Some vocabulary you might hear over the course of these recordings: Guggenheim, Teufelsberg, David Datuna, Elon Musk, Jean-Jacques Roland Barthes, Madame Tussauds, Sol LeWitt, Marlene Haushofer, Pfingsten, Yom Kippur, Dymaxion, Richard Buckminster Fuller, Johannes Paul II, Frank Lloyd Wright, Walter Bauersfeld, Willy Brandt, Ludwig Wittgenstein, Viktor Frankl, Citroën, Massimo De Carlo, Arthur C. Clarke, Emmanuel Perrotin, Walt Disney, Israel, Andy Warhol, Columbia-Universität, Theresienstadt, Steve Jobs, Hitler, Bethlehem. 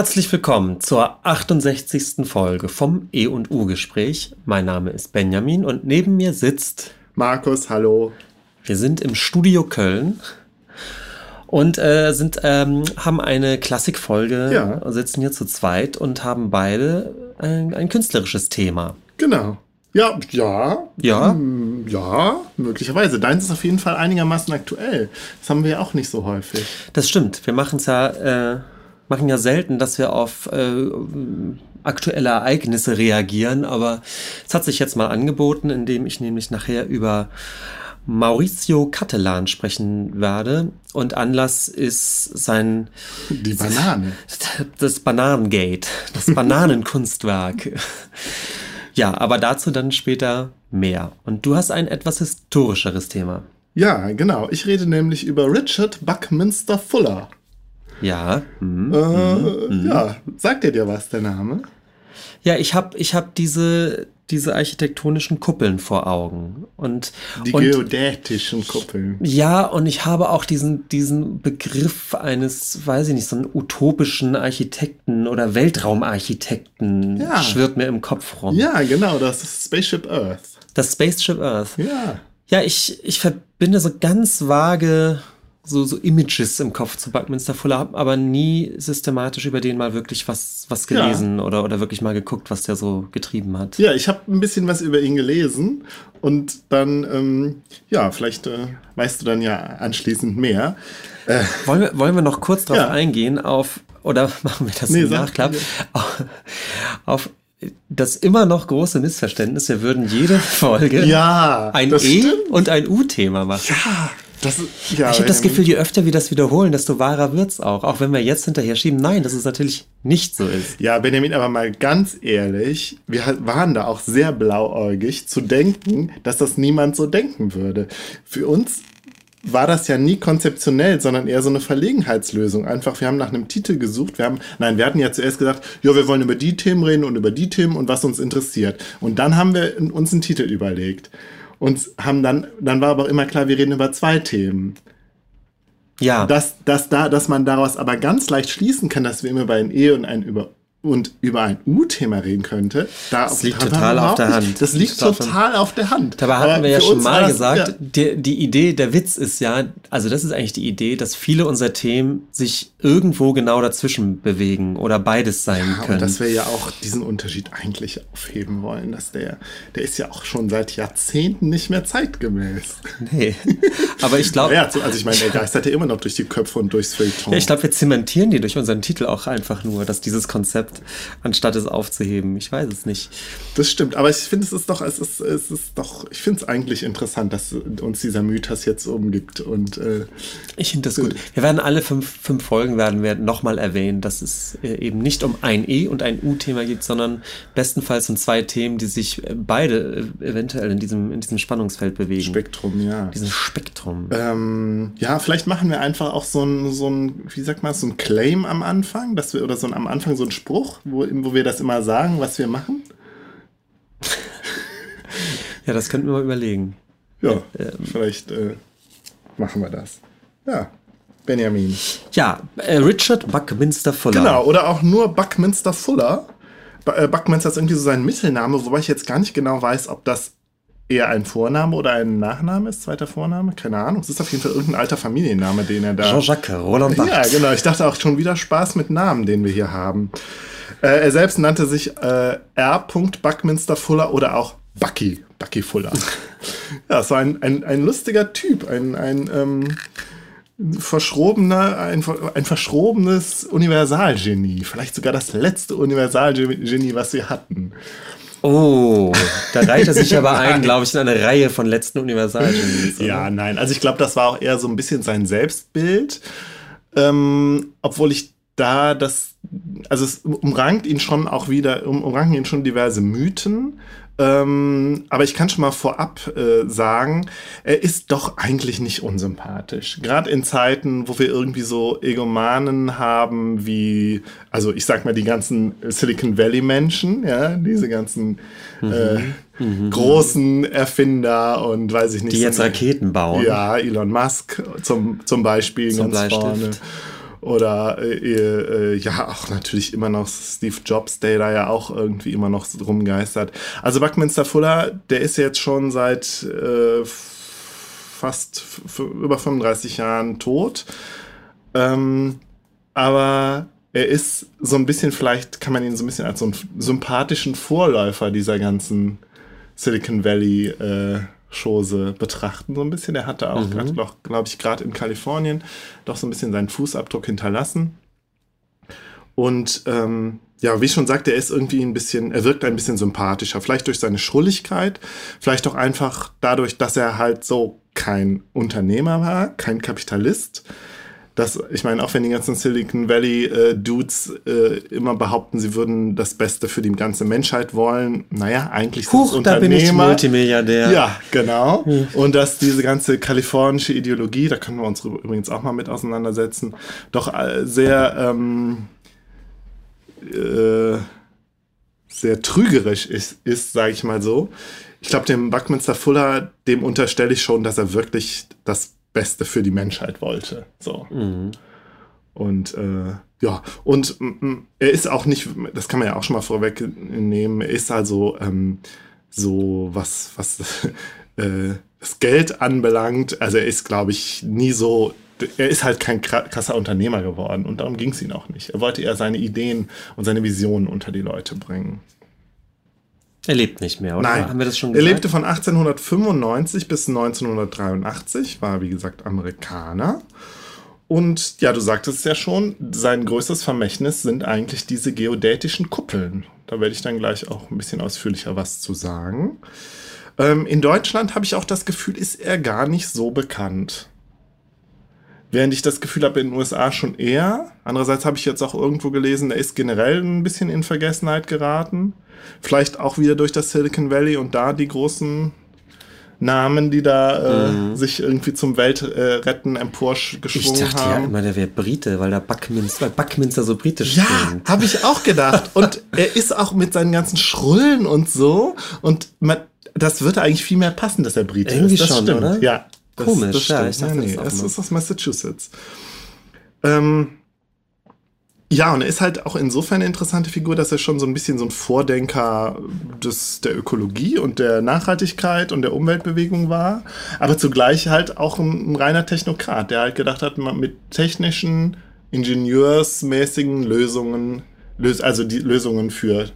Herzlich willkommen zur 68. Folge vom E&U-Gespräch. Mein Name ist Benjamin und neben mir sitzt... Markus, hallo. Wir sind im Studio Köln und haben eine Klassikfolge, sitzen hier zu zweit und haben beide ein künstlerisches Thema. Genau. Ja, möglicherweise. Deins ist auf jeden Fall einigermaßen aktuell. Das haben wir ja auch nicht so häufig. Das stimmt. Wir machen es ja... machen ja selten, dass wir auf aktuelle Ereignisse reagieren, aber es hat sich jetzt mal angeboten, indem ich nämlich nachher über Maurizio Cattelan sprechen werde und Anlass ist die Banane. Das Bananengate, das Bananenkunstwerk. Ja, aber dazu dann später mehr. Und du hast ein etwas historischeres Thema. Ja, genau. Ich rede nämlich über Richard Buckminster Fuller. Ja. Ja, sagt dir was, der Name? Ja, ich hab diese architektonischen Kuppeln vor Augen. Und geodätischen Kuppeln. Ja, und ich habe auch diesen Begriff eines, weiß ich nicht, so einen utopischen Architekten oder Weltraumarchitekten schwirrt mir im Kopf rum. Ja, genau, das ist Spaceship Earth. Das Spaceship Earth. Ja. Ja, ich verbinde so ganz vage... So Images im Kopf zu Buckminster Fuller haben, aber nie systematisch über den mal wirklich was gelesen oder wirklich mal geguckt, was der so getrieben hat. Ja, ich habe ein bisschen was über ihn gelesen und dann, vielleicht weißt du dann ja anschließend mehr. Wollen wir noch kurz drauf eingehen oder machen wir das im Nachklapp? Auf das immer noch große Missverständnis, wir würden jede Folge ein E- und ein U-Thema machen. Ja, ich habe das Gefühl, je öfter wir das wiederholen, desto wahrer wird's auch. Auch wenn wir jetzt hinterher schieben, nein, dass es natürlich nicht so ist. Ja, Benjamin, aber mal ganz ehrlich, wir waren da auch sehr blauäugig zu denken, dass das niemand so denken würde. Für uns war das ja nie konzeptionell, sondern eher so eine Verlegenheitslösung. Einfach, wir haben nach einem Titel gesucht, wir hatten ja zuerst gesagt, wir wollen über die Themen reden und über die Themen und was uns interessiert. Und dann haben wir uns einen Titel überlegt. Und haben dann war aber immer klar, wir reden über zwei Themen. Ja. Dass man daraus aber ganz leicht schließen kann, dass wir immer über ein E und über ein U-Thema regen könnte. Das liegt total auf der Hand. Das liegt total auf der Hand. Dabei hatten wir ja schon mal gesagt, die Idee, der Witz ist das ist eigentlich die Idee, dass viele unserer Themen sich irgendwo genau dazwischen bewegen oder beides sein können. Und dass wir ja auch diesen Unterschied eigentlich aufheben wollen, dass der ist ja auch schon seit Jahrzehnten nicht mehr zeitgemäß. Nee, aber ich glaube... Ja, also ich meine, der geistert ja immer noch durch die Köpfe und durchs Feuilleton. Ja, ich glaube, wir zementieren die durch unseren Titel auch einfach nur, dass dieses Konzept anstatt es aufzuheben. Ich weiß es nicht. Das stimmt, aber ich finde, ich finde es eigentlich interessant, dass uns dieser Mythos jetzt umgibt. Und ich finde das gut. Wir werden alle fünf Folgen nochmal erwähnen, dass es eben nicht um ein E- und ein U-Thema geht, sondern bestenfalls um zwei Themen, die sich beide eventuell in diesem Spannungsfeld bewegen. Spektrum, ja. Dieses Spektrum. Vielleicht machen wir einfach auch so ein Claim am Anfang, dass wir am Anfang so ein Spruch, wo wir das immer sagen, was wir machen? Ja, das könnten wir mal überlegen. Ja, vielleicht machen wir das. Ja, Benjamin. Ja, Richard Buckminster Fuller. Genau, oder auch nur Buckminster Fuller. Buckminster ist irgendwie so sein Mittelname, wobei ich jetzt gar nicht genau weiß, ob das eher ein Vorname oder ein Nachname ist, zweiter Vorname, keine Ahnung. Es ist auf jeden Fall irgendein alter Familienname, den er da... Jean-Jacques Roland Barthes. Ja, genau. Ich dachte auch schon wieder Spaß mit Namen, den wir hier haben. Er selbst nannte sich R. Buckminster Fuller oder auch Bucky Fuller. Ja, so ein lustiger Typ, ein verschrobenes Universalgenie. Vielleicht sogar das letzte Universalgenie, was wir hatten. Oh, da reiht er sich aber ein, glaube ich, in eine Reihe von letzten Universalgenies. Ja, nein. Also ich glaube, das war auch eher so ein bisschen sein Selbstbild. Obwohl ich da es umranken ihn schon diverse Mythen. Aber ich kann schon mal vorab sagen, er ist doch eigentlich nicht unsympathisch. Gerade in Zeiten, wo wir irgendwie so Egomanen haben wie, also ich sag mal, die ganzen Silicon Valley-Menschen, ja, diese ganzen großen Erfinder und weiß ich nicht. Die jetzt Raketen bauen. Ja, Elon Musk zum Beispiel, zum ganz Bleistift. Vorne. Oder ja, auch natürlich immer noch Steve Jobs, der da ja auch irgendwie immer noch rumgeistert. Also Buckminster Fuller, der ist jetzt schon seit fast über 35 Jahren tot. Aber er ist so ein bisschen, vielleicht kann man ihn so ein bisschen als so einen sympathischen Vorläufer dieser ganzen Silicon Valley Schose betrachten, so ein bisschen. Er hatte auch, glaube ich, gerade in Kalifornien doch so ein bisschen seinen Fußabdruck hinterlassen. Und ja, wie ich schon sagte, er ist irgendwie ein bisschen, er wirkt ein bisschen sympathischer. Vielleicht durch seine Schrulligkeit, vielleicht auch einfach dadurch, dass er halt so kein Unternehmer war, kein Kapitalist. Das, ich meine, auch wenn die ganzen Silicon Valley Dudes immer behaupten, sie würden das Beste für die ganze Menschheit wollen. Naja, eigentlich sind es Unternehmer. Da bin ich Multimilliardär. Ja, genau. Und dass diese ganze kalifornische Ideologie, da können wir uns übrigens auch mal mit auseinandersetzen, doch sehr, sehr trügerisch ist, sage ich mal so. Ich glaube, dem Buckminster Fuller, dem unterstelle ich schon, dass er wirklich das Beste für die Menschheit wollte. So. Mhm. Und ja, und er ist auch nicht, das kann man ja auch schon mal vorwegnehmen, er ist also so, was das Geld anbelangt, also er ist, glaube ich, nie so, er ist halt kein krasser Unternehmer geworden und darum ging es ihm auch nicht. Er wollte eher seine Ideen und seine Visionen unter die Leute bringen. Er lebt nicht mehr, oder? Nein, haben wir das schon gesagt? Er lebte von 1895 bis 1983, war wie gesagt Amerikaner. Und ja, du sagtest es ja schon, sein größtes Vermächtnis sind eigentlich diese geodätischen Kuppeln. Da werde ich dann gleich auch ein bisschen ausführlicher was zu sagen. In Deutschland habe ich auch das Gefühl, ist er gar nicht so bekannt. Während ich das Gefühl habe, in den USA schon eher. Andererseits habe ich jetzt auch irgendwo gelesen, er ist generell ein bisschen in Vergessenheit geraten. Vielleicht auch wieder durch das Silicon Valley und da die großen Namen, die da sich irgendwie zum Weltretten emporgeschwungen haben. Ich dachte ja immer, der wäre Brite, weil da Buckminster so britisch ist. Ja, habe ich auch gedacht. Und er ist auch mit seinen ganzen Schrullen und so. Und das würde eigentlich viel mehr passen, dass er Brite irgendwie ist. Das schon, stimmt, oder? Ja. Komisch, das ja, ich dachte, nee, das ist aus Massachusetts. Ja, und er ist halt auch insofern eine interessante Figur, dass er schon so ein bisschen so ein Vordenker der Ökologie und der Nachhaltigkeit und der Umweltbewegung war, aber zugleich halt auch ein reiner Technokrat, der halt gedacht hat, mit technischen, ingenieursmäßigen Lösungen, also die Lösungen für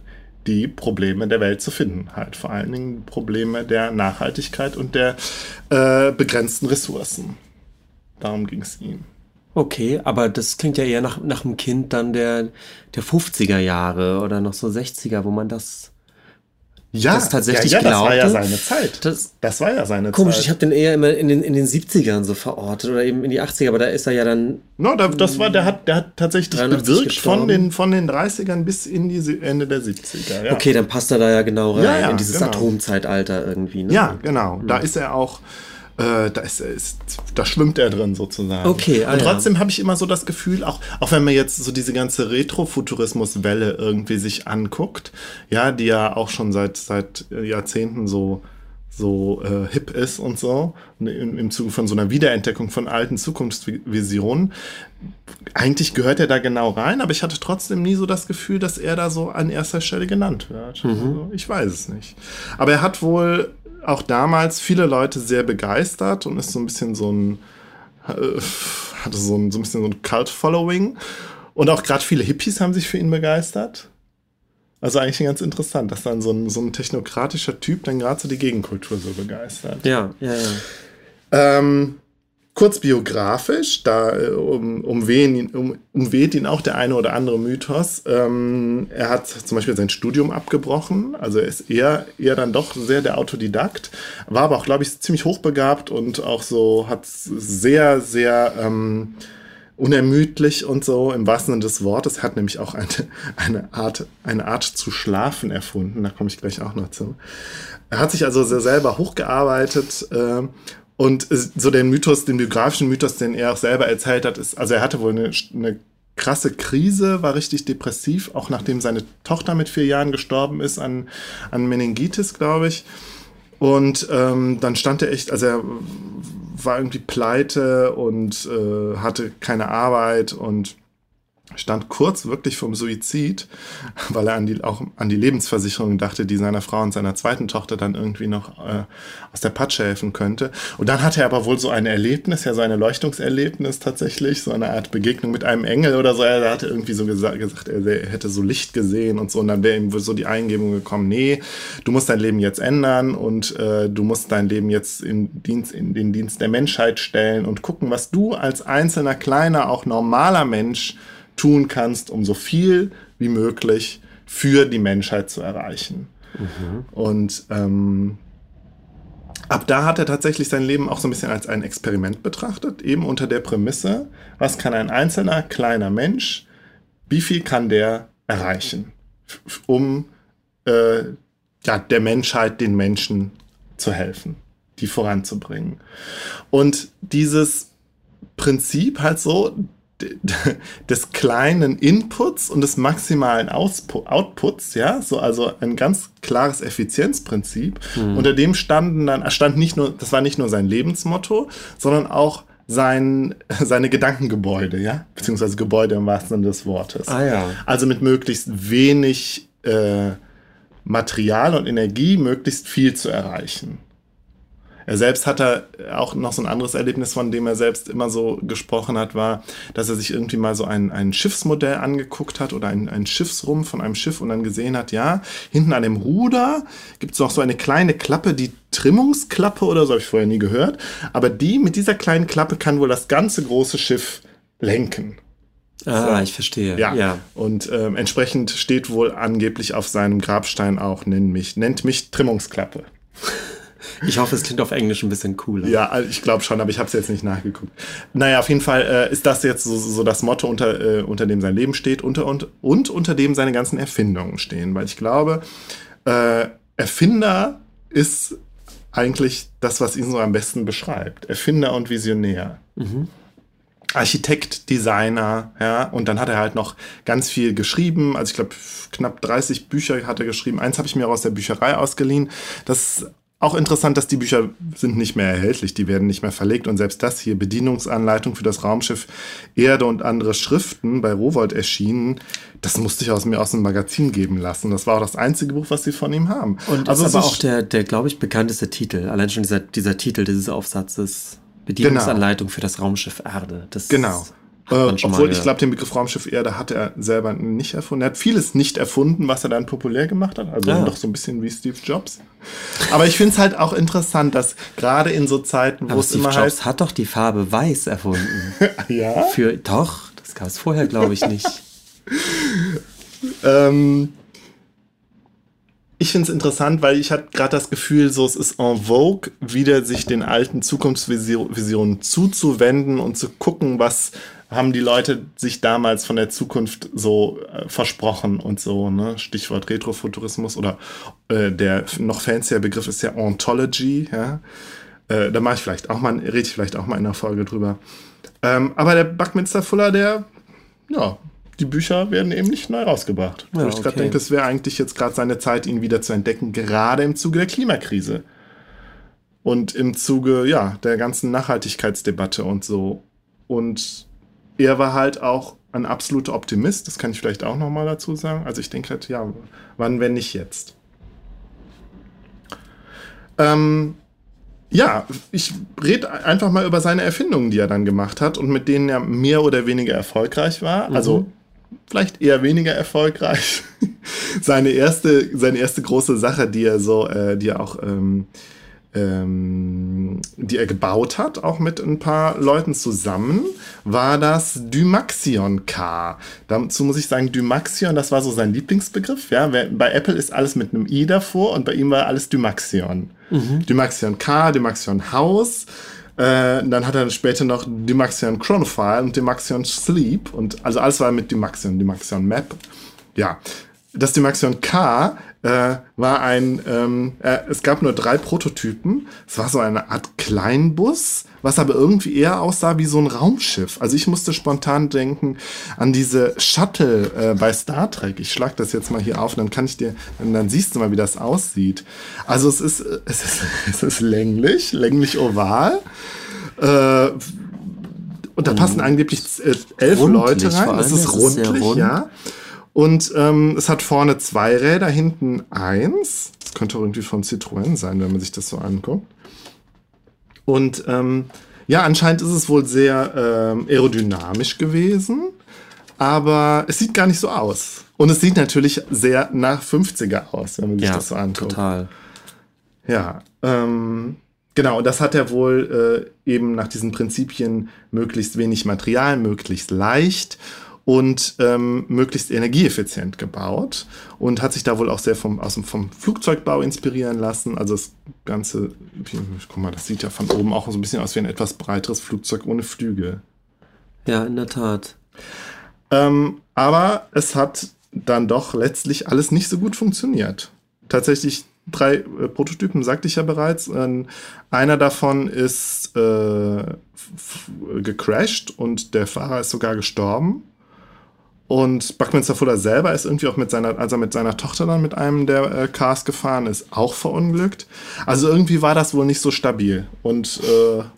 die Probleme der Welt zu finden, halt vor allen Dingen Probleme der Nachhaltigkeit und der begrenzten Ressourcen. Darum ging es ihm. Okay, aber das klingt ja eher nach einem Kind dann der 50er Jahre oder noch so 60er, wo man das tatsächlich glaubte. Das war ja seine Zeit. Das war ja seine Zeit. Komisch, ich habe den eher immer in den 70ern so verortet oder eben in die 80er, aber da ist er ja dann... No, das war, der hat tatsächlich bewirkt von den 30ern bis in die Ende der 70er. Ja. Okay, dann passt er da ja genau rein, in dieses Atomzeitalter irgendwie. Ne? Ja, genau. Da ist er auch... Da schwimmt er drin sozusagen. Okay, und trotzdem habe ich immer so das Gefühl, auch wenn man jetzt so diese ganze Retrofuturismus-Welle irgendwie sich anguckt, ja, die ja auch schon seit Jahrzehnten so hip ist und so, im Zuge von so einer Wiederentdeckung von alten Zukunftsvisionen. Eigentlich gehört er da genau rein, aber ich hatte trotzdem nie so das Gefühl, dass er da so an erster Stelle genannt wird. Mhm. Also, ich weiß es nicht. Aber er hat wohl auch damals viele Leute sehr begeistert und ist so ein bisschen hatte so ein bisschen so ein Cult-Following. Und auch gerade viele Hippies haben sich für ihn begeistert. Also eigentlich ganz interessant, dass dann so ein technokratischer Typ dann gerade so die Gegenkultur so begeistert. Ja. Kurz biografisch, da umweht ihn auch der eine oder andere Mythos. Er hat zum Beispiel sein Studium abgebrochen, also er ist eher dann doch sehr der Autodidakt, war aber auch, glaube ich, ziemlich hochbegabt und auch so hat sehr, sehr unermüdlich und so im wahrsten Sinne des Wortes. Er hat nämlich auch eine Art zu schlafen erfunden, da komme ich gleich auch noch zu. Er hat sich also sehr selber hochgearbeitet. Und so den biografischen Mythos, den er auch selber erzählt hat, ist, also er hatte wohl eine krasse Krise, war richtig depressiv, auch nachdem seine Tochter mit 4 Jahren gestorben ist an Meningitis, glaube ich. Und dann stand er echt, also er war irgendwie pleite und hatte keine Arbeit und stand kurz wirklich vorm Suizid, weil er auch an die Lebensversicherung dachte, die seiner Frau und seiner zweiten Tochter dann irgendwie noch aus der Patsche helfen könnte. Und dann hatte er aber wohl so ein Erlebnis, ja, so ein Erleuchtungserlebnis tatsächlich, so eine Art Begegnung mit einem Engel oder so. Er hatte irgendwie so gesagt, er hätte so Licht gesehen und so. Und dann wäre ihm so die Eingebung gekommen, nee, du musst dein Leben jetzt ändern und du musst dein Leben jetzt in den Dienst der Menschheit stellen und gucken, was du als einzelner, kleiner, auch normaler Mensch tun kannst, um so viel wie möglich für die Menschheit zu erreichen. Mhm. Und ab da hat er tatsächlich sein Leben auch so ein bisschen als ein Experiment betrachtet, eben unter der Prämisse, was kann ein einzelner, kleiner Mensch, wie viel kann der erreichen, um der Menschheit, den Menschen zu helfen, die voranzubringen. Und dieses Prinzip halt so des kleinen Inputs und des maximalen Outputs, ja, so, also ein ganz klares Effizienzprinzip. Mhm. Unter dem stand nicht nur, das war nicht nur sein Lebensmotto, sondern auch seine Gedankengebäude, ja, beziehungsweise Gebäude im wahrsten Sinne des Wortes. Ah, ja. Also mit möglichst wenig Material und Energie möglichst viel zu erreichen. Er selbst hatte auch noch so ein anderes Erlebnis, von dem er selbst immer so gesprochen hat, war, dass er sich irgendwie mal so ein Schiffsmodell angeguckt hat oder ein Schiffsrumpf von einem Schiff und dann gesehen hat, ja, hinten an dem Ruder gibt es noch so eine kleine Klappe, die Trimmungsklappe oder so, habe ich vorher nie gehört, aber mit dieser kleinen Klappe kann wohl das ganze große Schiff lenken. Ah, so. Ich verstehe. Ja, ja. Und entsprechend steht wohl angeblich auf seinem Grabstein auch, nennt mich Trimmungsklappe. Ich hoffe, es klingt auf Englisch ein bisschen cooler. Ja, ich glaube schon, aber ich habe es jetzt nicht nachgeguckt. Naja, auf jeden Fall ist das jetzt so das Motto, unter dem sein Leben steht und unter dem seine ganzen Erfindungen stehen. Weil ich glaube, Erfinder ist eigentlich das, was ihn so am besten beschreibt. Erfinder und Visionär. Mhm. Architekt, Designer, ja, und dann hat er halt noch ganz viel geschrieben, also ich glaube, knapp 30 Bücher hat er geschrieben. Eins habe ich mir aus der Bücherei ausgeliehen, das auch interessant, dass die Bücher sind nicht mehr erhältlich, die werden nicht mehr verlegt. Und selbst das hier, Bedienungsanleitung für das Raumschiff Erde und andere Schriften, bei Rowohlt erschienen, das musste ich aus dem Magazin geben lassen. Das war auch das einzige Buch, was sie von ihm haben. Und das ist aber auch der, glaube ich, bekannteste Titel. Allein schon dieser Titel dieses Aufsatzes, Bedienungsanleitung für das Raumschiff Erde. Das genau. Obwohl, ich glaube, den Begriff Raumschiff Erde hat er selber nicht erfunden. Er hat vieles nicht erfunden, was er dann populär gemacht hat. Also doch so ein bisschen wie Steve Jobs. Aber ich finde es halt auch interessant, dass gerade in so Zeiten, wo es immer heißt... Aber Steve Jobs hat doch die Farbe Weiß erfunden. Ja? Doch, das gab es vorher, glaube ich, nicht. Ich finde es interessant, weil ich hatte gerade das Gefühl, so es ist en vogue, wieder sich den alten Zukunftsvisionen zuzuwenden und zu gucken, was haben die Leute sich damals von der Zukunft so versprochen und so, ne? Stichwort Retrofuturismus oder der noch fancier Begriff ist ja Ontology, ja? Da rede ich vielleicht auch mal in einer Folge drüber. Aber der Buckminster Fuller, die Bücher werden eben nicht neu rausgebracht. Ja, ich gerade denke, es wäre eigentlich jetzt gerade seine Zeit, ihn wieder zu entdecken, gerade im Zuge der Klimakrise. Und im Zuge, ja, der ganzen Nachhaltigkeitsdebatte und so. Und er war halt auch ein absoluter Optimist, das kann ich vielleicht auch nochmal dazu sagen. Also ich denke halt, ja, wann, wenn nicht jetzt? Ja, ich rede einfach mal über seine Erfindungen, die er dann gemacht hat und mit denen er mehr oder weniger erfolgreich war. Mhm. Also vielleicht eher weniger erfolgreich. Seine erste große Sache, die er gebaut hat, auch mit ein paar Leuten zusammen, war das Dymaxion-Car. Dazu muss ich sagen, Dymaxion, das war so sein Lieblingsbegriff. Ja? Bei Apple ist alles mit einem I davor und bei ihm war alles Dymaxion. Mhm. Dymaxion-Car, Dymaxion-Haus, dann hat er später noch Dymaxion-Chronophile und Dymaxion-Sleep. Und also alles war mit Dymaxion, Dymaxion-Map. Ja, das Dymaxion-Car... war es gab nur 3 Prototypen. Es war so eine Art Kleinbus, was aber irgendwie eher aussah wie so ein Raumschiff. Also ich musste spontan denken an diese Shuttle bei Star Trek. Ich schlage das jetzt mal hier auf, dann siehst du mal, wie das aussieht. Also es ist länglich oval. Und da passen angeblich 11 Leute rein. Das ist rundlich, rund. Ja. Und es hat vorne 2 Räder, hinten 1. Das könnte auch irgendwie von Citroën sein, wenn man sich das so anguckt. Und ja, anscheinend ist es wohl sehr aerodynamisch gewesen. Aber es sieht gar nicht so aus. Und es sieht natürlich sehr nach 50er aus, wenn man sich das so anguckt. Total. Ja, genau, das hat er wohl eben nach diesen Prinzipien möglichst wenig Material, möglichst leicht und möglichst energieeffizient gebaut und hat sich da wohl auch sehr vom Flugzeugbau inspirieren lassen. Also das Ganze, guck mal, das sieht ja von oben auch so ein bisschen aus wie ein etwas breiteres Flugzeug ohne Flügel. Ja, in der Tat. Aber es hat dann doch letztlich alles nicht so gut funktioniert. Tatsächlich 3 Prototypen, sagte ich ja bereits. Einer davon ist gecrashed und der Fahrer ist sogar gestorben. Und Buckminster Fuller selber ist irgendwie auch als er mit seiner Tochter dann mit einem der Cars gefahren ist, auch verunglückt. Also irgendwie war das wohl nicht so stabil. Und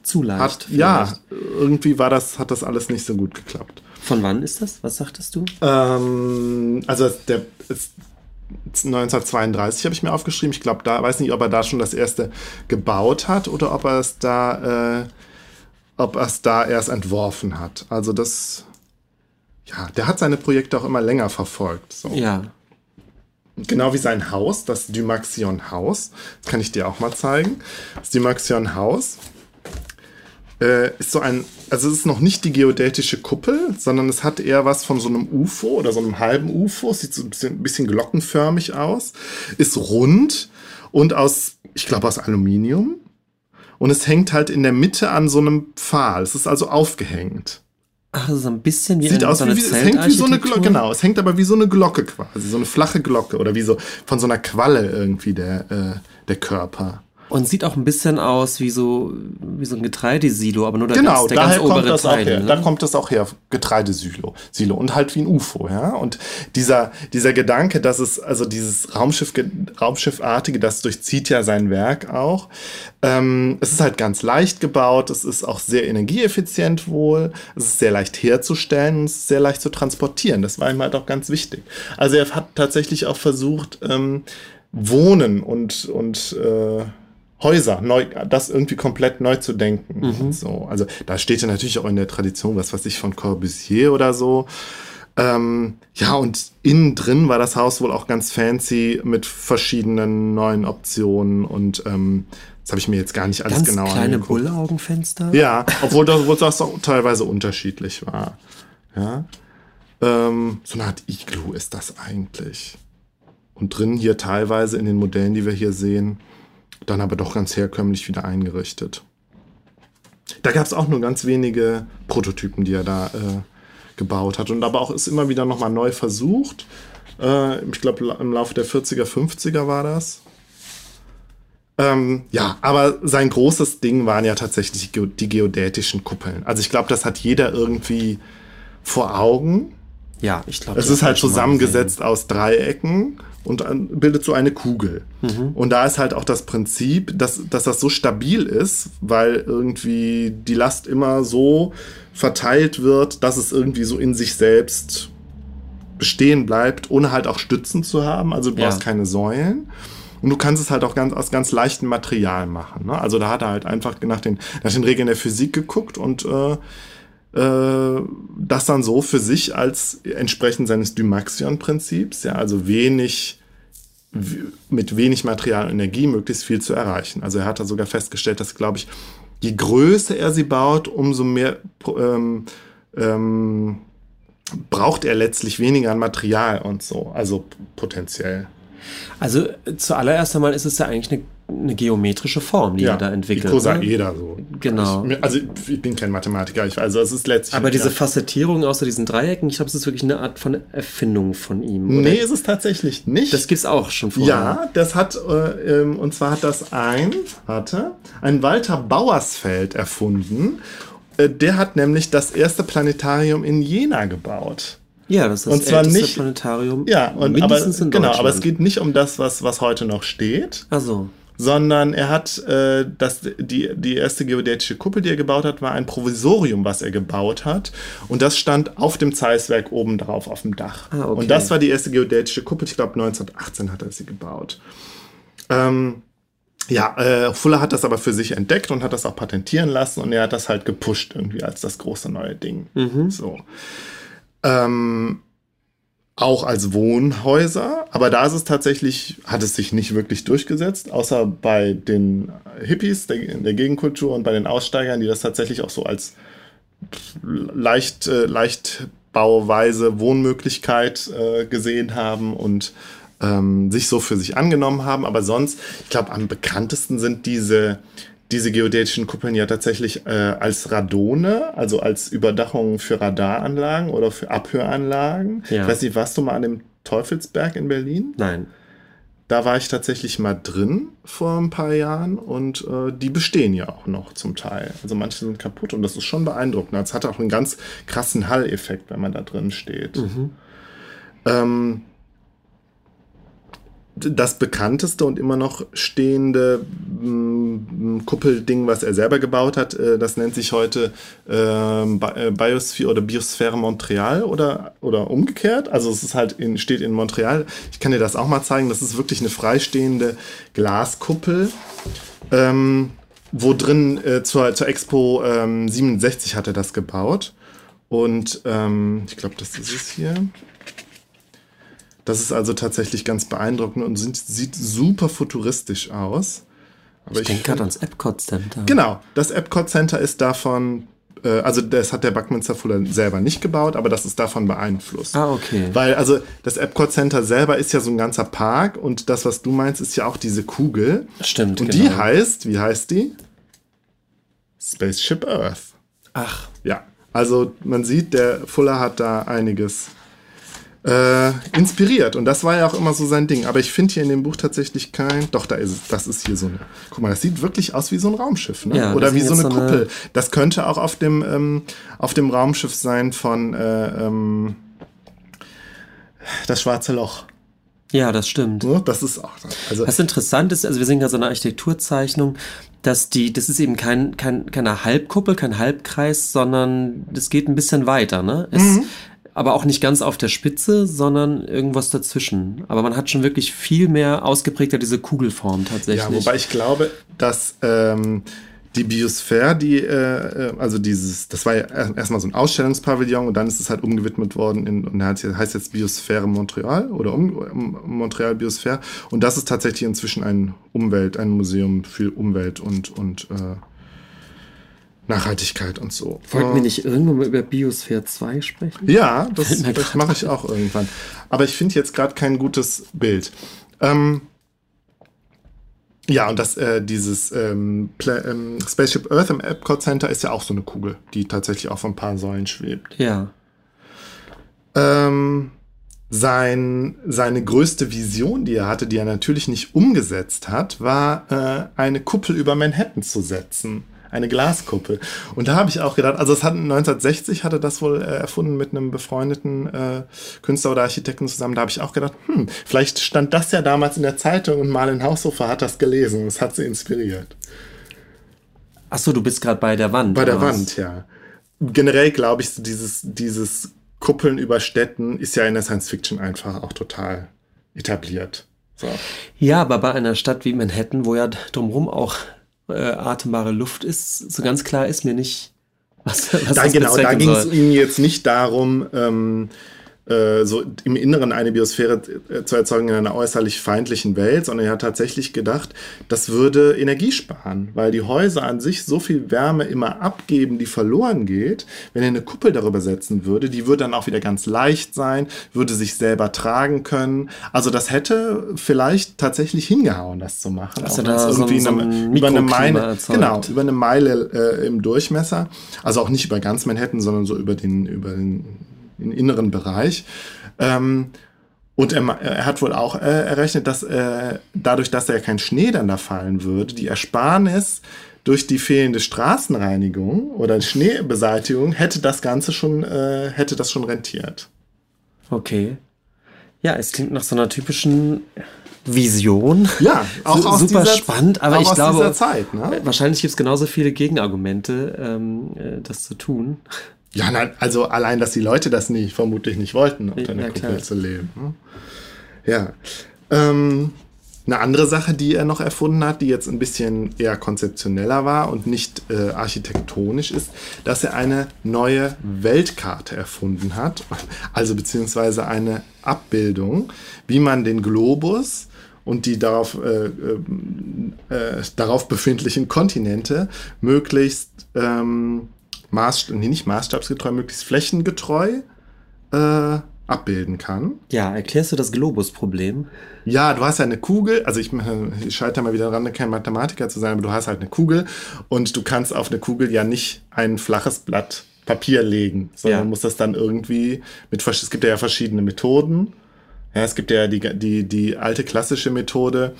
zu leicht. Hat das alles nicht so gut geklappt. Von wann ist das? Was sagtest du? 1932 habe ich mir aufgeschrieben. Ich glaube, da weiß nicht, ob er da schon das erste gebaut hat oder ob er es da, erst entworfen hat. Also das, ja, der hat seine Projekte auch immer länger verfolgt. So. Ja. Genau wie sein Haus, das Dymaxion-Haus. Das kann ich dir auch mal zeigen. Das Dymaxion-Haus ist so ein, also es ist noch nicht die geodätische Kuppel, sondern es hat eher was von so einem UFO oder so einem halben UFO. Es sieht so ein bisschen glockenförmig aus, ist rund und aus Aluminium. Und es hängt halt in der Mitte an so einem Pfahl. Es ist also aufgehängt. Ach, so ein bisschen wie eine Zeltarchitektur. Es hängt wie so eine Glocke, genau. Es hängt aber wie so eine Glocke quasi, so eine flache Glocke oder wie so von so einer Qualle irgendwie der Körper. Und sieht auch ein bisschen aus wie so ein Getreidesilo, aber nur der ganz obere Teil. Genau, da kommt das auch her, Getreidesilo. Silo und halt wie ein UFO, ja. Und dieser Gedanke, dass es, also dieses Raumschiffartige, das durchzieht ja sein Werk auch. Es ist halt ganz leicht gebaut, es ist auch sehr energieeffizient wohl, es ist sehr leicht herzustellen und es ist sehr leicht zu transportieren. Das war ihm halt auch ganz wichtig. Also er hat tatsächlich auch versucht, Wohnen und Häuser, das irgendwie komplett neu zu denken. Mhm. So, also da steht ja natürlich auch in der Tradition, was weiß ich, von Corbusier oder so. Ja, und innen drin war das Haus wohl auch ganz fancy mit verschiedenen neuen Optionen und das habe ich mir jetzt gar nicht alles ganz genau angeguckt. Kleine Bullaugenfenster? Ja, obwohl das auch teilweise unterschiedlich war. Ja? So eine Art Iglu ist das eigentlich. Und drin hier teilweise in den Modellen, die wir hier sehen, dann aber doch ganz herkömmlich wieder eingerichtet. Da gab es auch nur ganz wenige Prototypen, die er da gebaut hat. Und aber auch ist immer wieder nochmal neu versucht. Ich glaube, im Laufe der 40er, 50er war das. Ja, aber sein großes Ding waren ja tatsächlich die geodätischen Kuppeln. Also ich glaube, das hat jeder irgendwie vor Augen. Ja, ich glaube. Es ist halt zusammengesetzt aus Dreiecken und bildet so eine Kugel. Mhm. Und da ist halt auch das Prinzip, dass das so stabil ist, weil irgendwie die Last immer so verteilt wird, dass es irgendwie so in sich selbst bestehen bleibt, ohne halt auch Stützen zu haben. Also du brauchst keine Säulen. Und du kannst es halt auch aus ganz leichtem Material machen. Ne? Also da hat er halt einfach nach den Regeln der Physik geguckt und das dann so für sich als entsprechend seines Dymaxion-Prinzips, ja, also mit wenig Material und Energie möglichst viel zu erreichen. Also er hat da sogar festgestellt, dass, glaube ich, je größer er sie baut, umso mehr braucht er letztlich weniger an Material und so, also potenziell. Also zuallererst einmal ist es ja eigentlich eine geometrische Form, die er da entwickelt. Ikosaeder so. Genau. Ich bin kein Mathematiker, es ist letztlich. Aber diese Facettierung außer diesen Dreiecken, ich glaube, es ist wirklich eine Art von Erfindung von ihm. Oder? Nee, ist es tatsächlich nicht. Das gibt es auch schon vorher. Ja, das hat, und zwar hat das ein Walter Bauersfeld erfunden. Der hat nämlich das erste Planetarium in Jena gebaut. Ja, das ist das älteste Planetarium mindestens in Deutschland. Genau, aber es geht nicht um das, was heute noch steht. Ach so. sondern er hat die erste geodätische Kuppel, die er gebaut hat, war ein Provisorium, was er gebaut hat. Und das stand auf dem Zeisswerk oben drauf auf dem Dach. Ah, okay. Und das war die erste geodätische Kuppel. Ich glaube, 1918 hat er sie gebaut. Fuller hat das aber für sich entdeckt und hat das auch patentieren lassen. Und er hat das halt gepusht irgendwie als das große neue Ding. Mhm. So. Auch als Wohnhäuser, aber da ist es tatsächlich, hat es sich nicht wirklich durchgesetzt, außer bei den Hippies in der Gegenkultur und bei den Aussteigern, die das tatsächlich auch so als leichtbauweise Wohnmöglichkeit gesehen haben und sich so für sich angenommen haben. Aber sonst, ich glaube, am bekanntesten sind diese geodätischen Kuppeln ja tatsächlich als Radone, also als Überdachung für Radaranlagen oder für Abhöranlagen. Ja. Ich weiß nicht, warst du mal an dem Teufelsberg in Berlin? Nein. Da war ich tatsächlich mal drin vor ein paar Jahren und die bestehen ja auch noch zum Teil. Also manche sind kaputt und das ist schon beeindruckend. Das hat auch einen ganz krassen Hall-Effekt, wenn man da drin steht. Mhm. Das bekannteste und immer noch stehende Kuppelding, was er selber gebaut hat, das nennt sich heute Biosphäre oder Biosphäre Montreal oder umgekehrt. Also es ist halt steht in Montreal. Ich kann dir das auch mal zeigen. Das ist wirklich eine freistehende Glaskuppel. Wo drin zur Expo 67 hat er das gebaut. Und ich glaube, das ist es hier. Das ist also tatsächlich ganz beeindruckend und sieht super futuristisch aus. Aber ich denke gerade ans Epcot Center. Genau, das Epcot Center ist davon, also das hat der Buckminster Fuller selber nicht gebaut, aber das ist davon beeinflusst. Ah, okay. Weil also das Epcot Center selber ist ja so ein ganzer Park und das, was du meinst, ist ja auch diese Kugel. Stimmt, und genau. Die heißt, wie heißt die? Spaceship Earth. Ach. Ja, also man sieht, der Fuller hat da einiges inspiriert. Und das war ja auch immer so sein Ding. Aber ich finde hier in dem Buch tatsächlich kein... Doch, da ist es. Das ist hier so eine... Guck mal, das sieht wirklich aus wie so ein Raumschiff, ne? Ja, oder wie so eine Kuppel. Das könnte auch auf dem Raumschiff sein von das Schwarze Loch. Ja, das stimmt. Das ist auch... Also was interessant ist, also wir sehen gerade so eine Architekturzeichnung, dass das ist eben keine Halbkuppel, kein Halbkreis, sondern das geht ein bisschen weiter, ne? Aber auch nicht ganz auf der Spitze, sondern irgendwas dazwischen. Aber man hat schon wirklich viel mehr ausgeprägter diese Kugelform tatsächlich. Ja, wobei ich glaube, dass die Biosphäre, das war ja erstmal so ein Ausstellungspavillon und dann ist es halt umgewidmet worden und heißt jetzt Biosphäre Montreal oder Montreal Biosphäre. Und das ist tatsächlich inzwischen ein Museum für Umwelt und Nachhaltigkeit und so. Wollten wir nicht irgendwann mal über Biosphäre 2 sprechen? Ja, das mache ich auch irgendwann. Aber ich finde jetzt gerade kein gutes Bild. Und dieses Spaceship Earth im Epcot Center ist ja auch so eine Kugel, die tatsächlich auch von ein paar Säulen schwebt. Ja. Seine größte Vision, die er hatte, die er natürlich nicht umgesetzt hat, war eine Kuppel über Manhattan zu setzen. Eine Glaskuppel. Und da habe ich auch gedacht, also 1960 hatte das wohl erfunden mit einem befreundeten Künstler oder Architekten zusammen. Da habe ich auch gedacht, vielleicht stand das ja damals in der Zeitung und Marlene Haushofer hat das gelesen. Das hat sie inspiriert. Achso, du bist gerade bei der Wand. Bei der Wand, was? Ja. Generell glaube ich, dieses Kuppeln über Städten ist ja in der Science-Fiction einfach auch total etabliert. So. Ja, aber bei einer Stadt wie Manhattan, wo ja drumherum auch atembare Luft ist, so ganz klar ist mir nicht, was da das genau, da ging es Ihnen jetzt nicht darum, so im Inneren eine Biosphäre zu erzeugen in einer äußerlich feindlichen Welt, sondern er hat tatsächlich gedacht, das würde Energie sparen, weil die Häuser an sich so viel Wärme immer abgeben, die verloren geht. Wenn er eine Kuppel darüber setzen würde, die würde dann auch wieder ganz leicht sein, würde sich selber tragen können. Also das hätte vielleicht tatsächlich hingehauen, das zu machen. Also das irgendwie über eine Meile im Durchmesser. Also auch nicht über ganz Manhattan, sondern so über den inneren Bereich. Und er hat wohl auch errechnet, dass dadurch, dass ja kein Schnee dann da fallen würde, die Ersparnis durch die fehlende Straßenreinigung oder Schneebeseitigung hätte das schon rentiert. Okay. Ja, es klingt nach so einer typischen Vision. Ja, auch aus super dieser, spannend, aber ich glaube, dieser Zeit, ne? Wahrscheinlich gibt es genauso viele Gegenargumente, das zu tun. Ja, nein, also allein, dass die Leute das nicht, vermutlich nicht wollten, unter einer Kuppel zu leben. Ja. Eine andere Sache, die er noch erfunden hat, die jetzt ein bisschen eher konzeptioneller war und nicht architektonisch ist, dass er eine neue Weltkarte erfunden hat, also beziehungsweise eine Abbildung, wie man den Globus und die darauf befindlichen Kontinente möglichst möglichst flächengetreu abbilden kann. Ja, erklärst du das Globus-Problem? Ja, du hast ja eine Kugel, also ich scheitere mal wieder dran, kein Mathematiker zu sein, aber du hast halt eine Kugel und du kannst auf eine Kugel ja nicht ein flaches Blatt Papier legen, sondern musst das dann irgendwie es gibt ja verschiedene Methoden. Ja, es gibt ja die alte klassische Methode,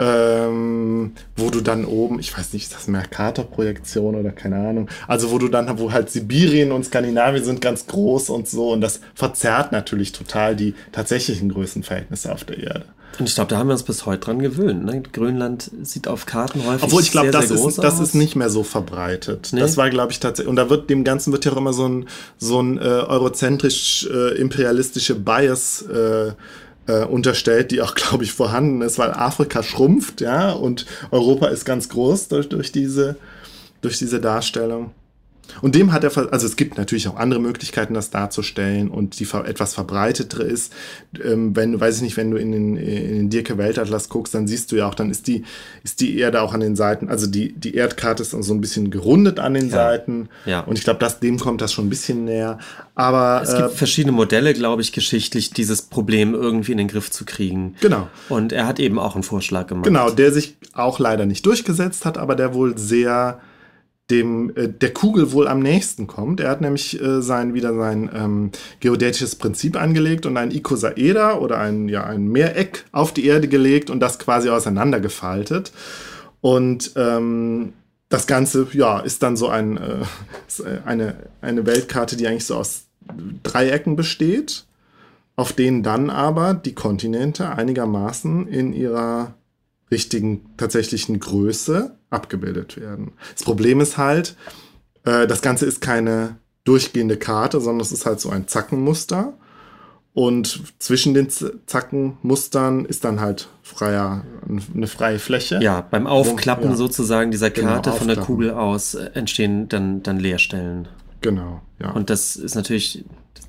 wo du dann oben, ich weiß nicht, ist das Mercator-Projektion oder keine Ahnung, also wo halt Sibirien und Skandinavien sind ganz groß und so, und das verzerrt natürlich total die tatsächlichen Größenverhältnisse auf der Erde. Und ich glaube, da haben wir uns bis heute dran gewöhnt. Ne? Grönland sieht auf Karten häufig das ist nicht mehr so verbreitet. Nee. Das war, glaube ich, tatsächlich. Und da wird dem Ganzen ja auch immer so ein eurozentrisch-imperialistische Bias unterstellt, die auch, glaube ich, vorhanden ist, weil Afrika schrumpft, ja, und Europa ist ganz groß durch diese Darstellung. Und dem hat er, also es gibt natürlich auch andere Möglichkeiten, das darzustellen, und die etwas verbreitetere ist, wenn du in den Diercke Weltatlas guckst, dann siehst du ja auch, dann ist die Erde auch an den Seiten, also die Erdkarte ist so ein bisschen gerundet an den Seiten, und ich glaube, dem kommt das schon ein bisschen näher, aber... Es gibt verschiedene Modelle, glaube ich, geschichtlich, dieses Problem irgendwie in den Griff zu kriegen. Genau. Und er hat eben auch einen Vorschlag gemacht. Genau, der sich auch leider nicht durchgesetzt hat, aber der wohl sehr... der Kugel wohl am nächsten kommt. Er hat nämlich sein geodätisches Prinzip angelegt und ein Icosaeder oder ein Mehreck auf die Erde gelegt und das quasi auseinandergefaltet. Und das Ganze ist dann so eine Weltkarte, die eigentlich so aus Dreiecken besteht, auf denen dann aber die Kontinente einigermaßen in ihrer richtigen, tatsächlichen Größe abgebildet werden. Das Problem ist halt, das Ganze ist keine durchgehende Karte, sondern es ist halt so ein Zackenmuster, und zwischen den Zackenmustern ist dann halt eine freie Fläche. Ja, beim Aufklappen sozusagen dieser Karte von der Kugel aus entstehen dann Leerstellen. Genau, ja. Und das ist natürlich,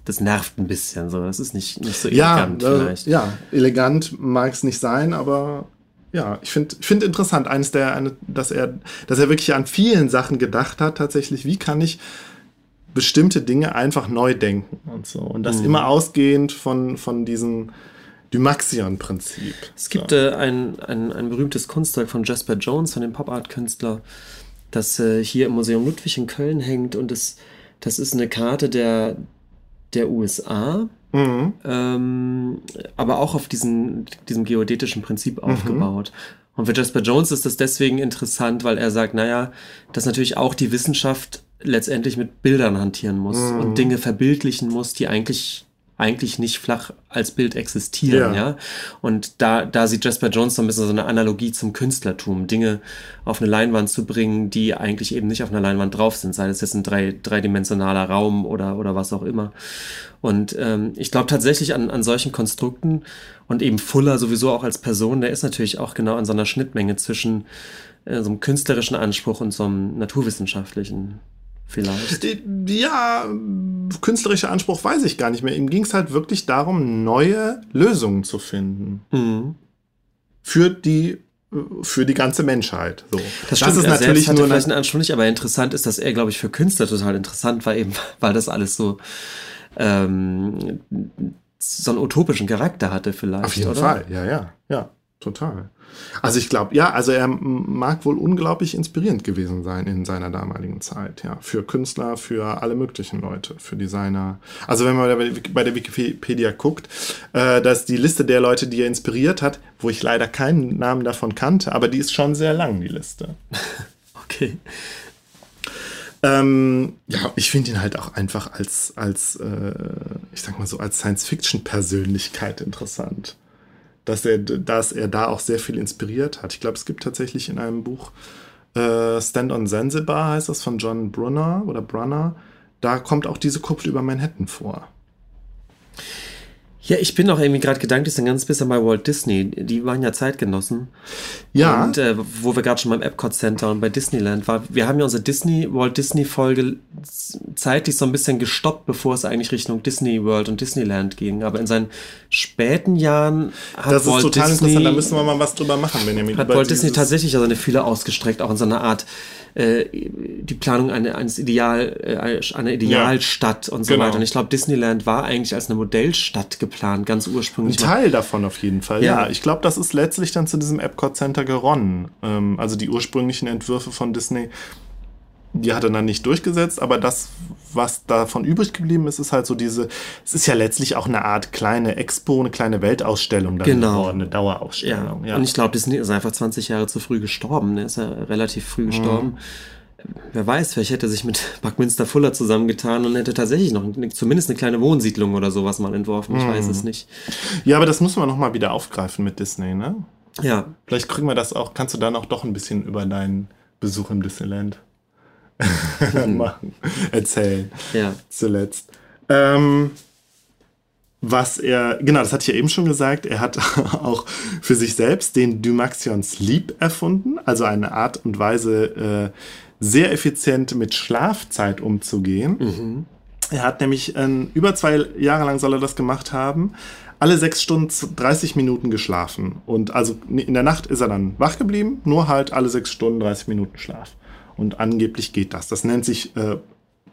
das nervt ein bisschen, so. Das ist nicht so elegant vielleicht. Ja, elegant mag es nicht sein, aber... Ja, ich finde interessant, dass er wirklich an vielen Sachen gedacht hat, tatsächlich, wie kann ich bestimmte Dinge einfach neu denken und so. Und das immer ausgehend von diesem Dymaxion-Prinzip. Es gibt ein berühmtes Kunstwerk von Jasper Johns, von dem Pop-Art-Künstler, das hier im Museum Ludwig in Köln hängt, und das ist eine Karte der USA, aber auch auf diesem geodätischen Prinzip aufgebaut. Und für Jasper Johns ist das deswegen interessant, weil er sagt, dass natürlich auch die Wissenschaft letztendlich mit Bildern hantieren muss und Dinge verbildlichen muss, die eigentlich nicht flach als Bild existieren, ja. Und da sieht Jasper Johns so ein bisschen so eine Analogie zum Künstlertum, Dinge auf eine Leinwand zu bringen, die eigentlich eben nicht auf einer Leinwand drauf sind, sei das jetzt ein dreidimensionaler Raum oder was auch immer. Und ich glaube tatsächlich an solchen Konstrukten, und eben Fuller sowieso auch als Person, der ist natürlich auch genau an so einer Schnittmenge zwischen so einem künstlerischen Anspruch und so einem naturwissenschaftlichen. Vielleicht. Ja, künstlerischer Anspruch weiß ich gar nicht mehr. Ihm ging es halt wirklich darum, neue Lösungen zu finden. Für die ganze Menschheit. So. Das stimmt, das ist natürlich nur vielleicht einen Anspruch nicht, aber interessant ist, dass er, glaube ich, für Künstler total interessant war, eben weil das alles so so einen utopischen Charakter hatte vielleicht. Auf jeden Fall, ja, total. Also ich glaube, er mag wohl unglaublich inspirierend gewesen sein in seiner damaligen Zeit, ja, für Künstler, für alle möglichen Leute, für Designer. Also wenn man bei der Wikipedia guckt, dass die Liste der Leute, die er inspiriert hat, wo ich leider keinen Namen davon kannte, aber die ist schon sehr lang, die Liste. Okay. Ich finde ihn halt auch einfach als ich sag mal so, als Science-Fiction-Persönlichkeit interessant. dass er da auch sehr viel inspiriert hat. Ich glaube, es gibt tatsächlich in einem Buch Stand on Zanzibar, heißt das, von John Brunner oder Brunner. Da kommt auch diese Kuppel über Manhattan vor. Ja, ich bin auch irgendwie gerade gedanklich ein ganz bisschen bei Walt Disney. Die waren ja Zeitgenossen. Ja. Und wo wir gerade schon beim Epcot Center und bei Disneyland waren, wir haben ja unsere Walt Disney-Folge zeitlich so ein bisschen gestoppt, bevor es eigentlich Richtung Disney World und Disneyland ging. Aber in seinen späten Jahren hat Walt Disney... Das ist total interessant, da müssen wir mal was drüber machen, Benjamin. Hat Walt Disney tatsächlich ja seine Fühler ausgestreckt, auch in so einer Art... die Planung einer Idealstadt, ja, und so, genau, weiter. Und ich glaube, Disneyland war eigentlich als eine Modellstadt geplant, ganz ursprünglich. Ein Teil davon auf jeden Fall, ja. Ich glaube, das ist letztlich dann zu diesem Epcot Center geronnen. Also die ursprünglichen Entwürfe von Disney, die hat er dann nicht durchgesetzt, aber das, was davon übrig geblieben ist, ist halt so diese, es ist ja letztlich auch eine Art kleine Expo, eine kleine Weltausstellung dann, genau, eine Dauerausstellung. Ja. Ja. Und ich glaube, Disney ist einfach 20 Jahre zu früh gestorben, ne? Ist ja relativ früh gestorben. Wer weiß, vielleicht hätte er sich mit Buckminster Fuller zusammengetan und hätte tatsächlich noch zumindest eine kleine Wohnsiedlung oder sowas mal entworfen, ich weiß es nicht. Ja, aber das müssen wir nochmal wieder aufgreifen mit Disney, ne? Ja. Vielleicht kriegen wir das auch, kannst du dann auch doch ein bisschen über deinen Besuch im Disneyland machen, erzählen, ja, zuletzt. Was er, genau, das hatte ich ja eben schon gesagt, er hat auch für sich selbst den Dumaxion Sleep erfunden, also eine Art und Weise, sehr effizient mit Schlafzeit umzugehen. Mhm. Er hat nämlich über 2 Jahre lang soll er das gemacht haben, alle 6 Stunden 30 Minuten geschlafen. Und also in der Nacht ist er dann wach geblieben, nur halt alle 6 Stunden 30 Minuten Schlaf. Und angeblich geht das. Das nennt sich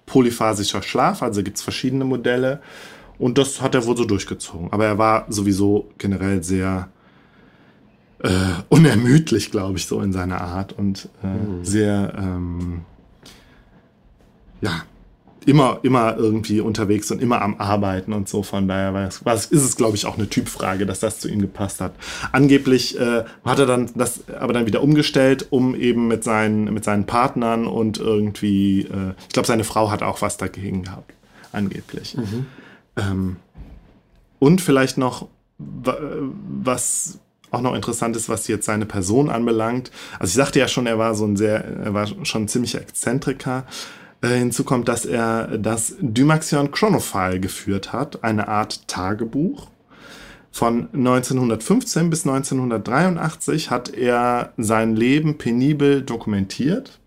polyphasischer Schlaf, also gibt es verschiedene Modelle. Und das hat er wohl so durchgezogen. Aber er war sowieso generell sehr unermüdlich, glaube ich, so in seiner Art. Und sehr, ja, immer irgendwie unterwegs und immer am Arbeiten und so. Von daher ist es, glaube ich, auch eine Typfrage, dass das zu ihm gepasst hat. Angeblich hat er dann das aber dann wieder umgestellt, um eben mit seinen Partnern und irgendwie, ich glaube, seine Frau hat auch was dagegen gehabt, angeblich. Mhm. Und vielleicht noch, was auch noch interessant ist, was jetzt seine Person anbelangt. Also ich sagte ja schon, er war schon ein ziemlicher Exzentriker. Hinzu kommt, dass er das Dymaxion Chronophile geführt hat, eine Art Tagebuch. Von 1915 bis 1983 hat er sein Leben penibel dokumentiert.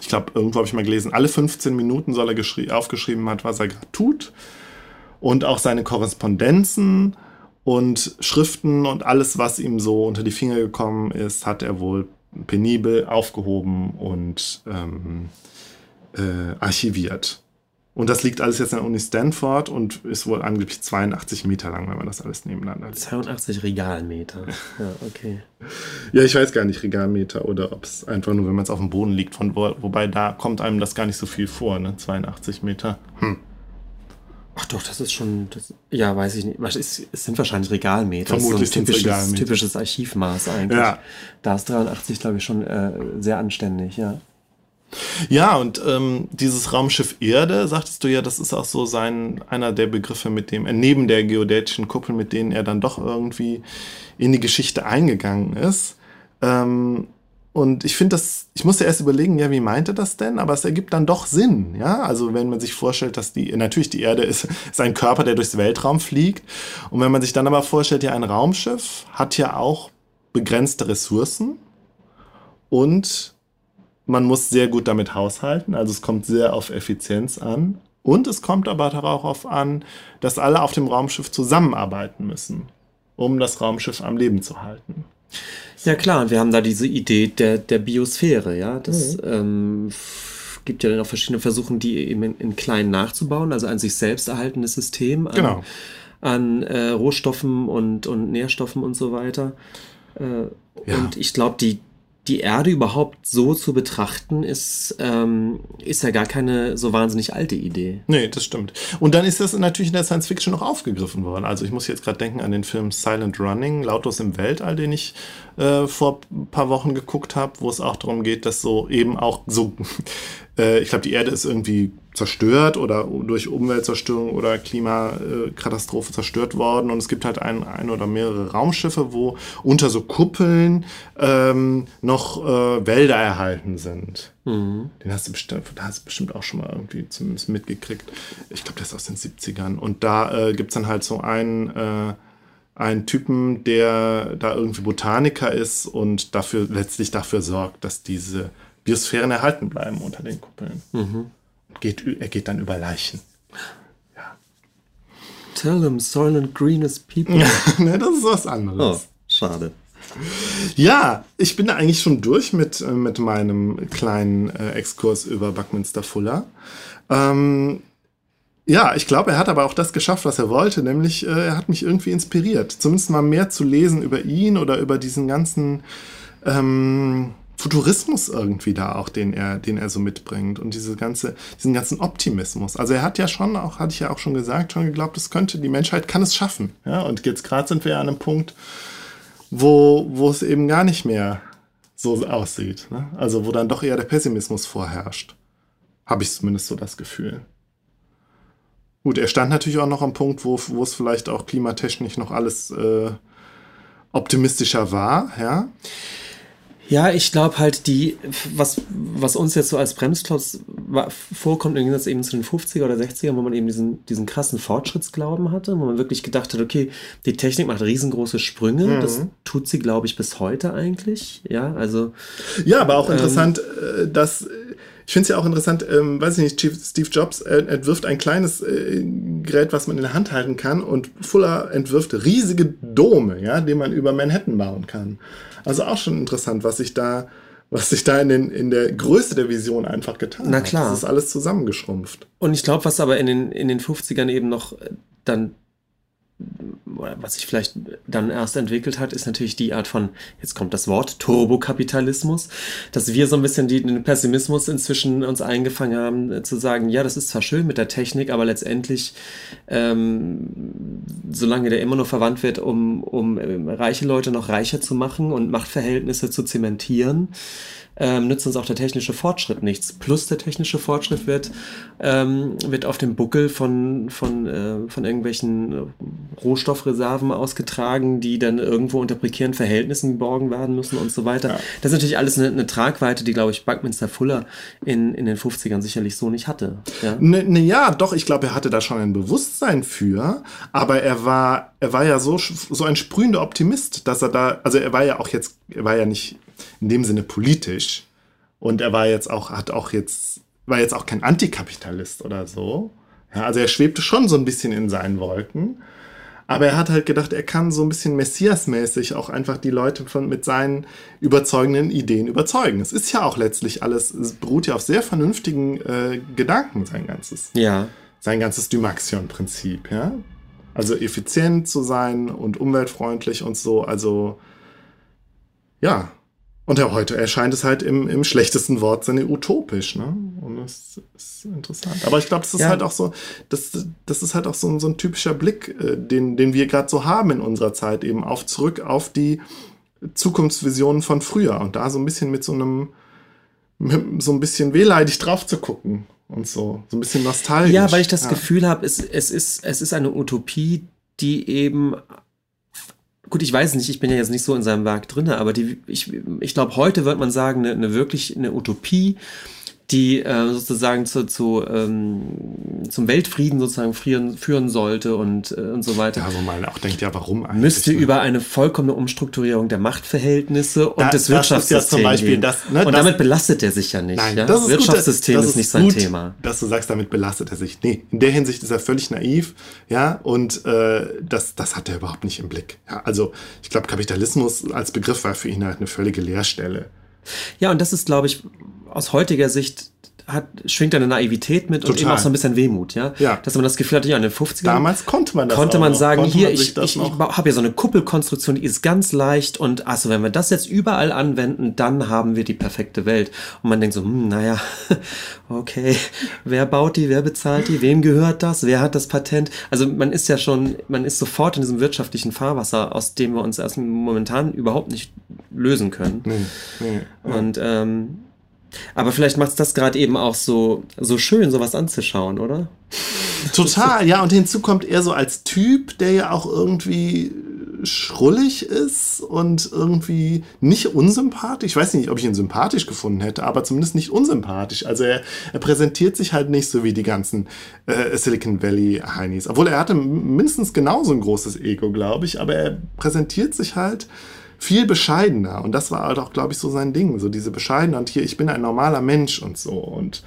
Ich glaube, irgendwo habe ich mal gelesen, alle 15 Minuten soll er aufgeschrieben hat, was er gerade tut. Und auch seine Korrespondenzen und Schriften und alles, was ihm so unter die Finger gekommen ist, hat er wohl penibel aufgehoben und archiviert. Und das liegt alles jetzt an der Uni Stanford und ist wohl angeblich 82 Meter lang, wenn man das alles nebeneinander liest. 82 Regalmeter. Ja, okay. Ja, ich weiß gar nicht, Regalmeter oder ob es einfach nur, wenn man es auf dem Boden liegt, wobei da kommt einem das gar nicht so viel vor, ne? 82 Meter. Ach doch, das ist schon, ja, weiß ich nicht. Es sind wahrscheinlich Regalmeter. Vermutlich so ein typisches Archivmaß eigentlich. Ja. Da ist 83, glaube ich, schon sehr anständig, ja. Ja, und dieses Raumschiff Erde, sagtest du ja, das ist auch so einer der Begriffe, mit dem er neben der geodätischen Kuppel, mit denen er dann doch irgendwie in die Geschichte eingegangen ist. Und ich finde das, ich musste erst überlegen, ja, wie meint er das denn? Aber es ergibt dann doch Sinn, ja? Also wenn man sich vorstellt, dass die Erde ist ein Körper, der durchs Weltraum fliegt. Und wenn man sich dann aber vorstellt, ja, ein Raumschiff hat ja auch begrenzte Ressourcen und man muss sehr gut damit haushalten, also es kommt sehr auf Effizienz an. Und es kommt aber darauf an, dass alle auf dem Raumschiff zusammenarbeiten müssen, um das Raumschiff am Leben zu halten. Ja klar, und wir haben da diese Idee der Biosphäre, ja. Das gibt ja dann auch verschiedene Versuche, die eben in kleinen nachzubauen, also ein sich selbst erhaltendes System an Rohstoffen und Nährstoffen und so weiter. Ja. Und ich glaube, die Erde überhaupt so zu betrachten, ist ja gar keine so wahnsinnig alte Idee. Nee, das stimmt. Und dann ist das natürlich in der Science-Fiction noch aufgegriffen worden. Also ich muss jetzt gerade denken an den Film Silent Running, lautlos im Weltall, den ich vor ein paar Wochen geguckt habe, wo es auch darum geht, dass so eben auch so, ich glaube, die Erde ist irgendwie zerstört oder durch Umweltzerstörung oder Klimakatastrophe zerstört worden. Und es gibt halt ein oder mehrere Raumschiffe, wo unter so Kuppeln noch Wälder erhalten sind. Mhm. Den hast du bestimmt auch schon mal irgendwie zumindest mitgekriegt. Ich glaube, der ist aus den 70ern. Und da gibt es dann halt so einen Typen, der da irgendwie Botaniker ist und letztlich dafür sorgt, dass diese Biosphären erhalten bleiben unter den Kuppeln. Mhm. Er geht dann über Leichen. Ja. Tell them silent green is people. Ne, das ist was anderes. Oh, schade. Ja, ich bin da eigentlich schon durch mit meinem kleinen Exkurs über Buckminster Fuller. Ja, ich glaube, er hat aber auch das geschafft, was er wollte, nämlich er hat mich irgendwie inspiriert. Zumindest mal mehr zu lesen über ihn oder über diesen ganzen Futurismus irgendwie da auch, den er so mitbringt und diesen ganzen Optimismus. Also er hat ja schon auch, hatte ich ja auch schon gesagt, schon geglaubt, die Menschheit kann es schaffen. Ja, und jetzt gerade sind wir ja an einem Punkt, wo es eben gar nicht mehr so aussieht. Ne? Also wo dann doch eher der Pessimismus vorherrscht. Habe ich zumindest so das Gefühl. Gut, er stand natürlich auch noch am Punkt, wo es vielleicht auch klimatechnisch noch alles optimistischer war, ja. Ja, ich glaube halt, was uns jetzt so als Bremsklotz vorkommt, im Gegensatz eben zu den 50er oder 60er, wo man eben diesen krassen Fortschrittsglauben hatte, wo man wirklich gedacht hat, okay, die Technik macht riesengroße Sprünge, das tut sie, glaube ich, bis heute eigentlich, ja, also. Ja, aber auch interessant, ich finde es ja auch interessant, weiß ich nicht, Steve Jobs entwirft ein kleines Gerät, was man in der Hand halten kann, und Fuller entwirft riesige Dome, ja, die man über Manhattan bauen kann. Also auch schon interessant, was sich da in der Größe der Vision einfach getan hat. Na klar. Das ist alles zusammengeschrumpft. Und ich glaube, was aber in den 50ern eben noch dann, was sich vielleicht dann erst entwickelt hat, ist natürlich die Art von, jetzt kommt das Wort, Turbokapitalismus, dass wir so ein bisschen den Pessimismus inzwischen uns eingefangen haben, zu sagen, ja, das ist zwar schön mit der Technik, aber letztendlich, solange der immer nur verwandt wird, um reiche Leute noch reicher zu machen und Machtverhältnisse zu zementieren, nützt uns auch der technische Fortschritt nichts. Plus der technische Fortschritt wird auf dem Buckel von irgendwelchen Rohstoffreserven ausgetragen, die dann irgendwo unter prekären Verhältnissen geborgen werden müssen und so weiter. Ja. Das ist natürlich alles eine Tragweite, die, glaube ich, Buckminster Fuller in den 50ern sicherlich so nicht hatte. Ja, doch, ich glaube, er hatte da schon ein Bewusstsein für, aber er war ja so ein sprühender Optimist, dass er da, also er war ja nicht in dem Sinne politisch und er war jetzt auch, war jetzt auch kein Antikapitalist oder so. Ja, also er schwebte schon so ein bisschen in seinen Wolken, aber er hat halt gedacht, er kann so ein bisschen messiasmäßig auch einfach die Leute mit seinen überzeugenden Ideen überzeugen. Es ist ja auch letztlich alles, es beruht ja auf sehr vernünftigen Gedanken, sein ganzes Dymaxion-Prinzip. Ja? Also effizient zu sein und umweltfreundlich und so, also ja. Und heute erscheint es halt im schlechtesten Wortsinne utopisch, ne? Und das ist interessant. Aber ich glaube, das ist halt auch so, das ist halt auch so ein typischer Blick, den wir gerade so haben in unserer Zeit, eben zurück auf die Zukunftsvisionen von früher und da so ein bisschen so ein bisschen wehleidig drauf zu gucken und so ein bisschen nostalgisch. Ja, weil ich das Gefühl habe, es ist eine Utopie, die eben. Gut, ich weiß nicht, ich bin ja jetzt nicht so in seinem Werk drin, aber ich glaube, heute wird man sagen, eine Utopie, die sozusagen zum Weltfrieden sozusagen führen sollte und so weiter. Ja, wo man auch denkt, ja, warum eigentlich? Müsste über eine vollkommene Umstrukturierung der Machtverhältnisse und des Wirtschaftssystems gehen. Und damit belastet er sich ja nicht. Nein, ja? Das Wirtschaftssystem ist nicht sein Thema. Dass du sagst, damit belastet er sich. Nee, in der Hinsicht ist er völlig naiv, ja, und das hat er überhaupt nicht im Blick. Ja, also ich glaube, Kapitalismus als Begriff war für ihn halt eine völlige Leerstelle. Ja, und das ist, glaube ich, aus heutiger Sicht schwingt eine Naivität mit. Total. Und eben auch so ein bisschen Wehmut, ja? Dass man das Gefühl hatte, ja, in den 50ern. Damals konnte man das auch. Konnte man sagen, hier, ich habe ja so eine Kuppelkonstruktion, die ist ganz leicht und also wenn wir das jetzt überall anwenden, dann haben wir die perfekte Welt. Und man denkt so, naja, okay, wer baut die, wer bezahlt die, wem gehört das, wer hat das Patent? Also man ist sofort in diesem wirtschaftlichen Fahrwasser, aus dem wir uns erst momentan überhaupt nicht lösen können. Nee. Und Aber vielleicht macht es das gerade eben auch so schön, sowas anzuschauen, oder? Total, ja. Und hinzu kommt er so als Typ, der ja auch irgendwie schrullig ist und irgendwie nicht unsympathisch. Ich weiß nicht, ob ich ihn sympathisch gefunden hätte, aber zumindest nicht unsympathisch. Also er präsentiert sich halt nicht so wie die ganzen Silicon Valley-Heinis. Obwohl er hatte mindestens genauso ein großes Ego, glaube ich. Aber er präsentiert sich halt viel bescheidener. Und das war halt auch, glaube ich, so sein Ding. So diese Bescheidenheit hier, ich bin ein normaler Mensch und so. Und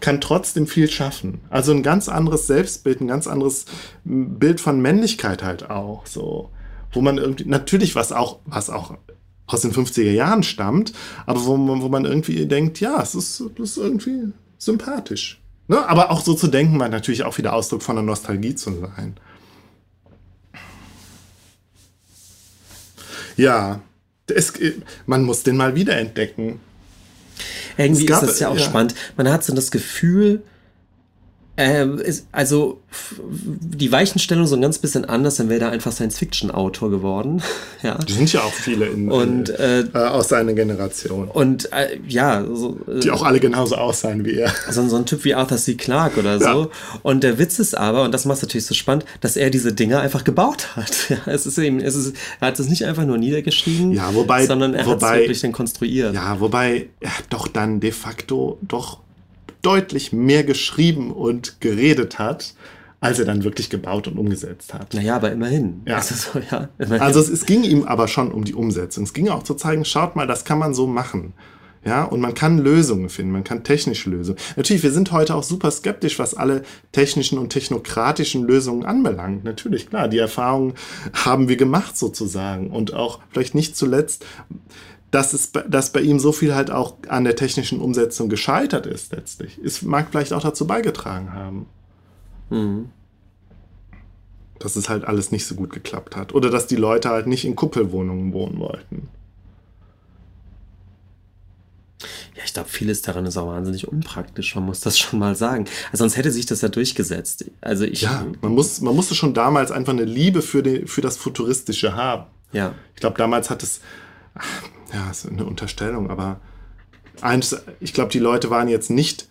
kann trotzdem viel schaffen. Also ein ganz anderes Selbstbild, ein ganz anderes Bild von Männlichkeit halt auch. So, wo man irgendwie, natürlich was auch aus den 50er Jahren stammt, aber wo man irgendwie denkt, ja, es ist irgendwie sympathisch. Ne? Aber auch so zu denken, war natürlich auch wieder Ausdruck von der Nostalgie zu sein. Ja, man muss den mal wieder entdecken. Irgendwie ist das ja auch spannend. Man hat so das Gefühl, die Weichenstellung so ein ganz bisschen anders, dann wäre da einfach Science-Fiction-Autor geworden. Ja. Die sind ja auch viele aus seiner Generation. Und die auch alle genauso aussahen wie er. So ein Typ wie Arthur C. Clarke oder so. Ja. Und der Witz ist aber, und das macht es natürlich so spannend, dass er diese Dinger einfach gebaut hat. Ja, er hat es nicht einfach nur niedergeschrieben, sondern er hat es wirklich dann konstruiert. Ja, wobei er hat doch dann de facto deutlich mehr geschrieben und geredet hat, als er dann wirklich gebaut und umgesetzt hat. Naja, aber immerhin. Ja. Immerhin. Also es ging ihm aber schon um die Umsetzung. Es ging auch zu zeigen, schaut mal, das kann man so machen. Ja, und man kann Lösungen finden, man kann technische Lösungen. Natürlich, wir sind heute auch super skeptisch, was alle technischen und technokratischen Lösungen anbelangt. Natürlich, klar, die Erfahrungen haben wir gemacht sozusagen. Und auch vielleicht nicht zuletzt, dass bei ihm so viel halt auch an der technischen Umsetzung gescheitert ist letztlich. Es mag vielleicht auch dazu beigetragen haben. Mhm. Dass es halt alles nicht so gut geklappt hat. Oder dass die Leute halt nicht in Kuppelwohnungen wohnen wollten. Ja, ich glaube, vieles daran ist auch wahnsinnig unpraktisch. Man muss das schon mal sagen. Also sonst hätte sich das ja durchgesetzt. Also man musste schon damals einfach eine Liebe für das Futuristische haben. Ja. Ich glaube, damals hat es... Ja, ist eine Unterstellung, aber ich glaube, die Leute haben jetzt nicht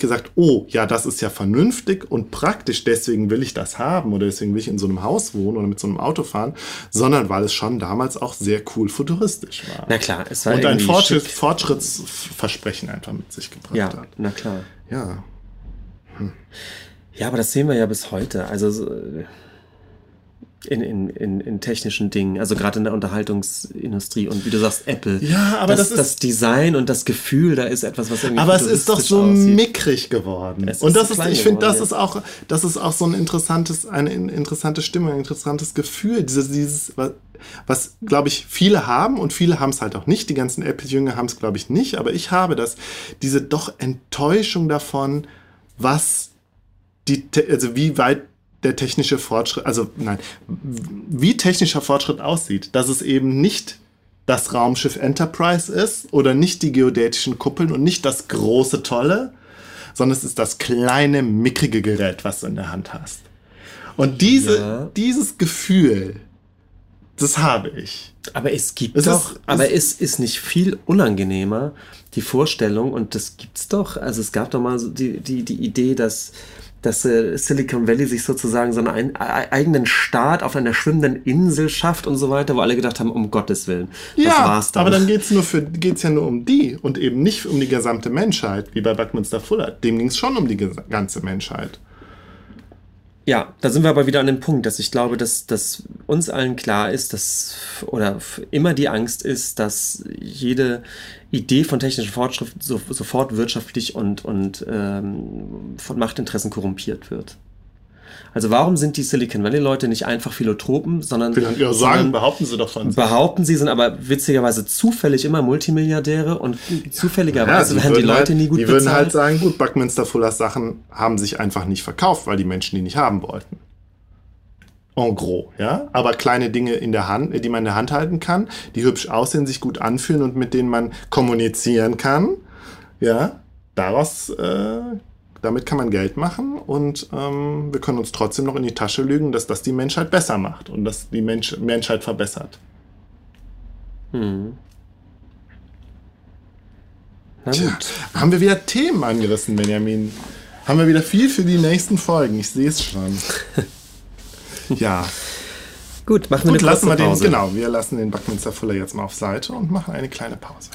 gesagt, oh, ja, das ist ja vernünftig und praktisch, deswegen will ich das haben oder deswegen will ich in so einem Haus wohnen oder mit so einem Auto fahren, sondern weil es schon damals auch sehr cool futuristisch war. Na klar, es war irgendwie schick. Und ein Fortschrittsversprechen einfach mit sich gebracht hat. Ja, na klar. Ja. Hm. Ja, aber das sehen wir ja bis heute. Also in technischen Dingen, also gerade in der Unterhaltungsindustrie und wie du sagst, Apple. Ja, aber das Design und das Gefühl, da ist etwas, was irgendwie. Aber es ist doch so mickrig geworden. Und das ist auch so eine interessante Stimmung, ein interessantes Gefühl. Dieses was, glaube ich, viele haben und viele haben es halt auch nicht. Die ganzen Apple-Jünger haben es, glaube ich, nicht. Aber ich habe diese doch Enttäuschung davon, wie technischer Fortschritt aussieht, dass es eben nicht das Raumschiff Enterprise ist oder nicht die geodätischen Kuppeln und nicht das große Tolle, sondern es ist das kleine, mickrige Gerät, was du in der Hand hast. Und dieses Gefühl, das habe ich. Aber es ist nicht viel unangenehmer, die Vorstellung, und das gibt's doch. Also es gab doch mal die Idee, dass Silicon Valley sich sozusagen so einen eigenen Staat auf einer schwimmenden Insel schafft und so weiter, wo alle gedacht haben, um Gottes Willen, das war's dann. Aber dann geht's ja nur um die und eben nicht um die gesamte Menschheit, wie bei Buckminster Fuller. Dem ging's schon um die ganze Menschheit. Ja, da sind wir aber wieder an dem Punkt, dass ich glaube, dass uns allen klar ist, dass oder immer die Angst ist, dass jede Idee von technischem Fortschritt sofort wirtschaftlich und von Machtinteressen korrumpiert wird. Also warum sind die Silicon Valley-Leute nicht einfach Philanthropen, sondern behaupten sie doch von sich. Behaupten sie, sind aber witzigerweise zufällig immer Multimilliardäre und zufälligerweise werden die Leute nie gut bezahlt. Die würden halt sagen, gut, Buckminster Fullers Sachen haben sich einfach nicht verkauft, weil die Menschen die nicht haben wollten. En gros, ja. Aber kleine Dinge in der Hand, die man in der Hand halten kann, die hübsch aussehen, sich gut anfühlen und mit denen man kommunizieren kann, ja, damit kann man Geld machen und wir können uns trotzdem noch in die Tasche lügen, dass das die Menschheit besser macht und dass die Menschheit verbessert. Tja, haben wir wieder Themen angerissen, Benjamin. Haben wir wieder viel für die nächsten Folgen. Ich sehe es schon. Ja. Gut, machen wir eine kurze Pause. Genau, wir lassen den Buckminster Fuller jetzt mal auf Seite und machen eine kleine Pause.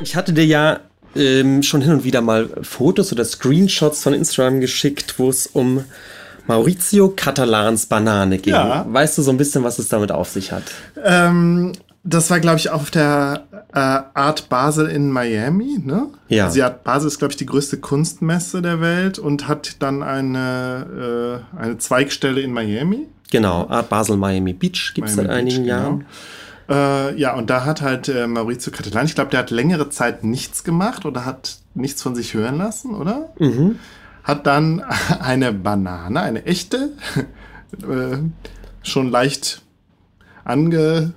Ich hatte dir ja schon hin und wieder mal Fotos oder Screenshots von Instagram geschickt, wo es um Maurizio Cattelans Banane ging. Ja. Weißt du so ein bisschen, was es damit auf sich hat? Das war, glaube ich, auf der Art Basel in Miami, ne? Ja. Also die Art Basel ist, glaube ich, die größte Kunstmesse der Welt und hat dann eine Zweigstelle in Miami. Genau, Art Basel Miami Beach gibt es seit einigen Jahren. Ja, und da hat halt Maurizio Cattelan, ich glaube, der hat längere Zeit nichts gemacht oder hat nichts von sich hören lassen, oder? Mhm. Hat dann eine Banane, eine echte, schon leicht angefaulte,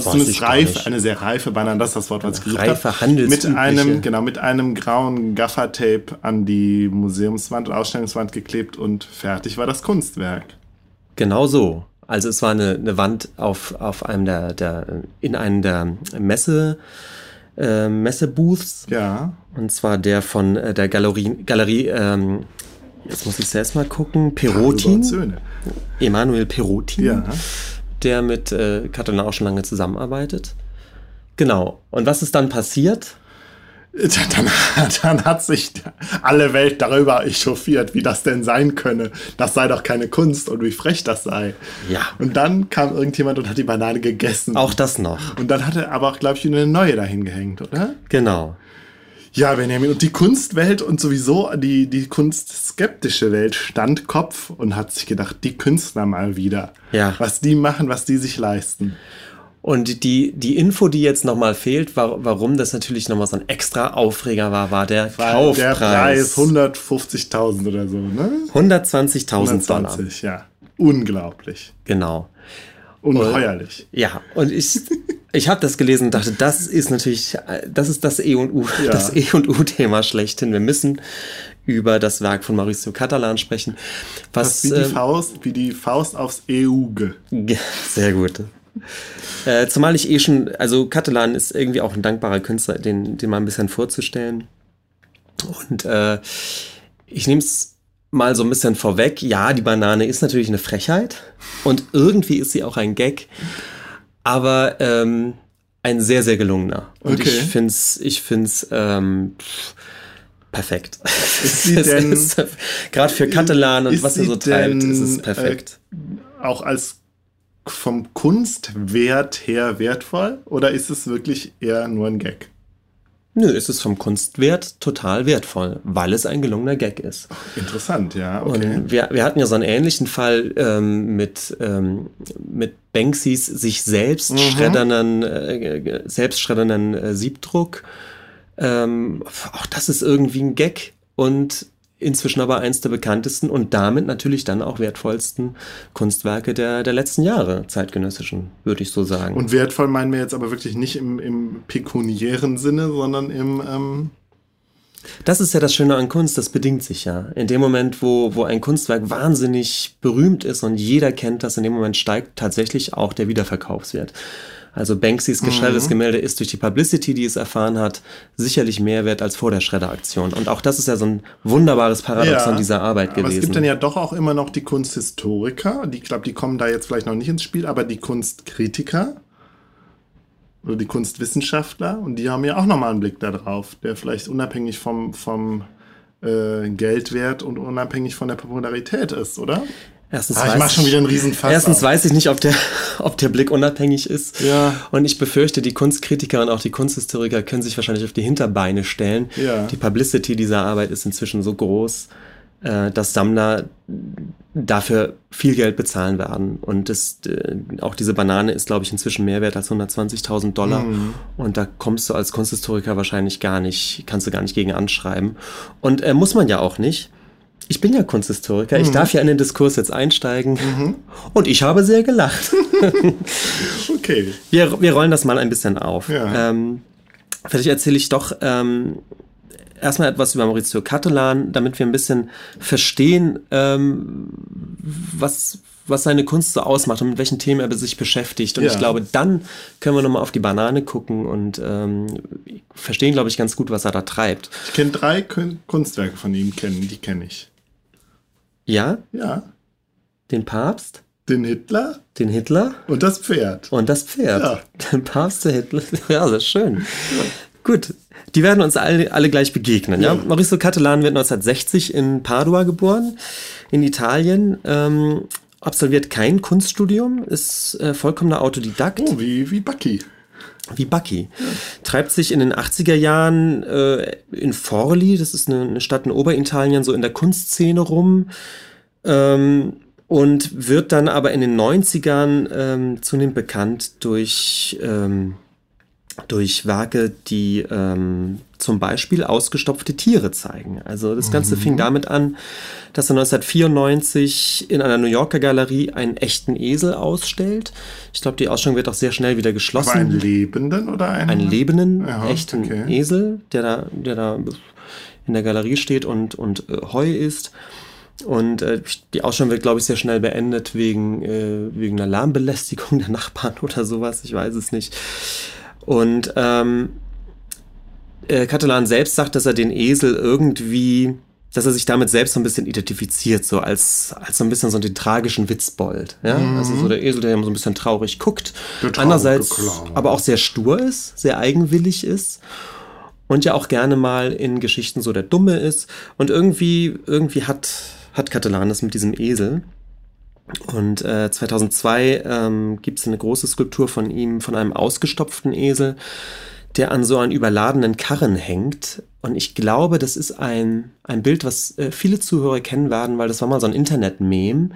zumindest reif, eine sehr reife Banane, das ist das Wort, was ich gesucht habe, mit einem grauen Gaffertape an die Museumswand und Ausstellungswand geklebt und fertig war das Kunstwerk. Genau so. Also es war eine Wand auf einem in einem der Messebooths. Ja. Und zwar der von der Galerie jetzt muss ich selbst mal gucken, Perrotin. Emmanuel Perrotin, ja. Der mit Cattelan auch schon lange zusammenarbeitet. Genau. Und was ist dann passiert? Dann hat sich alle Welt darüber echauffiert, wie das denn sein könne. Das sei doch keine Kunst und wie frech das sei. Ja. Und dann kam irgendjemand und hat die Banane gegessen. Auch das noch. Und dann hat er aber auch, glaube ich, eine neue dahin gehängt, oder? Genau. Ja, Benjamin, und die Kunstwelt und sowieso die kunstskeptische Welt stand Kopf und hat sich gedacht, die Künstler mal wieder. Ja. Was die machen, was die sich leisten. Und die Info, die jetzt nochmal fehlt, warum das natürlich nochmal so ein extra Aufreger war der Kaufpreis. Der Preis 150.000 oder so, ne? 120.000 Dollar. Ja. Unglaublich. Genau. Ungeheuerlich. Ja, und ich habe das gelesen und dachte, das ist natürlich, das ist das E&U, ja. Das E&U-Thema schlechthin. Wir müssen über das Werk von Maurizio Cattelan sprechen. Was wie die Faust aufs Auge. Sehr gut. Zumal ich Cattelan ist irgendwie auch ein dankbarer Künstler, den mal ein bisschen vorzustellen. Und ich nehme es mal so ein bisschen vorweg. Ja, die Banane ist natürlich eine Frechheit und irgendwie ist sie auch ein Gag, aber ein sehr, sehr gelungener. Und okay. Ich find's perfekt. Gerade für Cattelan und was er so treibt, ist es perfekt. Auch als vom Kunstwert her wertvoll oder ist es wirklich eher nur ein Gag? Nö, es ist vom Kunstwert total wertvoll, weil es ein gelungener Gag ist. Interessant, ja, okay. Und wir hatten ja so einen ähnlichen Fall mit Banksys sich selbst schreddernden Siebdruck. Auch das ist irgendwie ein Gag und inzwischen aber eins der bekanntesten und damit natürlich dann auch wertvollsten Kunstwerke der letzten Jahre, zeitgenössischen, würde ich so sagen. Und wertvoll meinen wir jetzt aber wirklich nicht im pekuniären Sinne, sondern im... Das ist ja das Schöne an Kunst, das bedingt sich ja. In dem Moment, wo ein Kunstwerk wahnsinnig berühmt ist und jeder kennt das, in dem Moment steigt tatsächlich auch der Wiederverkaufswert. Also Banksys geschreddertes Gemälde ist durch die Publicity, die es erfahren hat, sicherlich mehr wert als vor der Schredderaktion. Und auch das ist ja so ein wunderbares Paradoxon dieser Arbeit gewesen. Aber es gibt dann ja doch auch immer noch die Kunsthistoriker, die, ich glaube, die kommen da jetzt vielleicht noch nicht ins Spiel, aber die Kunstkritiker oder die Kunstwissenschaftler, und die haben ja auch nochmal einen Blick da drauf, der vielleicht unabhängig vom Geldwert und unabhängig von der Popularität ist, oder? Ich mache schon wieder einen Riesenfass. Erstens weiß ich nicht, ob der Blick unabhängig ist. Ja. Und ich befürchte, die Kunstkritiker und auch die Kunsthistoriker können sich wahrscheinlich auf die Hinterbeine stellen. Ja. Die Publicity dieser Arbeit ist inzwischen so groß, dass Sammler dafür viel Geld bezahlen werden. Und auch diese Banane ist, glaube ich, inzwischen mehr wert als 120.000 Dollar. Mhm. Und da kommst du als Kunsthistoriker wahrscheinlich kannst du gar nicht gegen anschreiben. Und muss man ja auch nicht. Ich bin ja Kunsthistoriker, ich darf ja in den Diskurs jetzt einsteigen und ich habe sehr gelacht. Okay. Wir rollen das mal ein bisschen auf. Ja. Vielleicht erzähle ich doch erstmal etwas über Maurizio Cattelan, damit wir ein bisschen verstehen, was seine Kunst so ausmacht und mit welchen Themen er sich beschäftigt. Und ja, ich glaube, dann können wir nochmal auf die Banane gucken und verstehen, glaube ich, ganz gut, was er da treibt. Ich kenne 3 Kunstwerke von ihm, die kenne ich. Ja? Ja. Den Papst? Den Hitler und das Pferd. Und das Pferd. Ja. Den Papst, der Hitler. Ja, das ist schön. Ja. Gut, die werden uns alle gleich begegnen. Ja. Ja? Maurizio Cattelan wird 1960 in Padua geboren, in Italien. Absolviert kein Kunststudium, ist vollkommener Autodidakt. Oh, wie Bucky. Wie Bucky. Ja. Treibt sich in den 80er Jahren in Forli, das ist eine Stadt in Oberitalien, so in der Kunstszene rum. Und wird dann aber in den 90ern zunehmend bekannt durch Werke, die zum Beispiel ausgestopfte Tiere zeigen. Also das Ganze fing damit an, dass er 1994 in einer New Yorker Galerie einen echten Esel ausstellt. Ich glaube, die Ausstellung wird auch sehr schnell wieder geschlossen. Aber einen lebenden oder einen? Einen lebenden, ja, echten, okay, Esel, der da in der Galerie steht und Heu isst. Und die Ausstellung wird, glaube ich, sehr schnell beendet wegen einer Lärmbelästigung der Nachbarn oder sowas. Ich weiß es nicht. Und Cattelan selbst sagt, dass er den Esel irgendwie, dass er sich damit selbst so ein bisschen identifiziert, so als so ein bisschen so den tragischen Witzbold. Ja? Mhm. Also so der Esel, der immer so ein bisschen traurig guckt. Andererseits aber auch sehr stur ist, sehr eigenwillig ist. Und ja auch gerne mal in Geschichten so der Dumme ist. Und irgendwie hat Cattelan das mit diesem Esel. Und 2002 gibt es eine große Skulptur von ihm, von einem ausgestopften Esel, der an so einen überladenen Karren hängt. Und ich glaube, das ist ein Bild, was viele Zuhörer kennen werden, weil das war mal so ein Internet-Meme.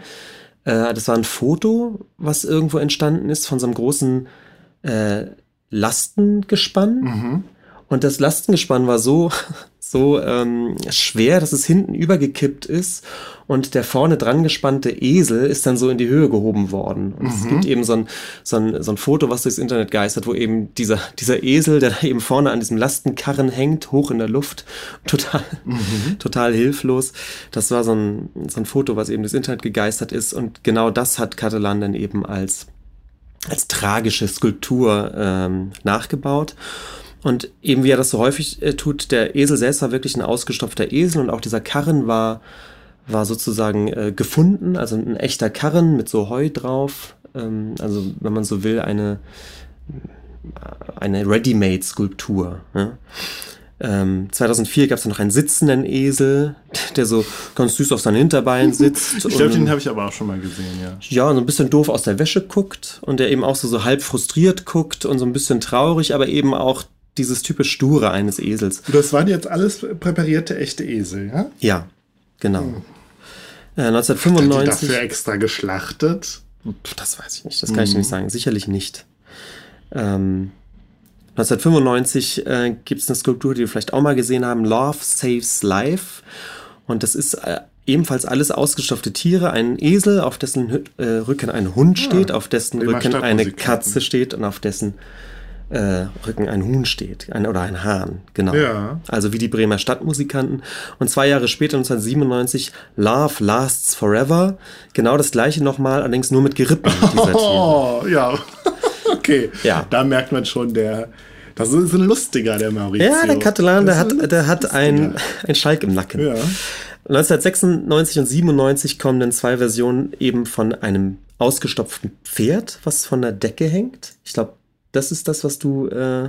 Das war ein Foto, was irgendwo entstanden ist von so einem großen Lastengespann. Mhm. Und das Lastengespann war so schwer, dass es hinten übergekippt ist und der vorne dran gespannte Esel ist dann so in die Höhe gehoben worden. Und es gibt eben so ein Foto, was durchs Internet geistert, wo eben dieser Esel, der da eben vorne an diesem Lastenkarren hängt, hoch in der Luft, total hilflos. Das war so ein Foto, was eben durchs Internet gegeistert ist. Und genau das hat Cattelan dann eben als tragische Skulptur nachgebaut. Und eben, wie er das so häufig tut, der Esel selbst war wirklich ein ausgestopfter Esel und auch dieser Karren war sozusagen gefunden, also ein echter Karren mit so Heu drauf. Also, wenn man so will, eine Ready-Made-Skulptur. Ne? 2004 gab es noch einen sitzenden Esel, der so ganz süß auf seinen Hinterbeinen sitzt. Ich glaube, den habe ich aber auch schon mal gesehen, ja. Ja, und so ein bisschen doof aus der Wäsche guckt und der eben auch so halb frustriert guckt und so ein bisschen traurig, aber eben auch dieses typisch Sture eines Esels. Das waren jetzt alles präparierte echte Esel, ja? Ja, genau. 1995... Hat die dafür extra geschlachtet? Das weiß ich nicht, das kann ich nicht sagen. Sicherlich nicht. 1995 gibt es eine Skulptur, die wir vielleicht auch mal gesehen haben, Love Saves Life. Und das ist ebenfalls alles ausgestopfte Tiere. Ein Esel, auf dessen Rücken ein Hund steht, auf dessen Rücken eine Katze steht und auf dessen Rücken ein Huhn steht, oder ein Hahn, genau. Ja. Also wie die Bremer Stadtmusikanten. Und 2 Jahre später, 1997, Love Lasts Forever. Genau das gleiche nochmal, allerdings nur mit Gerippen dieser Tiere. Oh, ja. Okay, ja. Da merkt man schon, das ist ein Lustiger, der Maurizio. Ja, der Cattelan, der hat ein Schalk im Nacken. Ja. 1996 und 1997 kommen dann 2 Versionen eben von einem ausgestopften Pferd, was von der Decke hängt. Ich glaube, das ist das, was du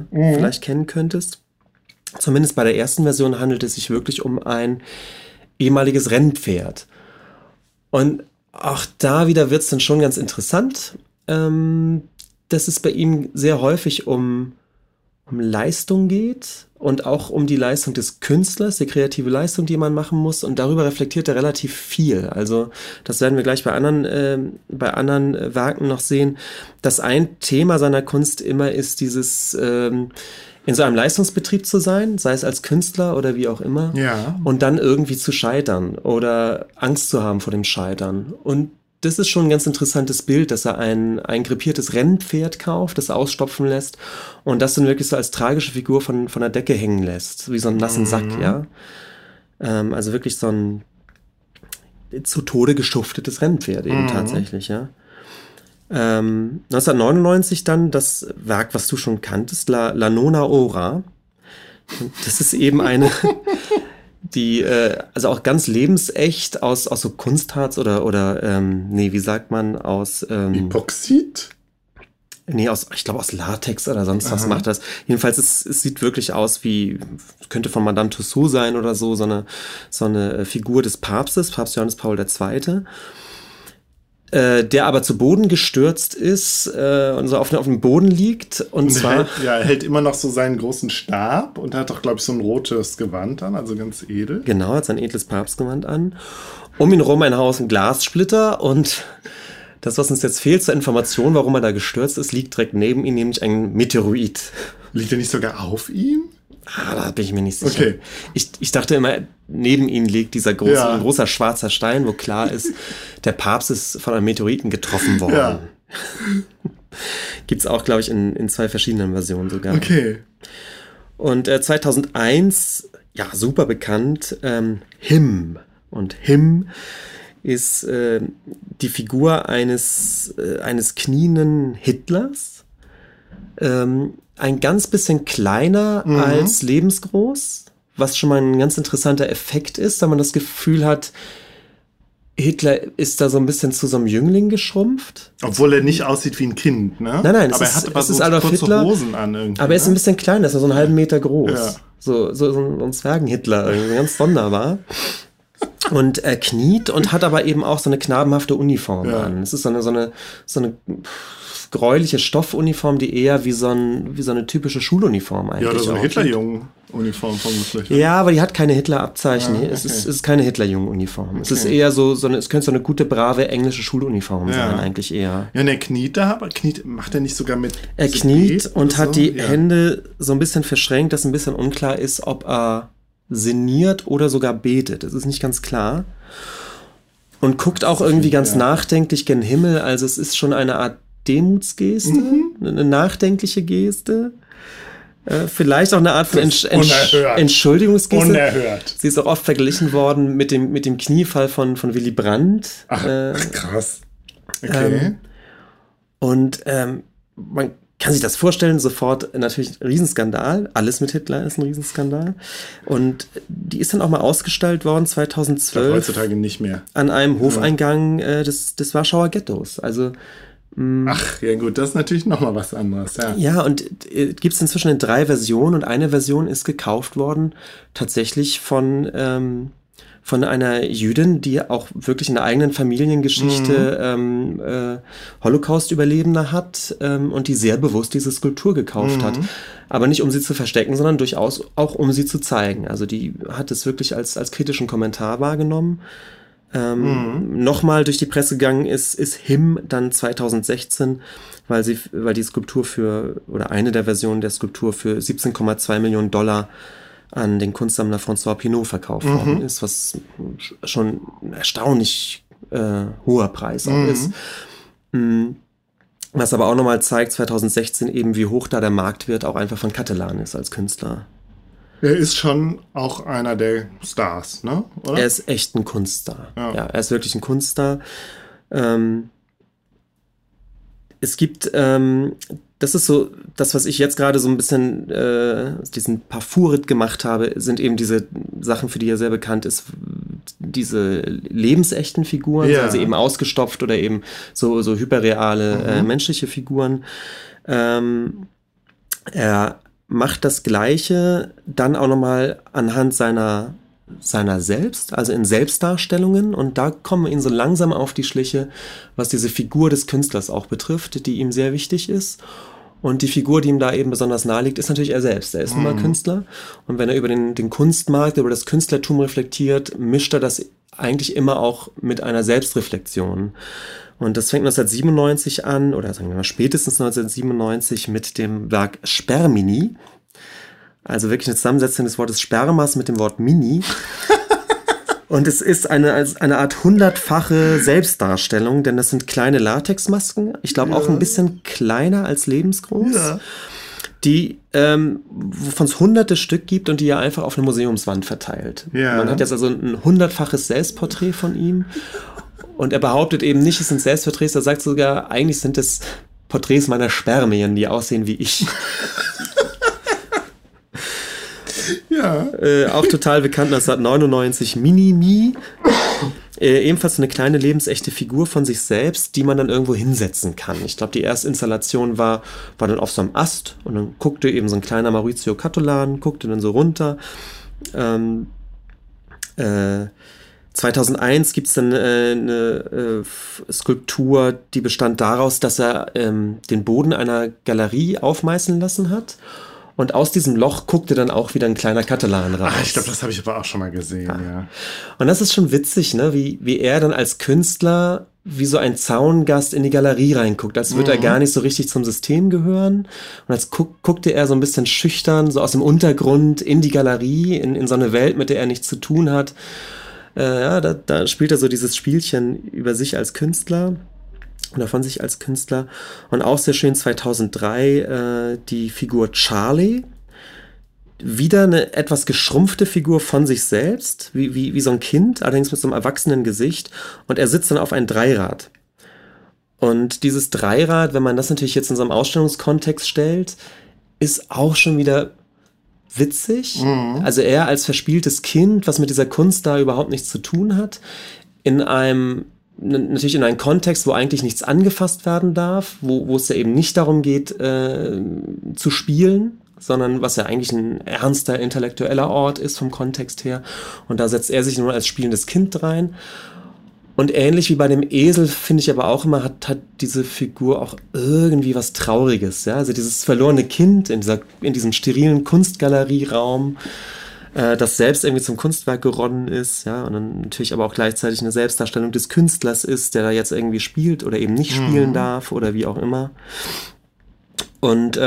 vielleicht kennen könntest. Zumindest bei der ersten Version handelt es sich wirklich um ein ehemaliges Rennpferd. Und auch da wieder wird es dann schon ganz interessant. Dass es bei ihm sehr häufig um Leistung geht und auch um die Leistung des Künstlers, die kreative Leistung, die man machen muss. Und darüber reflektiert er relativ viel. Also das werden wir gleich bei anderen Werken noch sehen, dass ein Thema seiner Kunst immer ist, dieses in so einem Leistungsbetrieb zu sein, sei es als Künstler oder wie auch immer, ja, und dann irgendwie zu scheitern oder Angst zu haben vor dem Scheitern. Und das ist schon ein ganz interessantes Bild, dass er ein krepiertes Rennpferd kauft, das er ausstopfen lässt und das dann wirklich so als tragische Figur von der Decke hängen lässt, wie so einen nassen Sack, ja. Also wirklich so ein zu Tode geschuftetes Rennpferd eben tatsächlich, ja. 1999 dann das Werk, was du schon kanntest, La Nona Ora. Das ist eben eine, die also auch ganz lebensecht aus so Kunstharz oder nee, wie sagt man, aus Epoxid? Nee, ich glaube aus Latex oder sonst was macht das. Jedenfalls, es sieht wirklich aus wie, könnte von Madame Tussauds sein oder so eine Figur des Papstes, Papst Johannes Paul II., der aber zu Boden gestürzt ist und so auf dem Boden liegt. Und zwar er hält immer noch so seinen großen Stab und hat doch, glaube ich, so ein rotes Gewand an, also ganz edel. Genau, hat sein edles Papstgewand an. Um ihn rum ein Haufen Glassplitter und das, was uns jetzt fehlt zur Information, warum er da gestürzt ist, liegt direkt neben ihm, nämlich ein Meteorit. Liegt er nicht sogar auf ihm? Da bin ich mir nicht sicher. Okay. Ich dachte immer, neben ihm liegt dieser große, ein großer schwarzer Stein, wo klar ist, der Papst ist von einem Meteoriten getroffen worden. Ja. Gibt es auch, glaube ich, in zwei verschiedenen Versionen sogar. Okay. Und 2001, ja, super bekannt, Him. Und Him ist die Figur eines knienden Hitlers. Ein ganz bisschen kleiner als lebensgroß, was schon mal ein ganz interessanter Effekt ist, da man das Gefühl hat, Hitler ist da so ein bisschen zu so einem Jüngling geschrumpft. Obwohl er nicht aussieht wie ein Kind, ne? Nein, aber er hat aber so kurze Hosen an irgendwie. Aber er ist ein bisschen kleiner, ist so einen halben Meter groß. Ja. So ein Zwergen-Hitler, ganz sonderbar. Und er kniet und hat aber eben auch so eine knabenhafte Uniform an. Es ist so eine gräuliche Stoffuniform, die eher wie so eine typische Schuluniform eigentlich aussieht. Ja, oder so eine Hitlerjungen-Uniform vermutlich. Ja, aber die hat keine Hitler-Abzeichen. Okay. Es ist keine Hitlerjungen-Uniform. Okay. Es ist eher es könnte so eine gute, brave englische Schuluniform sein eigentlich eher. Ja, und er kniet da, aber macht er nicht sogar mit... Er kniet und hat die Hände so ein bisschen verschränkt, dass ein bisschen unklar ist, ob er sinniert oder sogar betet. Das ist nicht ganz klar. Und guckt auch irgendwie ganz nachdenklich gen Himmel. Also es ist schon eine Art Demutsgeste, eine nachdenkliche Geste, vielleicht auch eine Art von Entschuldigungsgeste. Unerhört. Sie ist auch oft verglichen worden mit dem Kniefall von Willy Brandt. Ach, krass. Okay. Man kann sich das vorstellen, sofort natürlich ein Riesenskandal. Alles mit Hitler ist ein Riesenskandal. Und die ist dann auch mal ausgestellt worden 2012. Doch heutzutage nicht mehr. An einem Hofeingang des Warschauer Ghettos. Also ach, ja gut, das ist natürlich nochmal was anderes. Ja, und gibt es inzwischen in drei Versionen und eine Version ist gekauft worden, tatsächlich von einer Jüdin, die auch wirklich in der eigenen Familiengeschichte Holocaust-Überlebender hat und die sehr bewusst diese Skulptur gekauft hat. Aber nicht, um sie zu verstecken, sondern durchaus auch, um sie zu zeigen. Also die hat es wirklich als kritischen Kommentar wahrgenommen. Nochmal durch die Presse gegangen ist Him dann 2016, weil die Skulptur oder eine der Versionen der Skulptur für $17,2 Millionen an den Kunstsammler François Pinault verkauft worden ist, was schon ein erstaunlich hoher Preis auch ist. Was aber auch nochmal zeigt, 2016 eben, wie hoch da der Marktwert auch einfach von Cattelan ist als Künstler. Er ist schon auch einer der Stars, ne? Oder? Er ist echt ein Kunststar. Ja, er ist wirklich ein Kunststar. Es gibt, das ist so, das, was ich jetzt gerade so ein bisschen diesen Parfurit gemacht habe, sind eben diese Sachen, für die er sehr bekannt ist, diese lebensechten Figuren, also eben ausgestopft oder eben so hyperreale menschliche Figuren. Er macht das Gleiche dann auch nochmal anhand seiner selbst, also in Selbstdarstellungen. Und da kommen wir ihn so langsam auf die Schliche, was diese Figur des Künstlers auch betrifft, die ihm sehr wichtig ist. Und die Figur, die ihm da eben besonders nahe liegt, ist natürlich er selbst. Er ist nun mal Künstler. Und wenn er über den Kunstmarkt, über das Künstlertum reflektiert, mischt er das eigentlich immer auch mit einer Selbstreflexion. Und das fängt 1997 an, oder sagen wir mal spätestens 1997 mit dem Werk Spermini. Also wirklich eine Zusammensetzung des Wortes Spermas mit dem Wort Mini. Und es ist eine Art 100-fache Selbstdarstellung, denn das sind kleine Latexmasken, ich glaube auch ein bisschen kleiner als lebensgroß, die, wovon es hunderte Stück gibt und die er einfach auf eine Museumswand verteilt. Ja. Man hat jetzt also ein 100-faches Selbstporträt von ihm und er behauptet eben nicht, es sind Selbstporträts, er sagt sogar, eigentlich sind es Porträts meiner Spermien, die aussehen wie ich. Ja. Auch total bekannt, 1999 Mini-Mi. Ebenfalls eine kleine lebensechte Figur von sich selbst, die man dann irgendwo hinsetzen kann. Ich glaube, die erste Installation war dann auf so einem Ast und dann guckte eben so ein kleiner Maurizio Cattelan, guckte dann so runter. 2001 gibt es dann eine Skulptur, die bestand daraus, dass er den Boden einer Galerie aufmeißen lassen hat. Und aus diesem Loch guckte dann auch wieder ein kleiner Cattelan raus. Ah, ich glaube, das habe ich aber auch schon mal gesehen, ja. Und das ist schon witzig, ne? Wie er dann als Künstler wie so ein Zaungast in die Galerie reinguckt. Als würde er gar nicht so richtig zum System gehören. Und als guckte er so ein bisschen schüchtern, so aus dem Untergrund in die Galerie, in so eine Welt, mit der er nichts zu tun hat. Da spielt er so dieses Spielchen über sich als Künstler. Oder von sich als Künstler. Und auch sehr schön 2003 die Figur Charlie. Wieder eine etwas geschrumpfte Figur von sich selbst, wie so ein Kind, allerdings mit so einem erwachsenen Gesicht. Und er sitzt dann auf einem Dreirad. Und dieses Dreirad, wenn man das natürlich jetzt in so einem Ausstellungskontext stellt, ist auch schon wieder witzig. Mhm. Also er als verspieltes Kind, was mit dieser Kunst da überhaupt nichts zu tun hat, natürlich in einen Kontext, wo eigentlich nichts angefasst werden darf, wo es ja eben nicht darum geht, zu spielen, sondern was ja eigentlich ein ernster, intellektueller Ort ist vom Kontext her. Und da setzt er sich nur als spielendes Kind rein. Und ähnlich wie bei dem Esel, finde ich aber auch immer, hat diese Figur auch irgendwie was Trauriges. Ja? Also dieses verlorene Kind in diesem sterilen Kunstgalerieraum, das selbst irgendwie zum Kunstwerk geronnen ist, ja, und dann natürlich aber auch gleichzeitig eine Selbstdarstellung des Künstlers ist, der da jetzt irgendwie spielt oder eben nicht spielen darf oder wie auch immer. Und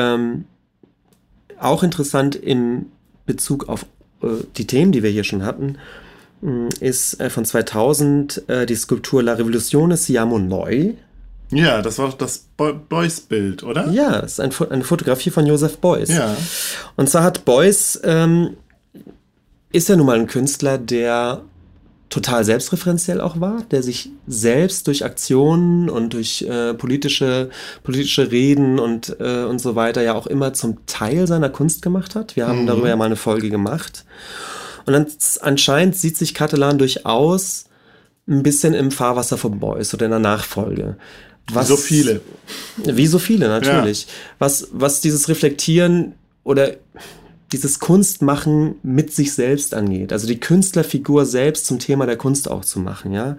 auch interessant in Bezug auf die Themen, die wir hier schon hatten, ist von 2000 die Skulptur La Revoluzione Siamo Noi. Ja, das war doch das Beuys-Bild, oder? Ja, das ist eine Fotografie von Josef Beuys. Ja. Und zwar hat Beuys ist ja nun mal ein Künstler, der total selbstreferenziell auch war, der sich selbst durch Aktionen und durch politische Reden und so weiter ja auch immer zum Teil seiner Kunst gemacht hat. Wir haben darüber ja mal eine Folge gemacht. Und dann anscheinend sieht sich Cattelan durchaus ein bisschen im Fahrwasser von Beuys oder in der Nachfolge. Wie so viele, natürlich. Ja. Was dieses Reflektieren oder dieses Kunstmachen mit sich selbst angeht. Also die Künstlerfigur selbst zum Thema der Kunst auch zu machen, ja.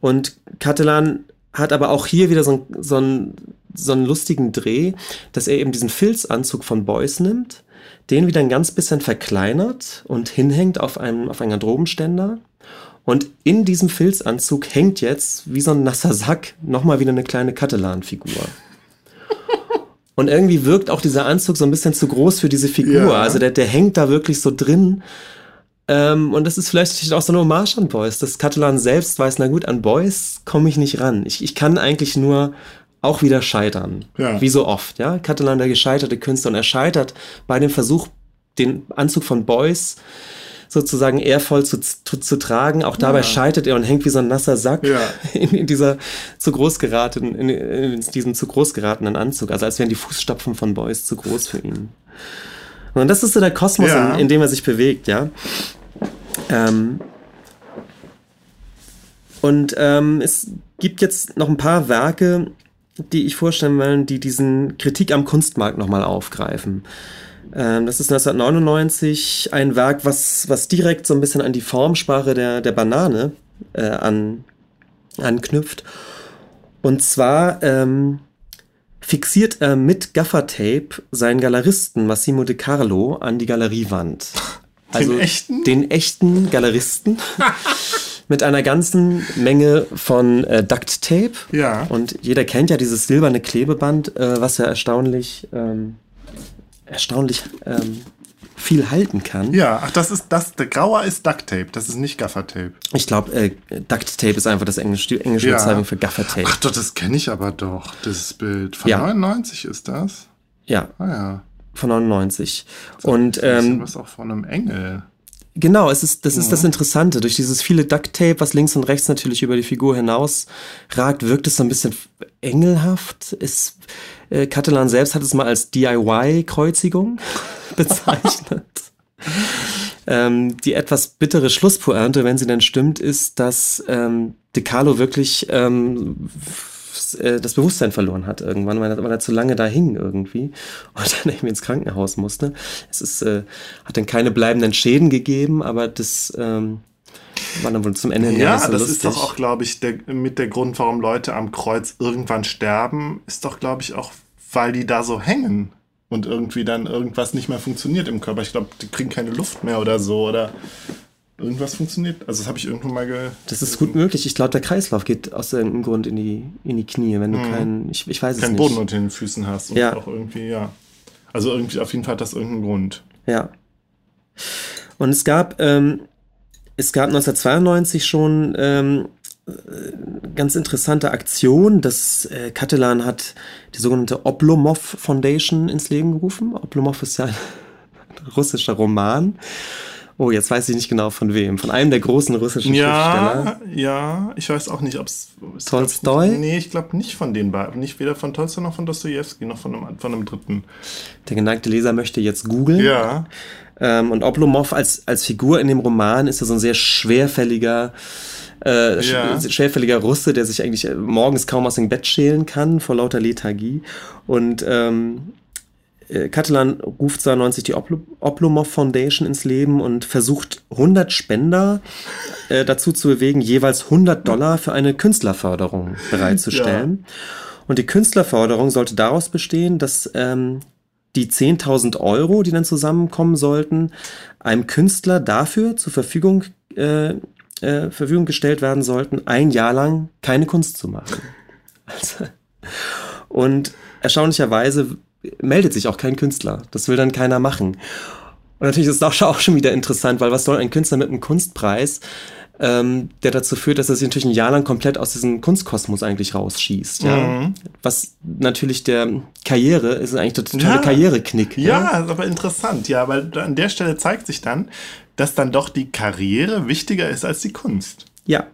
Und Cattelan hat aber auch hier wieder so einen lustigen Dreh, dass er eben diesen Filzanzug von Beuys nimmt, den wieder ein ganz bisschen verkleinert und hinhängt auf einen Garderobenständer. Und in diesem Filzanzug hängt jetzt, wie so ein nasser Sack, nochmal wieder eine kleine Cattelan-Figur. Und irgendwie wirkt auch dieser Anzug so ein bisschen zu groß für diese Figur. Ja. Also der hängt da wirklich so drin. Und das ist vielleicht auch so eine Hommage an Beuys. Das Cattelan selbst weiß, na gut, an Beuys komme ich nicht ran. Ich kann eigentlich nur auch wieder scheitern. Ja. Wie so oft. Ja? Cattelan, der gescheiterte Künstler. Und er scheitert bei dem Versuch, den Anzug von Beuys sozusagen ehrvoll zu tragen. Auch dabei scheitert er und hängt wie so ein nasser Sack in diesem zu groß geratenen Anzug. Also als wären die Fußstapfen von Beuys zu groß für ihn. Und das ist so der Kosmos, in dem er sich bewegt, ja. Es gibt jetzt noch ein paar Werke, die ich vorstellen will, die diesen Kritik am Kunstmarkt nochmal aufgreifen. Das ist 1999 ein Werk, was direkt so ein bisschen an die Formsprache der Banane anknüpft. Und zwar fixiert er mit Gaffertape seinen Galeristen Massimo De Carlo an die Galeriewand. Also den echten Galeristen mit einer ganzen Menge von Duct Tape. Ja. Und jeder kennt ja dieses silberne Klebeband, was ja erstaunlich viel halten kann. Ja, ach, das ist das. Der Grauer ist Ducktape, das ist nicht Gaffertape. Ich glaube, Ducktape ist einfach das englische Bezeichnung für Gaffertape. Ach doch, das kenne ich aber doch. Das Bild von 99 ist das? Ja. Ah ja. Von 99. So, und was auch von einem Engel. Genau, das ist das Interessante. Durch dieses viele Ducktape, was links und rechts natürlich über die Figur hinaus ragt, wirkt es so ein bisschen engelhaft. Cattelan selbst hat es mal als DIY-Kreuzigung bezeichnet. Die etwas bittere Schlusspointe, wenn sie denn stimmt, ist, dass De Carlo wirklich das Bewusstsein verloren hat irgendwann, weil er zu lange da hing irgendwie und dann irgendwie ins Krankenhaus musste. Es ist, hat dann keine bleibenden Schäden gegeben, aber das war dann wohl zum Ende hin. Ja, so das lustig. Ist doch auch, glaube ich, der Grund, warum Leute am Kreuz irgendwann sterben, ist doch, glaube ich, auch, weil die da so hängen und irgendwie dann irgendwas nicht mehr funktioniert im Körper. Ich glaube, die kriegen keine Luft mehr oder so oder... Irgendwas funktioniert. Also das habe ich irgendwann mal gehört. Das ist gut möglich. Ich glaube, der Kreislauf geht aus irgendeinem Grund in die Knie, wenn du keinen, ich weiß es nicht. Keinen Boden unter den Füßen hast. Und auch irgendwie, also irgendwie auf jeden Fall hat das irgendeinen Grund. Ja. Und es gab 1992 schon ganz interessante Aktion, dass Cattelan hat die sogenannte Oblomov Foundation ins Leben gerufen. Oblomov ist ja ein russischer Roman. Oh, jetzt weiß ich nicht genau von wem. Von einem der großen russischen Schriftsteller. Ja, ich weiß auch nicht, ob es... Tolstoi? Ich glaube nicht von den beiden. Nicht weder von Tolstoi noch von Dostojewski, noch von einem dritten. Der geneigte Leser möchte jetzt googeln. Ja. Und Oblomov als Figur in dem Roman ist ja so ein sehr schwerfälliger Russe, der sich eigentlich morgens kaum aus dem Bett schälen kann, vor lauter Lethargie. Und... Cattelan ruft 92 die Oblomov Foundation ins Leben und versucht 100 Spender dazu zu bewegen, jeweils $100 für eine Künstlerförderung bereitzustellen. Ja. Und die Künstlerförderung sollte daraus bestehen, dass die 10.000 Euro, die dann zusammenkommen sollten, einem Künstler dafür zur Verfügung gestellt werden sollten, ein Jahr lang keine Kunst zu machen. Also, und erstaunlicherweise meldet sich auch kein Künstler. Das will dann keiner machen. Und natürlich ist das auch schon wieder interessant, weil was soll ein Künstler mit einem Kunstpreis, der dazu führt, dass er sich natürlich ein Jahr lang komplett aus diesem Kunstkosmos eigentlich rausschießt. Ja? Mhm. Was natürlich der Karriere, ist eigentlich der totale Karriereknick. Ja, aber interessant. Ja, weil an der Stelle zeigt sich dann, dass dann doch die Karriere wichtiger ist als die Kunst. Ja.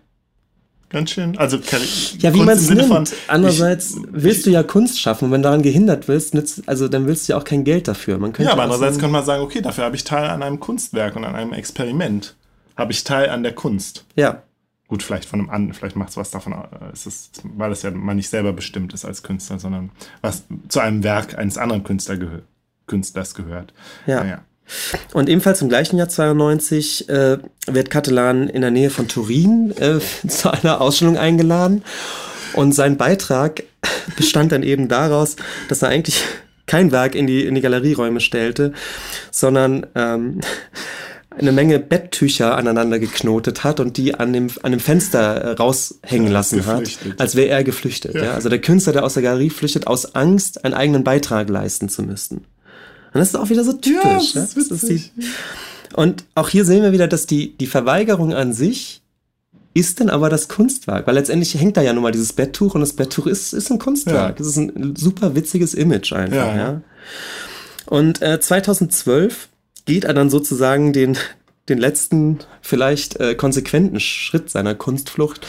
Ganz schön. Also, wie man es nimmt. Andererseits willst du ja Kunst schaffen und wenn du daran gehindert wirst, dann willst du ja auch kein Geld dafür. Aber andererseits könnte man sagen, okay, dafür habe ich Teil an einem Kunstwerk und an einem Experiment. Habe ich Teil an der Kunst. Ja. Gut, vielleicht von einem anderen, vielleicht macht es was davon, weil es ja mal nicht selber bestimmt ist als Künstler, sondern was zu einem Werk eines anderen Künstlers gehört. Ja. Naja. Und ebenfalls im gleichen Jahr 92 wird Cattelan in der Nähe von Turin zu einer Ausstellung eingeladen und sein Beitrag bestand dann eben daraus, dass er eigentlich kein Werk in die Galerieräume stellte, sondern eine Menge Betttücher aneinander geknotet hat und die an dem Fenster raushängen lassen hat, als wäre er geflüchtet. Ja. Ja? Also der Künstler, der aus der Galerie flüchtet, aus Angst, einen eigenen Beitrag leisten zu müssen. Und das ist auch wieder so typisch. Ja, das ist witzig. Und auch hier sehen wir wieder, dass die Verweigerung an sich ist dann aber das Kunstwerk. Weil letztendlich hängt da ja nun mal dieses Betttuch und das Betttuch ist ein Kunstwerk. Das ist ein super witziges Image einfach. Ja. Und 2012 geht er dann sozusagen den letzten, vielleicht konsequenten Schritt seiner Kunstflucht.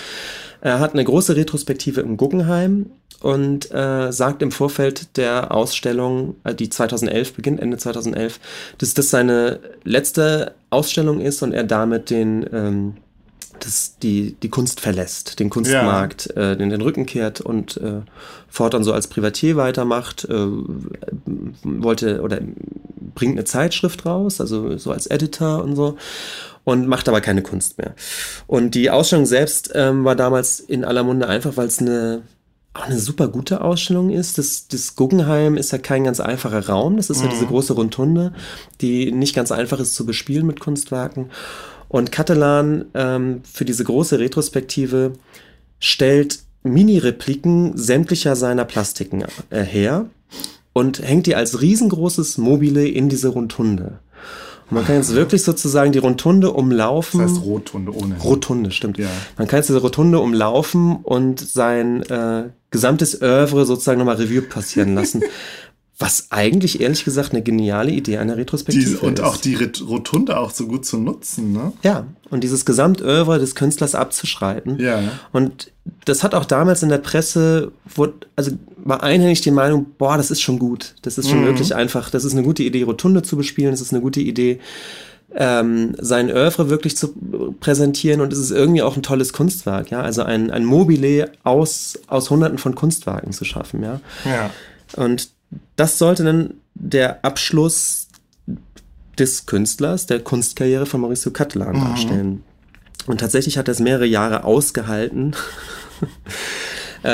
Er hat eine große Retrospektive im Guggenheim und sagt im Vorfeld der Ausstellung, die 2011 beginnt, Ende 2011, dass das seine letzte Ausstellung ist und er damit die Kunst verlässt, den Kunstmarkt, den Rücken kehrt und fortan so als Privatier weitermacht, bringt eine Zeitschrift raus, also so als Editor und so, und macht aber keine Kunst mehr. Und die Ausstellung selbst war damals in aller Munde einfach, weil es eine super gute Ausstellung ist. Das Guggenheim ist ja kein ganz einfacher Raum. Das ist ja diese große Rundtunde, die nicht ganz einfach ist zu bespielen mit Kunstwerken. Und Cattelan für diese große Retrospektive stellt Mini-Repliken sämtlicher seiner Plastiken her und hängt die als riesengroßes Mobile in diese Rundtunde. Und man kann jetzt wirklich sozusagen die Rotunde umlaufen. Das heißt Rotunde ohne. Rotunde, stimmt. Ja. Man kann jetzt diese Rotunde umlaufen und sein gesamtes Oeuvre sozusagen nochmal Revue passieren lassen. Was eigentlich, ehrlich gesagt, eine geniale Idee einer Retrospektive ist. Und auch die Rotunde auch so gut zu nutzen, ne? Ja, und dieses Gesamtœuvre des Künstlers abzuschreiten. Ja. Und das hat auch damals in der Presse, also war einhellig die Meinung, boah, das ist schon gut. Das ist schon wirklich einfach, das ist eine gute Idee, Rotunde zu bespielen, das ist eine gute Idee, sein Oeuvre wirklich zu präsentieren, und es ist irgendwie auch ein tolles Kunstwerk, ja? Also ein Mobile aus Hunderten von Kunstwerken zu schaffen, ja? Ja. Und das sollte dann der Abschluss des Künstlers, der Kunstkarriere von Maurizio Cattelan darstellen. Und tatsächlich hat er es mehrere Jahre ausgehalten,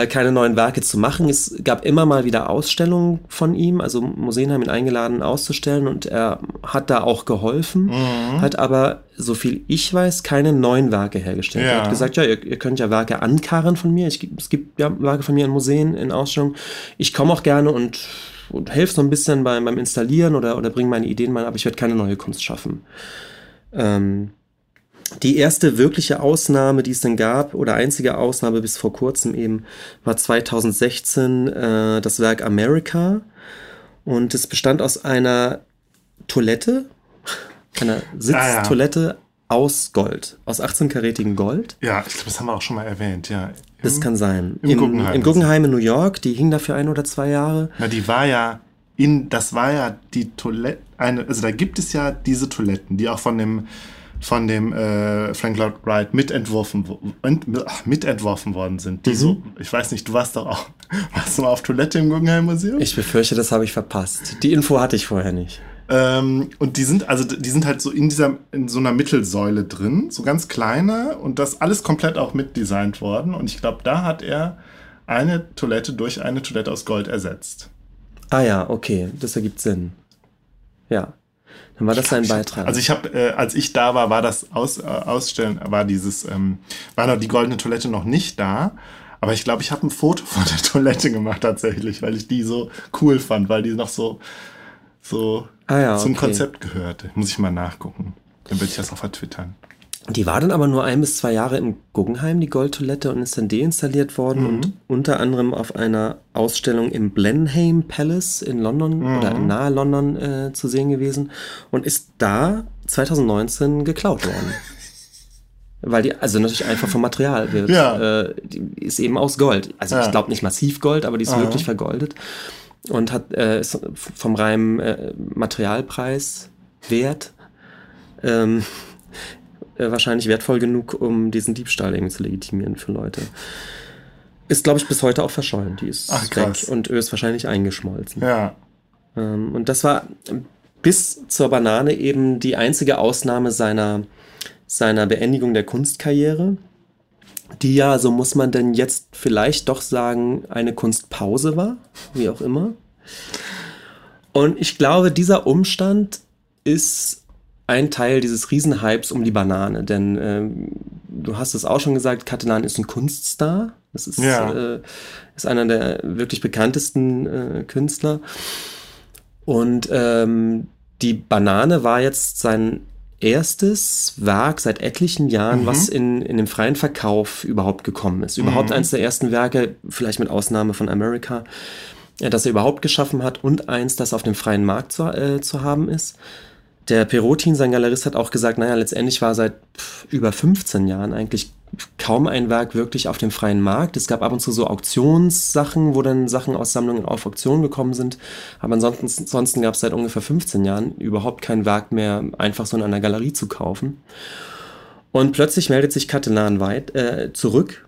keine neuen Werke zu machen. Es gab immer mal wieder Ausstellungen von ihm, also Museen haben ihn eingeladen auszustellen, und er hat da auch geholfen, hat aber, so viel ich weiß, keine neuen Werke hergestellt. Ja. Er hat gesagt, ja, ihr könnt ja Werke ankarren von mir, es gibt ja Werke von mir in Museen, in Ausstellungen, ich komme auch gerne und helfe so ein bisschen beim Installieren oder bringe meine Ideen mal, aber ich werde keine neue Kunst schaffen. Die erste wirkliche Ausnahme, die es dann gab, oder einzige Ausnahme bis vor kurzem eben, war 2016 das Werk America. Und es bestand aus einer Toilette, einer Sitztoilette aus Gold, aus 18-karätigem Gold. Ja, ich glaube, das haben wir auch schon mal erwähnt, ja. Das kann sein. Im Guggenheim. Im Guggenheim in New York, die hing da für 1 oder 2 Jahre. Na, die war ja das war ja die Toilette, also da gibt es ja diese Toiletten, die auch von dem Frank Lloyd Wright mitentworfen worden sind. Die so, ich weiß nicht, warst du mal auf Toilette im Guggenheim Museum? Ich befürchte, das habe ich verpasst. Die Info hatte ich vorher nicht. Und die sind halt so in so einer Mittelsäule drin, so ganz kleine, und das alles komplett auch mitdesignt worden. Und ich glaube, da hat er eine Toilette durch eine Toilette aus Gold ersetzt. Ah ja, okay, das ergibt Sinn. Ja. Dann war das sein Beitrag. Also ich habe, als ich da war, war das Ausstellen, war noch die goldene Toilette noch nicht da, aber ich glaube, ich habe ein Foto von der Toilette gemacht tatsächlich, weil ich die so cool fand, weil die noch so zum Konzept gehörte. Muss ich mal nachgucken, dann will ich das auch vertwittern. Die war dann aber nur 1 bis 2 Jahre im Guggenheim, die Goldtoilette, und ist dann deinstalliert worden und unter anderem auf einer Ausstellung im Blenheim Palace in London oder nahe London zu sehen gewesen und ist da 2019 geklaut worden. Weil die, also natürlich einfach vom Material wird, die ist eben aus Gold. Also ich glaube nicht massiv Gold, aber die ist wirklich vergoldet und hat ist vom reinen Materialpreis wert wahrscheinlich wertvoll genug, um diesen Diebstahl irgendwie zu legitimieren für Leute. Ist, glaube ich, bis heute auch verschollen. Die ist weg und ist wahrscheinlich eingeschmolzen. Ja. Und das war bis zur Banane eben die einzige Ausnahme seiner Beendigung der Kunstkarriere, die ja, so muss man denn jetzt vielleicht doch sagen, eine Kunstpause war, wie auch immer. Und ich glaube, dieser Umstand ist ein Teil dieses Riesenhypes um die Banane, denn du hast es auch schon gesagt, Cattelan ist ein Kunststar, das ist, ist einer der wirklich bekanntesten Künstler, und die Banane war jetzt sein erstes Werk seit etlichen Jahren, was in dem freien Verkauf überhaupt gekommen ist, eines der ersten Werke, vielleicht mit Ausnahme von America, das er überhaupt geschaffen hat, und eins, das auf dem freien Markt zu haben ist. Der Perrotin, sein Galerist, hat auch gesagt, naja, letztendlich war seit über 15 Jahren eigentlich kaum ein Werk wirklich auf dem freien Markt. Es gab ab und zu so Auktionssachen, wo dann Sachen aus Sammlungen auf Auktion gekommen sind. Aber ansonsten gab es seit ungefähr 15 Jahren überhaupt kein Werk mehr einfach so in einer Galerie zu kaufen. Und plötzlich meldet sich Cattelan zurück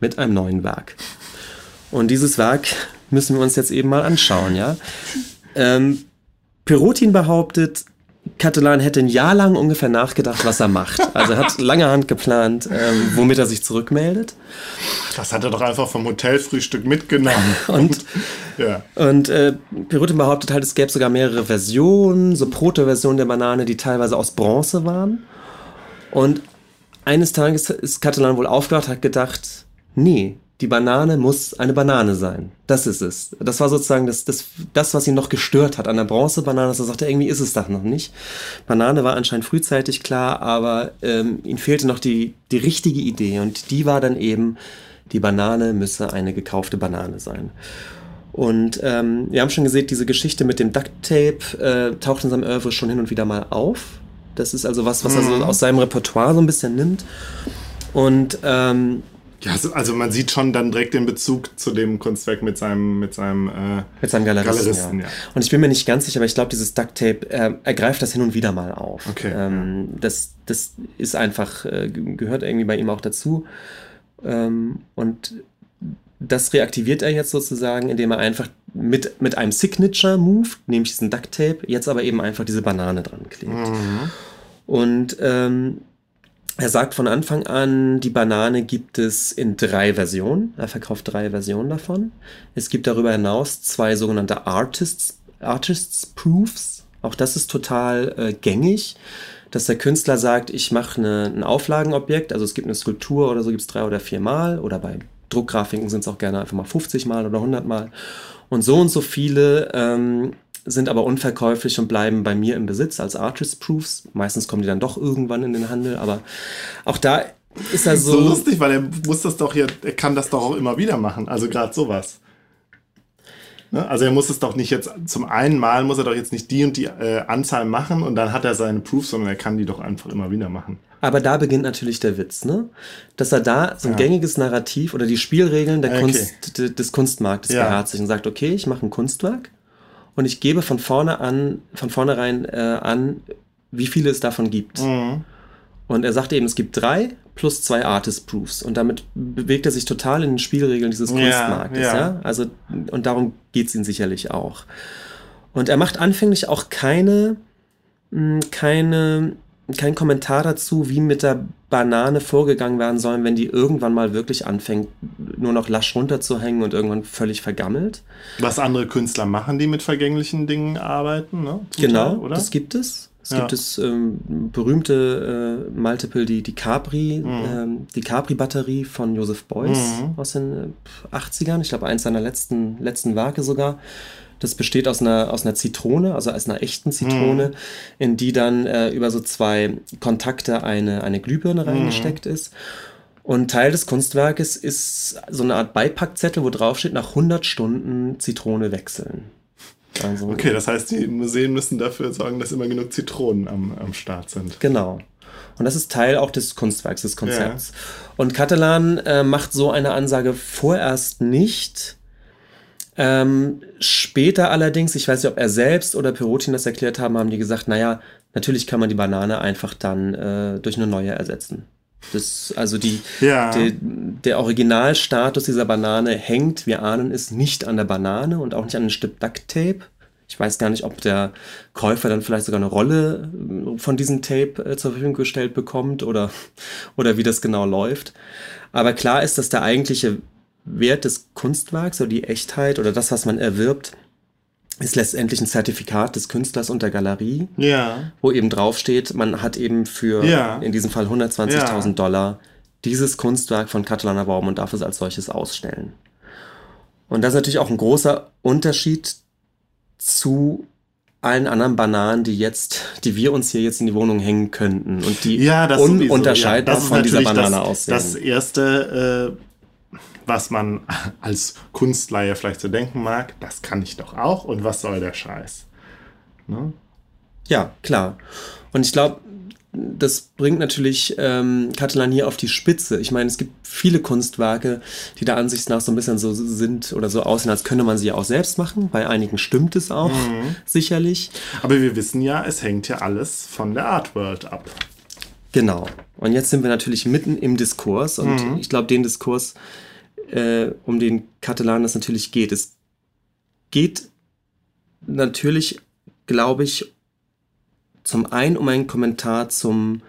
mit einem neuen Werk. Und dieses Werk müssen wir uns jetzt eben mal anschauen, ja. Perrotin behauptet, Cattelan hätte ein Jahr lang ungefähr nachgedacht, was er macht. Also er hat lange Hand geplant, womit er sich zurückmeldet. Das hat er doch einfach vom Hotelfrühstück mitgenommen. Und Perrotin behauptet halt, es gäbe sogar mehrere Versionen, so Proto-Versionen der Banane, die teilweise aus Bronze waren. Und eines Tages ist Cattelan wohl aufgewacht, hat gedacht, nee, die Banane muss eine Banane sein. Das ist es. Das war sozusagen das, was ihn noch gestört hat an der Bronzebanane, dass er sagte, irgendwie ist es das noch nicht. Banane war anscheinend frühzeitig klar, aber ihm fehlte noch die richtige Idee. Und die war dann eben, die Banane müsse eine gekaufte Banane sein. Und wir haben schon gesehen, diese Geschichte mit dem Duct Tape taucht in seinem Oeuvre schon hin und wieder mal auf. Das ist also was er so aus seinem Repertoire so ein bisschen nimmt. Und ja, also man sieht schon dann direkt den Bezug zu dem Kunstwerk mit seinem Galeristen. Ja. Und ich bin mir nicht ganz sicher, aber ich glaube, dieses Duct Tape ergreift das hin und wieder mal auf. Okay. Das ist einfach, gehört irgendwie bei ihm auch dazu. Und das reaktiviert er jetzt sozusagen, indem er einfach mit einem Signature-Move, nämlich diesen Duct Tape, jetzt aber eben einfach diese Banane dran klebt. Mhm. Und er sagt von Anfang an, die Banane gibt es in 3 Versionen. Er verkauft 3 Versionen davon. Es gibt darüber hinaus 2 sogenannte Artists Proofs. Auch das ist total gängig, dass der Künstler sagt, ich mache ein Auflagenobjekt. Also es gibt eine Skulptur oder so, gibt es 3 oder 4 Mal. Oder bei Druckgrafiken sind es auch gerne einfach mal 50 Mal oder 100 Mal. Und so viele sind aber unverkäuflich und bleiben bei mir im Besitz als Artist Proofs. Meistens kommen die dann doch irgendwann in den Handel, aber auch da ist er so lustig, weil er kann das doch auch immer wieder machen, also gerade sowas. Ne? Also er muss es doch nicht jetzt, zum einen Mal muss er doch jetzt nicht die und die Anzahl machen und dann hat er seine Proofs, sondern er kann die doch einfach immer wieder machen. Aber da beginnt natürlich der Witz, ne? Dass er da so ein gängiges Narrativ oder die Spielregeln der des Kunstmarktes beharrt sich und sagt, okay, ich mache ein Kunstwerk, und ich gebe von vornherein an, wie viele es davon gibt. Mhm. Und er sagt eben, es gibt 3 plus 2 Artist Proofs. Und damit bewegt er sich total in den Spielregeln dieses Kunstmarktes. Ja? Also, und darum geht es ihm sicherlich auch. Und er macht anfänglich auch kein Kommentar dazu, wie mit der Banane vorgegangen werden soll, wenn die irgendwann mal wirklich anfängt, nur noch lasch runterzuhängen und irgendwann völlig vergammelt. Was andere Künstler machen, die mit vergänglichen Dingen arbeiten, ne? Genau, Teil, oder? Das gibt es. Es gibt berühmte Multiple, die Capri, die Capri-Batterie von Josef Beuys aus den 80ern. Ich glaube, eins seiner letzten Werke sogar. Das besteht aus einer Zitrone, also aus einer echten Zitrone, in die dann über so 2 Kontakte eine Glühbirne reingesteckt ist. Und Teil des Kunstwerkes ist so eine Art Beipackzettel, wo drauf steht, nach 100 Stunden Zitrone wechseln. Also, okay, das heißt, die Museen müssen dafür sorgen, dass immer genug Zitronen am Start sind. Genau. Und das ist Teil auch des Kunstwerks, des Konzepts. Ja. Und Cattelan macht so eine Ansage vorerst nicht. Später allerdings, ich weiß nicht, ob er selbst oder Perrotin das erklärt haben, haben die gesagt, naja, natürlich kann man die Banane einfach dann durch eine neue ersetzen. Der Originalstatus dieser Banane hängt, wir ahnen es, nicht an der Banane und auch nicht an einem Stück Duct Tape. Ich weiß gar nicht, ob der Käufer dann vielleicht sogar eine Rolle von diesem Tape zur Verfügung gestellt bekommt oder wie das genau läuft. Aber klar ist, dass der eigentliche Wert des Kunstwerks oder die Echtheit oder das, was man erwirbt, ist letztendlich ein Zertifikat des Künstlers und der Galerie, wo eben draufsteht, man hat eben für in diesem Fall $120.000 dieses Kunstwerk von Cattelan erworben und darf es als solches ausstellen. Und das ist natürlich auch ein großer Unterschied zu allen anderen Bananen, die wir uns hier jetzt in die Wohnung hängen könnten und die ununterscheidbar von dieser Banane aussehen. Das erste, was man als Kunstleier vielleicht so denken mag, das kann ich doch auch und was soll der Scheiß? Ne? Ja, klar. Und ich glaube, das bringt natürlich Cattelan hier auf die Spitze. Ich meine, es gibt viele Kunstwerke, die der Ansicht nach so ein bisschen so sind oder so aussehen, als könnte man sie ja auch selbst machen. Bei einigen stimmt es auch, sicherlich. Aber wir wissen ja, es hängt ja alles von der Artworld ab. Genau. Und jetzt sind wir natürlich mitten im Diskurs und ich glaube, den Diskurs, um den Cattelan es natürlich geht. Es geht natürlich, glaube ich, zum einen um einen Kommentar zum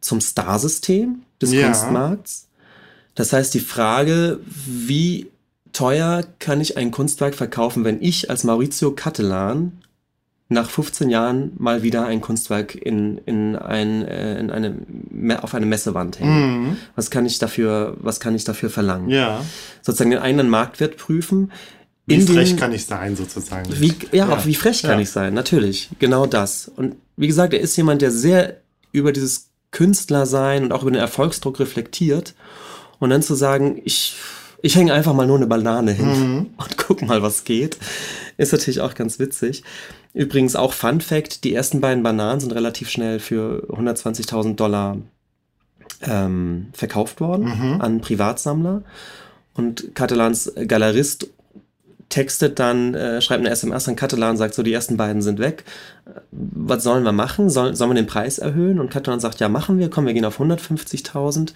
Starsystem des Kunstmarkts. Das heißt, die Frage, wie teuer kann ich ein Kunstwerk verkaufen, wenn ich als Maurizio Cattelan nach 15 Jahren mal wieder ein Kunstwerk auf eine Messewand hängen. Mhm. Was kann ich dafür verlangen? Ja. Sozusagen den eigenen Marktwert prüfen. Wie frech kann ich sein, natürlich. Genau das. Und wie gesagt, er ist jemand, der sehr über dieses Künstlersein und auch über den Erfolgsdruck reflektiert. Und dann zu sagen, ich hänge einfach mal nur eine Banane hin und guck mal, was geht, ist natürlich auch ganz witzig. Übrigens auch Fun Fact, die ersten beiden Bananen sind relativ schnell für $120.000 verkauft worden an Privatsammler. Und Cattelans Galerist textet dann, schreibt eine SMS an Cattelan, sagt so, die ersten beiden sind weg. Was sollen wir machen? Sollen wir den Preis erhöhen? Und Cattelan sagt, ja, machen wir. Komm, wir gehen auf 150.000.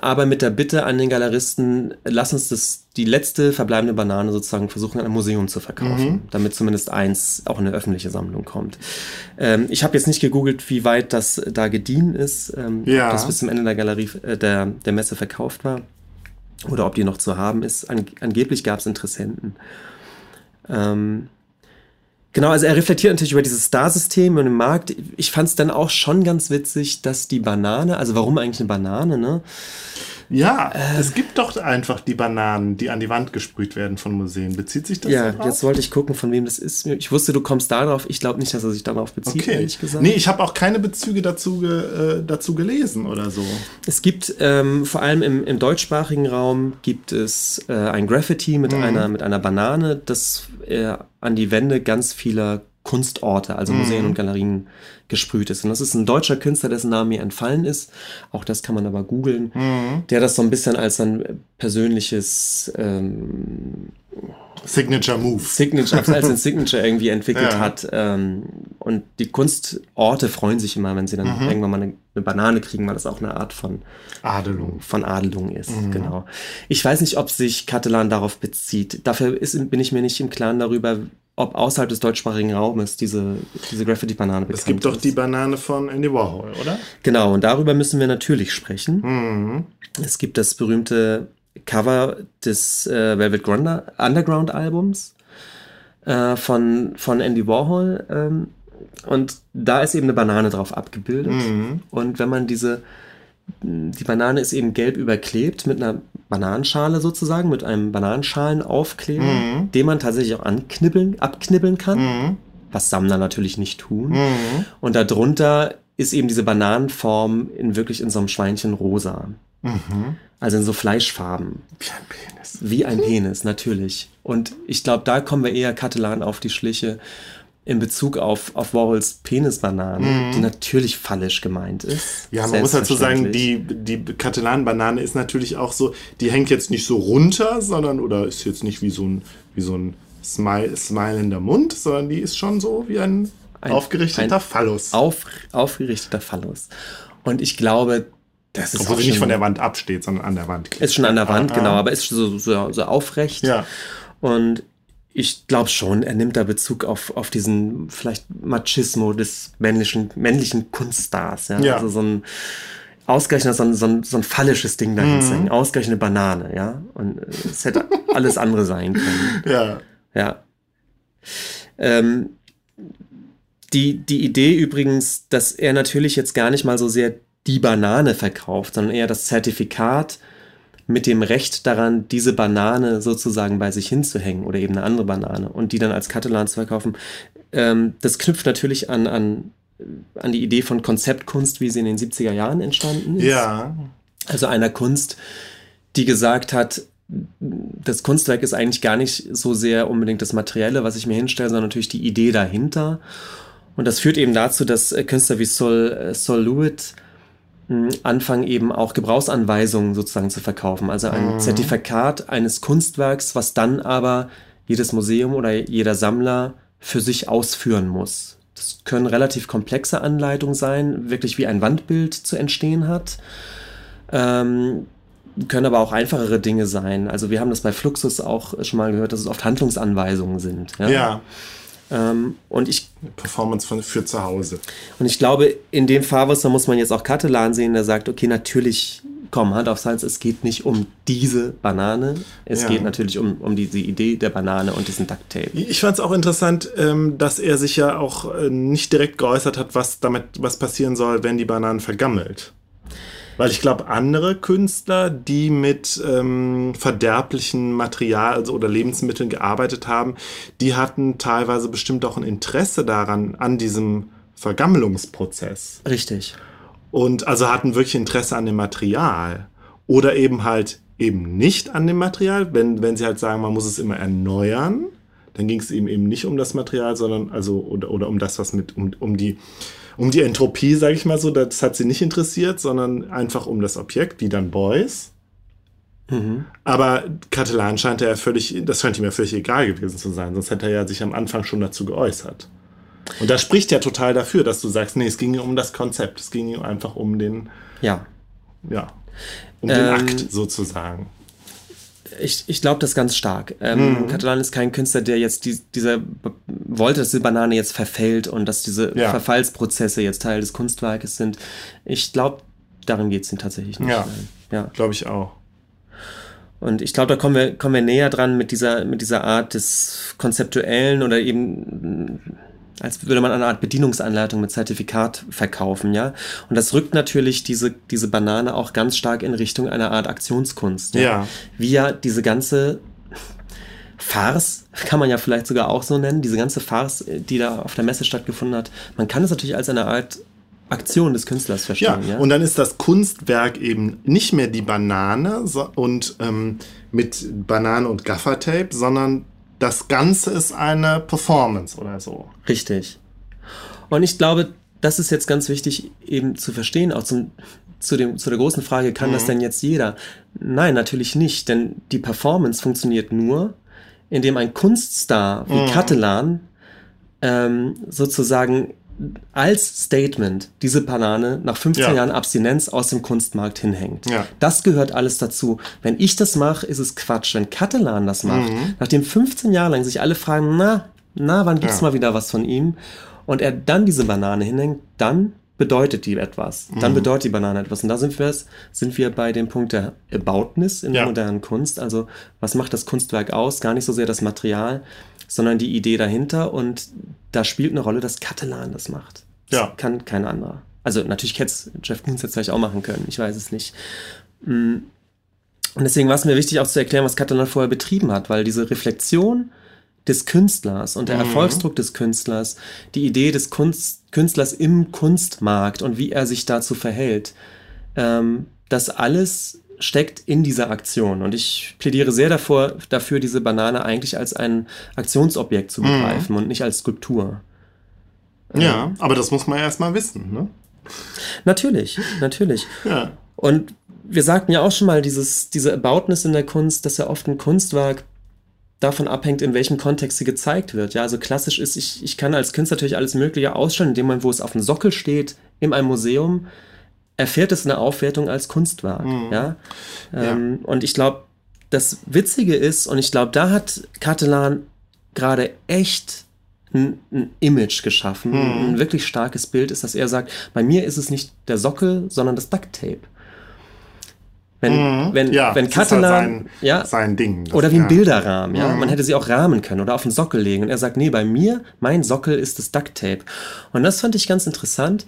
Aber mit der Bitte an den Galeristen, lass uns die letzte verbleibende Banane sozusagen versuchen, an einem Museum zu verkaufen, damit zumindest eins auch in eine öffentliche Sammlung kommt. Ich habe jetzt nicht gegoogelt, wie weit das da gediehen ist, ob das bis zum Ende der Galerie, der Messe verkauft war oder ob die noch zu haben ist. Angeblich gab es Interessenten. Genau, also er reflektiert natürlich über dieses Star-System und den Markt. Ich fand es dann auch schon ganz witzig, dass die Banane, also warum eigentlich eine Banane, ne? Ja, es gibt doch einfach die Bananen, die an die Wand gesprüht werden von Museen. Bezieht sich das darauf? Ja, jetzt wollte ich gucken, von wem das ist. Ich wusste, du kommst darauf. Ich glaube nicht, dass er sich darauf bezieht, ehrlich gesagt. Nee, ich habe auch keine Bezüge dazu gelesen oder so. Es gibt, vor allem im deutschsprachigen Raum, gibt es ein Graffiti mit einer Banane, das an die Wände ganz vieler Kunstorte, also Museen und Galerien gesprüht ist. Und das ist ein deutscher Künstler, dessen Name mir entfallen ist. Auch das kann man aber googeln. Der das so ein bisschen als sein persönliches Signature irgendwie entwickelt hat. Und die Kunstorte freuen sich immer, wenn sie dann irgendwann mal eine Banane kriegen, weil das auch eine Art von Adelung, ist. Genau. Ich weiß nicht, ob sich Cattelan darauf bezieht. Dafür bin ich mir nicht im Klaren darüber, ob außerhalb des deutschsprachigen Raumes diese Graffiti-Banane bekannt ist. Es gibt doch die Banane von Andy Warhol, oder? Genau, und darüber müssen wir natürlich sprechen. Es gibt das berühmte Cover des Velvet Underground-Albums von Andy Warhol. Und da ist eben eine Banane drauf abgebildet. Und wenn man die Banane ist eben gelb überklebt mit einer Bananenschale sozusagen, mit einem Bananenschalenaufkleber, den man tatsächlich auch abknibbeln kann, was Sammler natürlich nicht tun. Und darunter ist eben diese Bananenform in so einem Schweinchen rosa. Also in so Fleischfarben. Wie ein Penis. Natürlich. Und ich glaube, da kommen wir eher Cattelan auf die Schliche in Bezug auf Warhols Penisbanane, die natürlich phallisch gemeint ist. Ja, man muss dazu sagen, die Cattelan-Banane ist natürlich auch so, die hängt jetzt nicht so runter, sondern, oder ist jetzt nicht wie so ein smilender Mund, sondern die ist schon so wie ein aufgerichteter Phallus. Aufgerichteter Phallus. Und ich glaube, das ist obwohl sie nicht von der Wand absteht, sondern an der Wand klebt. Ist schon an der Wand, genau, aber ist so aufrecht. Ja. Und ich glaube schon, er nimmt da Bezug auf diesen vielleicht Machismo des männlichen Kunststars. Ja? Ja. Also so ein ausgerechnet, so ein phallisches Ding dahin zu hängen. Ausgerechnet Banane, ja. Und es hätte alles andere sein können. Ja. Ja. Die Idee übrigens, dass er natürlich jetzt gar nicht mal so sehr die Banane verkauft, sondern eher das Zertifikat mit dem Recht daran, diese Banane sozusagen bei sich hinzuhängen oder eben eine andere Banane und die dann als Cattelan zu verkaufen. Das knüpft natürlich an die Idee von Konzeptkunst, wie sie in den 70er Jahren entstanden ist. Ja. Also einer Kunst, die gesagt hat, das Kunstwerk ist eigentlich gar nicht so sehr unbedingt das Materielle, was ich mir hinstelle, sondern natürlich die Idee dahinter. Und das führt eben dazu, dass Künstler wie Sol LeWitt anfangen eben auch Gebrauchsanweisungen sozusagen zu verkaufen. Also ein Zertifikat eines Kunstwerks, was dann aber jedes Museum oder jeder Sammler für sich ausführen muss. Das können relativ komplexe Anleitungen sein, wirklich wie ein Wandbild zu entstehen hat. Können aber auch einfachere Dinge sein. Also wir haben das bei Fluxus auch schon mal gehört, dass es oft Handlungsanweisungen sind. Ja. Ja. Und Performance für zu Hause. Und ich glaube, in dem Fahrwasser muss man jetzt auch Cattelan sehen, der sagt, okay, natürlich komm, Hand auf Salz, es geht nicht um diese Banane, es geht natürlich um diese Idee der Banane und diesen Duct Tape. Ich fand es auch interessant, dass er sich ja auch nicht direkt geäußert hat, was passieren soll, wenn die Bananen vergammelt. Weil ich glaube, andere Künstler, die mit verderblichen Material oder Lebensmitteln gearbeitet haben, die hatten teilweise bestimmt auch ein Interesse daran, an diesem Vergammelungsprozess. Richtig. Und also hatten wirklich Interesse an dem Material. Oder eben halt eben nicht an dem Material, wenn sie halt sagen, man muss es immer erneuern, dann ging es eben nicht um das Material, sondern oder um das, was um die Entropie, sage ich mal so, das hat sie nicht interessiert, sondern einfach um das Objekt, wie dann Beuys. Mhm. Aber Cattelan scheint ihm ja völlig egal gewesen zu sein, sonst hätte er ja sich am Anfang schon dazu geäußert. Und das spricht ja total dafür, dass du sagst, nee, es ging um das Konzept, es ging einfach um den, den Akt sozusagen. Ich glaube das ganz stark. Cattelan ist kein Künstler, der jetzt wollte, dass die Banane jetzt verfällt und dass diese Verfallsprozesse jetzt Teil des Kunstwerkes sind. Ich glaube, darin geht es ihm tatsächlich nicht. Ja, glaube ich auch. Und ich glaube, da kommen wir näher dran mit dieser Art des Konzeptuellen oder eben, als würde man eine Art Bedienungsanleitung mit Zertifikat verkaufen, ja. Und das rückt natürlich diese Banane auch ganz stark in Richtung einer Art Aktionskunst. Ja. Wie ja diese ganze Farce, kann man ja vielleicht sogar auch so nennen, diese ganze Farce, die da auf der Messe stattgefunden hat. Man kann es natürlich als eine Art Aktion des Künstlers verstehen. Ja, ja? Und dann ist das Kunstwerk eben nicht mehr die Banane mit Banane und Gaffertape, sondern das Ganze ist eine Performance oder so. Richtig. Und ich glaube, das ist jetzt ganz wichtig eben zu verstehen, auch zu der großen Frage, kann das denn jetzt jeder? Nein, natürlich nicht, denn die Performance funktioniert nur, indem ein Kunststar wie Cattelan sozusagen als Statement diese Banane nach 15 Jahren Abstinenz aus dem Kunstmarkt hinhängt. Ja. Das gehört alles dazu. Wenn ich das mache, ist es Quatsch. Wenn Cattelan das macht, nachdem 15 Jahre lang sich alle fragen, na, wann gibt's mal wieder was von ihm? Und er dann diese Banane hinhängt, dann bedeutet die etwas. Dann bedeutet die Banane etwas. Und da sind wir bei dem Punkt der Aboutness in der modernen Kunst. Also, was macht das Kunstwerk aus? Gar nicht so sehr das Material, sondern die Idee dahinter. Und da spielt eine Rolle, dass Cattelan das macht. Das kann kein anderer. Also natürlich hätte es Jeff Koons jetzt vielleicht auch machen können. Ich weiß es nicht. Und deswegen war es mir wichtig, auch zu erklären, was Cattelan vorher betrieben hat. Weil diese Reflexion des Künstlers und der Erfolgsdruck des Künstlers, die Idee des Künstlers im Kunstmarkt und wie er sich dazu verhält, das alles steckt in dieser Aktion. Und ich plädiere sehr dafür, diese Banane eigentlich als ein Aktionsobjekt zu begreifen und nicht als Skulptur. Ja, aber das muss man ja erstmal wissen, ne? Natürlich. Ja. Und wir sagten ja auch schon mal, diese Aboutness in der Kunst, dass ja oft ein Kunstwerk davon abhängt, in welchem Kontext sie gezeigt wird. Ja, also klassisch ist, ich kann als Künstler natürlich alles Mögliche ausstellen, in dem Moment, wo es auf dem Sockel steht, in einem Museum, erfährt es eine Aufwertung als Kunstwerk. Und ich glaube, das Witzige ist, und ich glaube, da hat Cattelan gerade echt ein Image geschaffen, ein wirklich starkes Bild ist, dass er sagt, bei mir ist es nicht der Sockel, sondern das Duct Tape. Wenn Cattelan halt sein Ding. Das, oder wie ein Bilderrahmen. Ja? Man hätte sie auch rahmen können oder auf den Sockel legen. Und er sagt, nee, bei mir, mein Sockel ist das Duct Tape. Und das fand ich ganz interessant,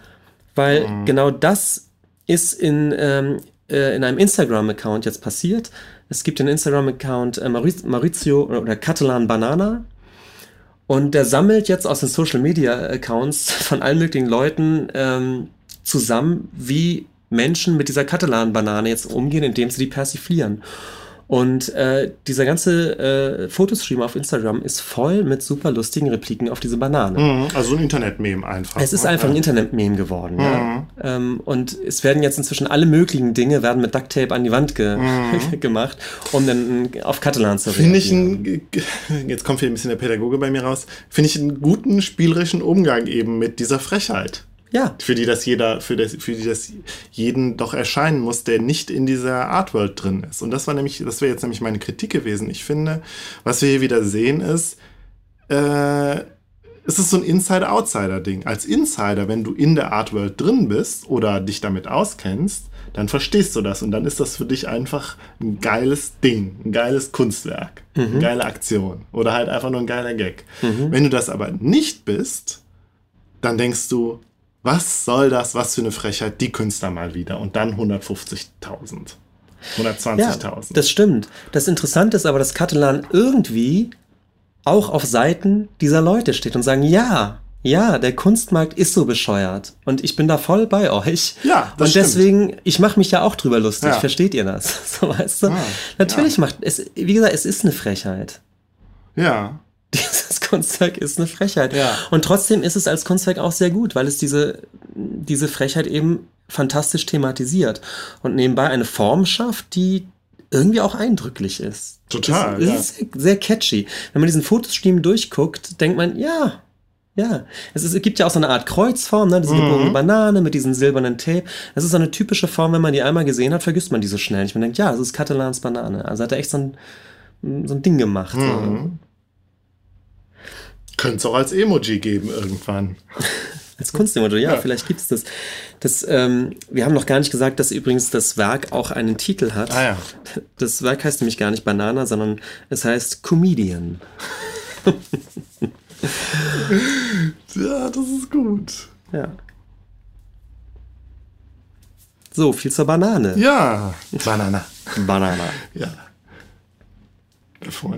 weil genau das ist in einem Instagram-Account jetzt passiert. Es gibt den Instagram-Account Maurizio oder Cattelan Banana. Und der sammelt jetzt aus den Social-Media-Accounts von allen möglichen Leuten zusammen, wie Menschen mit dieser Cattelan-Banane jetzt umgehen, indem sie die persiflieren. Und dieser ganze Fotostream auf Instagram ist voll mit super lustigen Repliken auf diese Banane. Also ein Internet-Meme einfach. Es ist einfach ein Internet-Meme geworden. Ja. Und es werden jetzt inzwischen alle möglichen Dinge mit Duct Tape an die Wand gemacht, um dann auf Cattelan zu reagieren. Jetzt kommt hier ein bisschen der Pädagoge bei mir raus, finde ich einen guten spielerischen Umgang eben mit dieser Frechheit. Ja. Für die das jeden doch erscheinen muss, der nicht in dieser Artworld drin ist. Und das wäre jetzt nämlich meine Kritik gewesen. Ich finde, was wir hier wieder sehen ist, ist es so ein Insider-Outsider-Ding. Als Insider, wenn du in der Artworld drin bist oder dich damit auskennst, dann verstehst du das und dann ist das für dich einfach ein geiles Ding, ein geiles Kunstwerk, eine geile Aktion oder halt einfach nur ein geiler Gag. Wenn du das aber nicht bist, dann denkst du, was soll das, was für eine Frechheit, die Künstler mal wieder und dann 150.000, 120.000. Ja, das stimmt. Das Interessante ist aber, dass Cattelan irgendwie auch auf Seiten dieser Leute steht und sagen, ja, der Kunstmarkt ist so bescheuert und ich bin da voll bei euch. Ja, das stimmt. Und deswegen, ich mache mich ja auch drüber lustig, ja. Versteht ihr das? So, weißt du? Ja, natürlich macht es, wie gesagt, es ist eine Frechheit. Ja. Dieses Kunstwerk ist eine Frechheit. Ja. Und trotzdem ist es als Kunstwerk auch sehr gut, weil es diese Frechheit eben fantastisch thematisiert und nebenbei eine Form schafft, die irgendwie auch eindrücklich ist. Total, ist sehr catchy. Wenn man diesen Fotostream durchguckt, denkt man, ja. Es gibt ja auch so eine Art Kreuzform, ne? Diese gebogene Banane mit diesem silbernen Tape. Das ist so eine typische Form, wenn man die einmal gesehen hat, vergisst man die so schnell. Ich meine, ja, das ist Cattelans Banane. Also hat er echt so ein Ding gemacht. Könnte es auch als Emoji geben irgendwann. Als Kunstemoji, ja, vielleicht gibt es das. Wir haben noch gar nicht gesagt, dass übrigens das Werk auch einen Titel hat. Ah, ja. Das Werk heißt nämlich gar nicht Banana, sondern es heißt Comedian. Ja, das ist gut. Ja. So, viel zur Banane. Ja, Banana. Ja.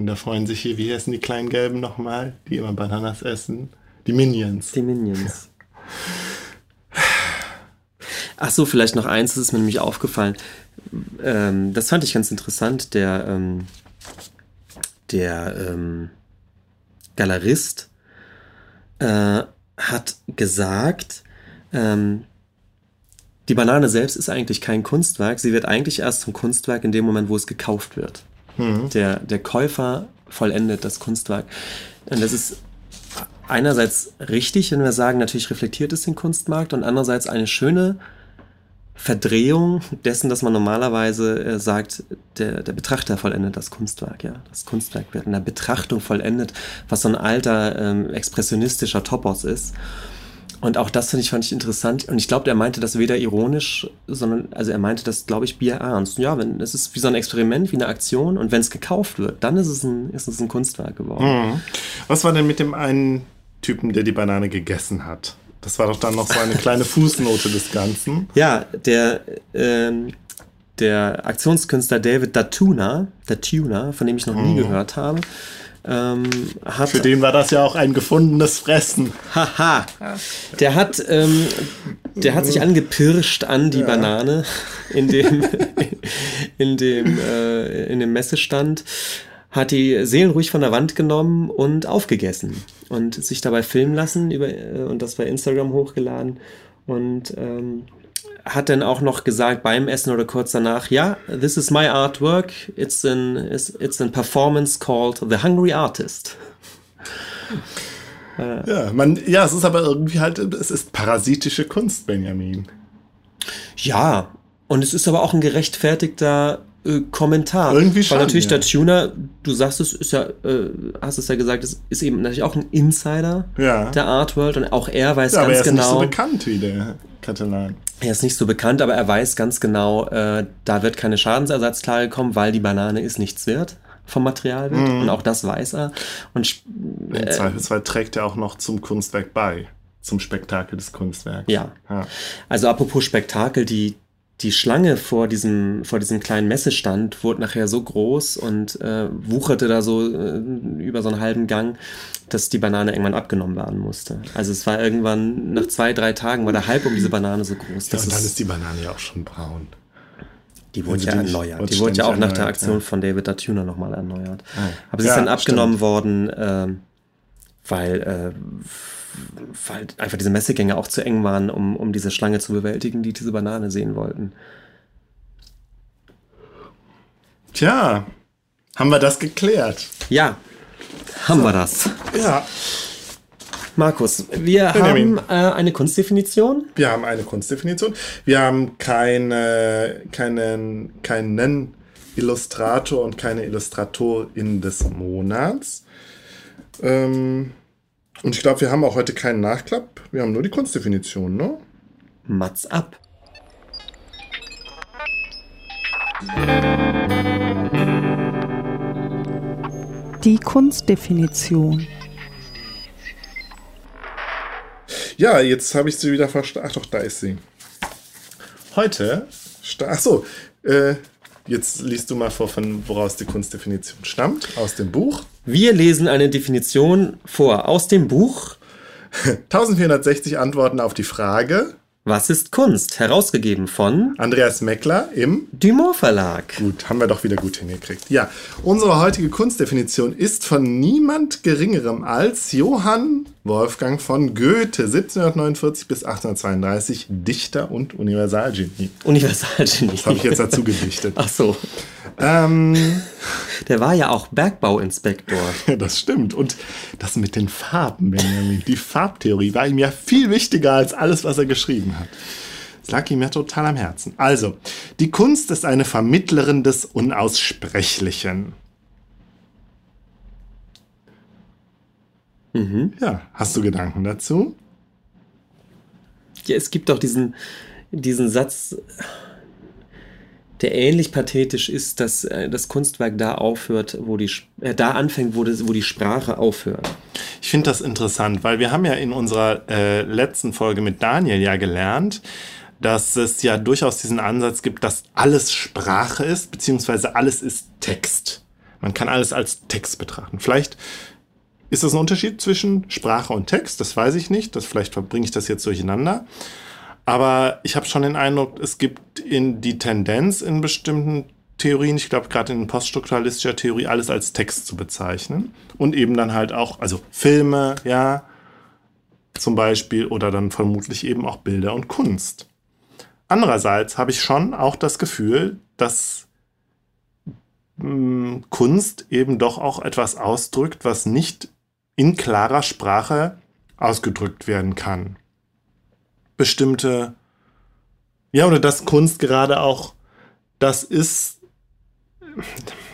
Da freuen sich hier, wie heißen die kleinen Gelben nochmal, die immer Bananas essen? Die Minions. Ja. Ach so, vielleicht noch eins, das ist mir nämlich aufgefallen. Das fand ich ganz interessant. Der Galerist hat gesagt, die Banane selbst ist eigentlich kein Kunstwerk. Sie wird eigentlich erst zum Kunstwerk in dem Moment, wo es gekauft wird. Der Käufer vollendet das Kunstwerk. Und das ist einerseits richtig, wenn wir sagen, natürlich reflektiert es den Kunstmarkt und andererseits eine schöne Verdrehung dessen, dass man normalerweise sagt, der Betrachter vollendet das Kunstwerk, ja. Das Kunstwerk wird in der Betrachtung vollendet, was so ein alter expressionistischer Topos ist. Und auch das fand ich interessant. Und ich glaube, er meinte das weder ironisch, sondern, also er meinte das, glaube ich, bierernst. Ja, es ist wie so ein Experiment, wie eine Aktion. Und wenn es gekauft wird, dann ist es ein Kunstwerk geworden. Was war denn mit dem einen Typen, der die Banane gegessen hat? Das war doch dann noch so eine kleine Fußnote des Ganzen. Ja, der Aktionskünstler David Datuna, von dem ich noch nie gehört habe, für den war das ja auch ein gefundenes Fressen. Haha. Der hat sich angepirscht an die Banane in dem Messestand, hat die seelenruhig von der Wand genommen und aufgegessen und sich dabei filmen lassen und das bei Instagram hochgeladen und hat dann auch noch gesagt beim Essen oder kurz danach, ja, this is my artwork, it's a performance called The Hungry Artist. Es ist aber irgendwie halt, es ist parasitische Kunst, Benjamin. Ja, und es ist aber auch ein gerechtfertigter Kommentar. Irgendwie schon, weil natürlich der Tuner, du sagst es, ist ja, hast es ja gesagt, es ist eben natürlich auch ein Insider der Artworld und auch er weiß ganz genau. Aber er ist nicht so bekannt wie der Cattelan. Er ist nicht so bekannt, aber er weiß ganz genau, da wird keine Schadensersatzklage kommen, weil die Banane ist nichts wert vom Materialwert und auch das weiß er. Und im Zweifelsfall trägt er auch noch zum Kunstwerk bei, zum Spektakel des Kunstwerks. Ja. Also apropos Spektakel, die Schlange vor diesem kleinen Messestand wurde nachher so groß und wucherte da so über so einen halben Gang, dass die Banane irgendwann abgenommen werden musste. Also es war irgendwann, nach 2-3 Tagen war der Hype um diese Banane so groß. Ja, und dann ist die Banane ja auch schon braun. Die wurde ja erneuert. Die wurde ja auch nach der Aktion von David Datuna nochmal erneuert. Oh. Aber sie ist dann abgenommen worden, weil einfach diese Messegänge auch zu eng waren, um diese Schlange zu bewältigen, die diese Banane sehen wollten. Tja, haben wir das geklärt? Ja, haben wir das. Ja. Markus, wir haben eine Kunstdefinition. Wir haben eine Kunstdefinition. Wir haben keinen Illustrator und keine Illustratorin des Monats. Und ich glaube, wir haben auch heute keinen Nachklapp. Wir haben nur die Kunstdefinition, ne? Mats ab. Die Kunstdefinition. Ja, jetzt habe ich sie wieder verstanden. Ach doch, da ist sie. Heute? Achso, jetzt liest du mal vor, von woraus die Kunstdefinition stammt. Aus dem Buch. Wir lesen eine Definition vor aus dem Buch. 1460 Antworten auf die Frage. Was ist Kunst? Herausgegeben von Andreas Meckler im Dumont Verlag. Gut, haben wir doch wieder gut hingekriegt. Ja, unsere heutige Kunstdefinition ist von niemand Geringerem als Johann Wolfgang von Goethe, 1749 bis 1832, Dichter und Universalgenie. Universalgenie. Das habe ich jetzt dazu gedichtet. Ach so. Der war ja auch Bergbauinspektor. Ja, das stimmt. Und das mit den Farben, Benjamin. Die Farbtheorie war ihm ja viel wichtiger als alles, was er geschrieben hat. Das lag ihm ja total am Herzen. Also, die Kunst ist eine Vermittlerin des Unaussprechlichen. Mhm. Ja, hast du Gedanken dazu? Ja, es gibt doch diesen Satz, der ähnlich pathetisch ist, dass das Kunstwerk da aufhört, wo die Sprache aufhört. Ich finde das interessant, weil wir haben ja in unserer letzten Folge mit Daniel ja gelernt, dass es ja durchaus diesen Ansatz gibt, dass alles Sprache ist, beziehungsweise alles ist Text. Man kann alles als Text betrachten. Vielleicht ist das ein Unterschied zwischen Sprache und Text, das weiß ich nicht, vielleicht verbringe ich das jetzt durcheinander. Aber ich habe schon den Eindruck, es gibt in die Tendenz in bestimmten Theorien, ich glaube gerade in poststrukturalistischer Theorie, alles als Text zu bezeichnen. Und eben dann halt auch, also Filme, ja, zum Beispiel, oder dann vermutlich eben auch Bilder und Kunst. Andererseits habe ich schon auch das Gefühl, dass Kunst eben doch auch etwas ausdrückt, was nicht in klarer Sprache ausgedrückt werden kann. Bestimmte, ja, oder dass Kunst gerade auch das ist,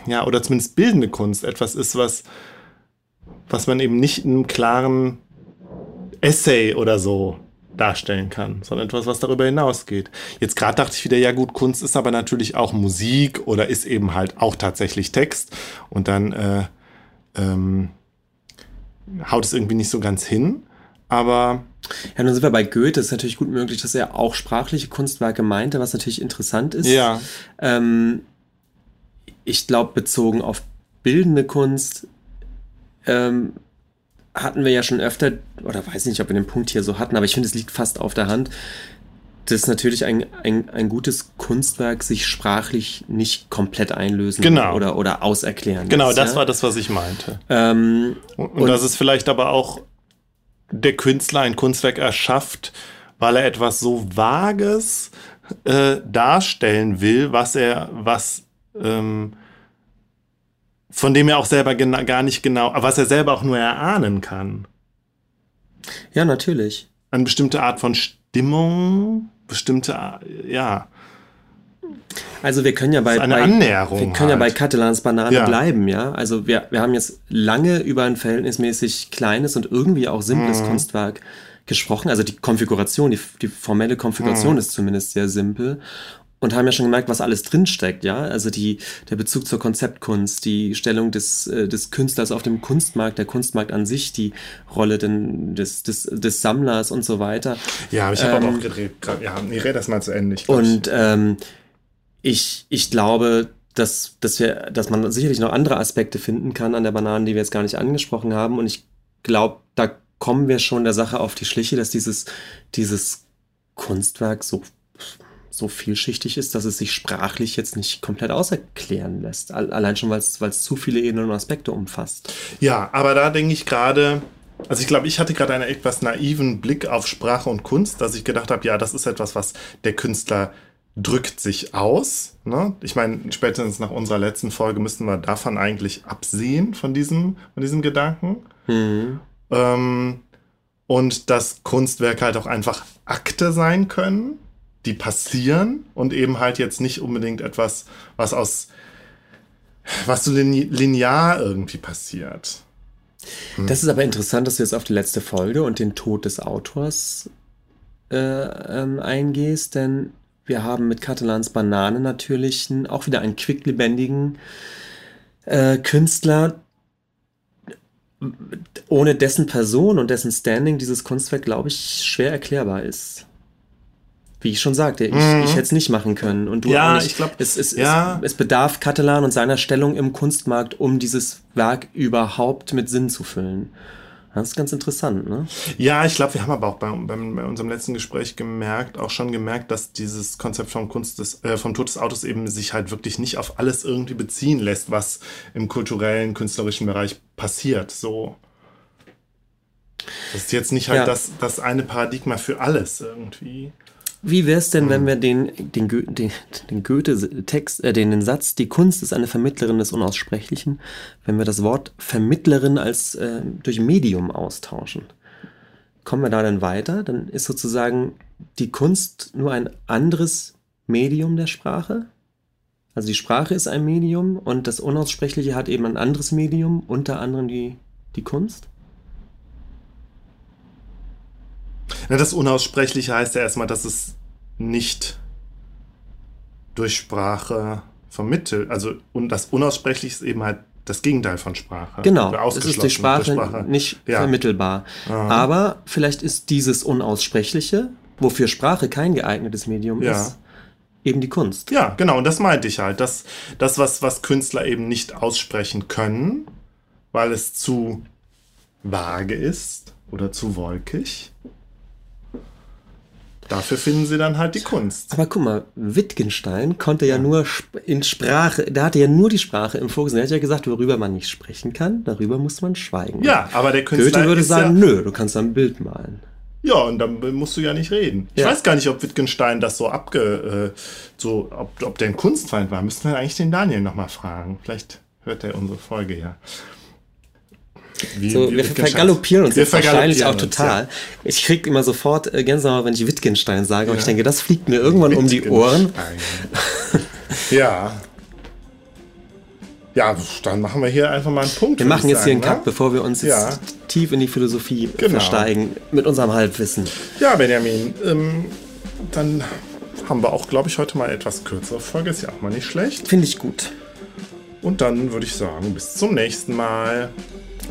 ja, oder zumindest bildende Kunst etwas ist, was man eben nicht in einem klaren Essay oder so darstellen kann, sondern etwas, was darüber hinausgeht. Jetzt gerade dachte ich wieder, ja gut, Kunst ist aber natürlich auch Musik oder ist eben halt auch tatsächlich Text und dann haut es irgendwie nicht so ganz hin, aber... Ja, nun sind wir bei Goethe. Es ist natürlich gut möglich, dass er auch sprachliche Kunstwerke meinte, was natürlich interessant ist. Ja. Ich glaube, bezogen auf bildende Kunst hatten wir ja schon öfter, oder weiß nicht, ob wir den Punkt hier so hatten, aber ich finde, es liegt fast auf der Hand, dass natürlich ein gutes Kunstwerk sich sprachlich nicht komplett einlösen oder auserklären genau, lässt. Genau, das war das, was ich meinte. Und das ist vielleicht aber auch... der Künstler ein Kunstwerk erschafft, weil er etwas so Vages darstellen will, von dem er auch selber gar nicht genau, was er selber auch nur erahnen kann. Ja, natürlich. Eine bestimmte Art von Stimmung, ja. Also wir können ja bei Cattelans Banane bleiben, ja. Also wir haben jetzt lange über ein verhältnismäßig kleines und irgendwie auch simples Kunstwerk gesprochen. Also die Konfiguration, die formelle Konfiguration ist zumindest sehr simpel. Und haben ja schon gemerkt, was alles drinsteckt, ja. Also der Bezug zur Konzeptkunst, die Stellung des Künstlers auf dem Kunstmarkt, der Kunstmarkt an sich, die Rolle des Sammlers und so weiter. Ja, ich habe aber auch gedreht. Ja, ich rede das mal zu Ende. Ich glaube, dass man sicherlich noch andere Aspekte finden kann an der Banane, die wir jetzt gar nicht angesprochen haben. Und ich glaube, da kommen wir schon der Sache auf die Schliche, dass dieses Kunstwerk so vielschichtig ist, dass es sich sprachlich jetzt nicht komplett auserklären lässt. Allein schon, weil es zu viele Ebenen und Aspekte umfasst. Ja, aber da denke ich gerade... Also ich glaube, ich hatte gerade einen etwas naiven Blick auf Sprache und Kunst, dass ich gedacht habe, ja, das ist etwas, was der Künstler... drückt sich aus. Ne? Ich meine, spätestens nach unserer letzten Folge müssten wir davon eigentlich absehen, von diesem Gedanken. Mhm. Und dass Kunstwerke halt auch einfach Akte sein können, die passieren und eben halt jetzt nicht unbedingt etwas, was so linear irgendwie passiert. Das ist aber interessant, dass du jetzt auf die letzte Folge und den Tod des Autors eingehst, denn wir haben mit Cattelans Banane natürlich auch wieder einen quicklebendigen Künstler, ohne dessen Person und dessen Standing dieses Kunstwerk, glaube ich, schwer erklärbar ist. Wie ich schon sagte, ich hätte es nicht machen können. Und du auch nicht. Ich glaube, es bedarf Cattelan und seiner Stellung im Kunstmarkt, um dieses Werk überhaupt mit Sinn zu füllen. Das ist ganz interessant, ne? Ja, ich glaube, wir haben aber auch bei unserem letzten Gespräch gemerkt, dass dieses Konzept vom Tod des Autos eben sich halt wirklich nicht auf alles irgendwie beziehen lässt, was im kulturellen, künstlerischen Bereich passiert. So. Das ist jetzt nicht halt das eine Paradigma für alles irgendwie. Wie wäre es denn, wenn wir den Goethe-Text, den Satz, die Kunst ist eine Vermittlerin des Unaussprechlichen, wenn wir das Wort Vermittlerin als durch Medium austauschen? Kommen wir da dann weiter? Dann ist sozusagen die Kunst nur ein anderes Medium der Sprache. Also die Sprache ist ein Medium und das Unaussprechliche hat eben ein anderes Medium, unter anderem die Kunst. Das Unaussprechliche heißt ja erstmal, dass es nicht durch Sprache vermittelt. Also, und das Unaussprechliche ist eben halt das Gegenteil von Sprache. Genau, es ist durch Sprache nicht vermittelbar. Aha. Aber vielleicht ist dieses Unaussprechliche, wofür Sprache kein geeignetes Medium ist, eben die Kunst. Ja, genau, und das meinte ich halt. Das was Künstler eben nicht aussprechen können, weil es zu vage ist oder zu wolkig. Dafür finden sie dann halt die Kunst. Aber guck mal, Wittgenstein konnte ja nur in Sprache, der hatte ja nur die Sprache im Fokus. Er hat ja gesagt, worüber man nicht sprechen kann, darüber muss man schweigen. Ja, aber der Künstler Goethe würde sagen, nö, du kannst ein Bild malen. Ja, und dann musst du ja nicht reden. Ich weiß gar nicht, ob Wittgenstein das so ob der ein Kunstfeind war. Müssen wir eigentlich den Daniel nochmal fragen. Vielleicht hört er unsere Folge ja. Wir vergaloppieren uns jetzt wahrscheinlich auch total. Ja. Ich kriege immer sofort Gänsehaut, wenn ich Wittgenstein sage, aber ich denke, das fliegt mir irgendwann um die Ohren. Ja. Ja, dann machen wir hier einfach mal einen Punkt. Wir machen jetzt hier einen Cut, bevor wir uns jetzt tief in die Philosophie versteigen mit unserem Halbwissen. Ja, Benjamin, dann haben wir auch, glaube ich, heute mal etwas kürzere Folge. Ist ja auch mal nicht schlecht. Finde ich gut. Und dann würde ich sagen, bis zum nächsten Mal.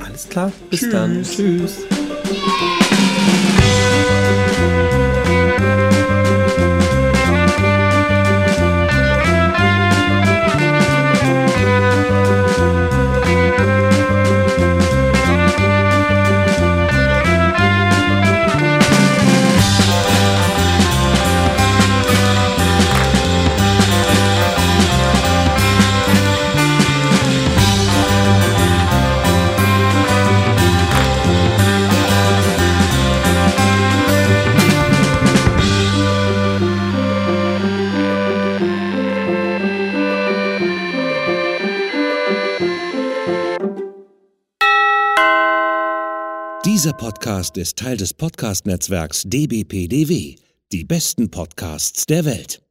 Alles klar, bis dann. Tschüss. Dieser Podcast ist Teil des Podcast-Netzwerks dbpdw, die besten Podcasts der Welt.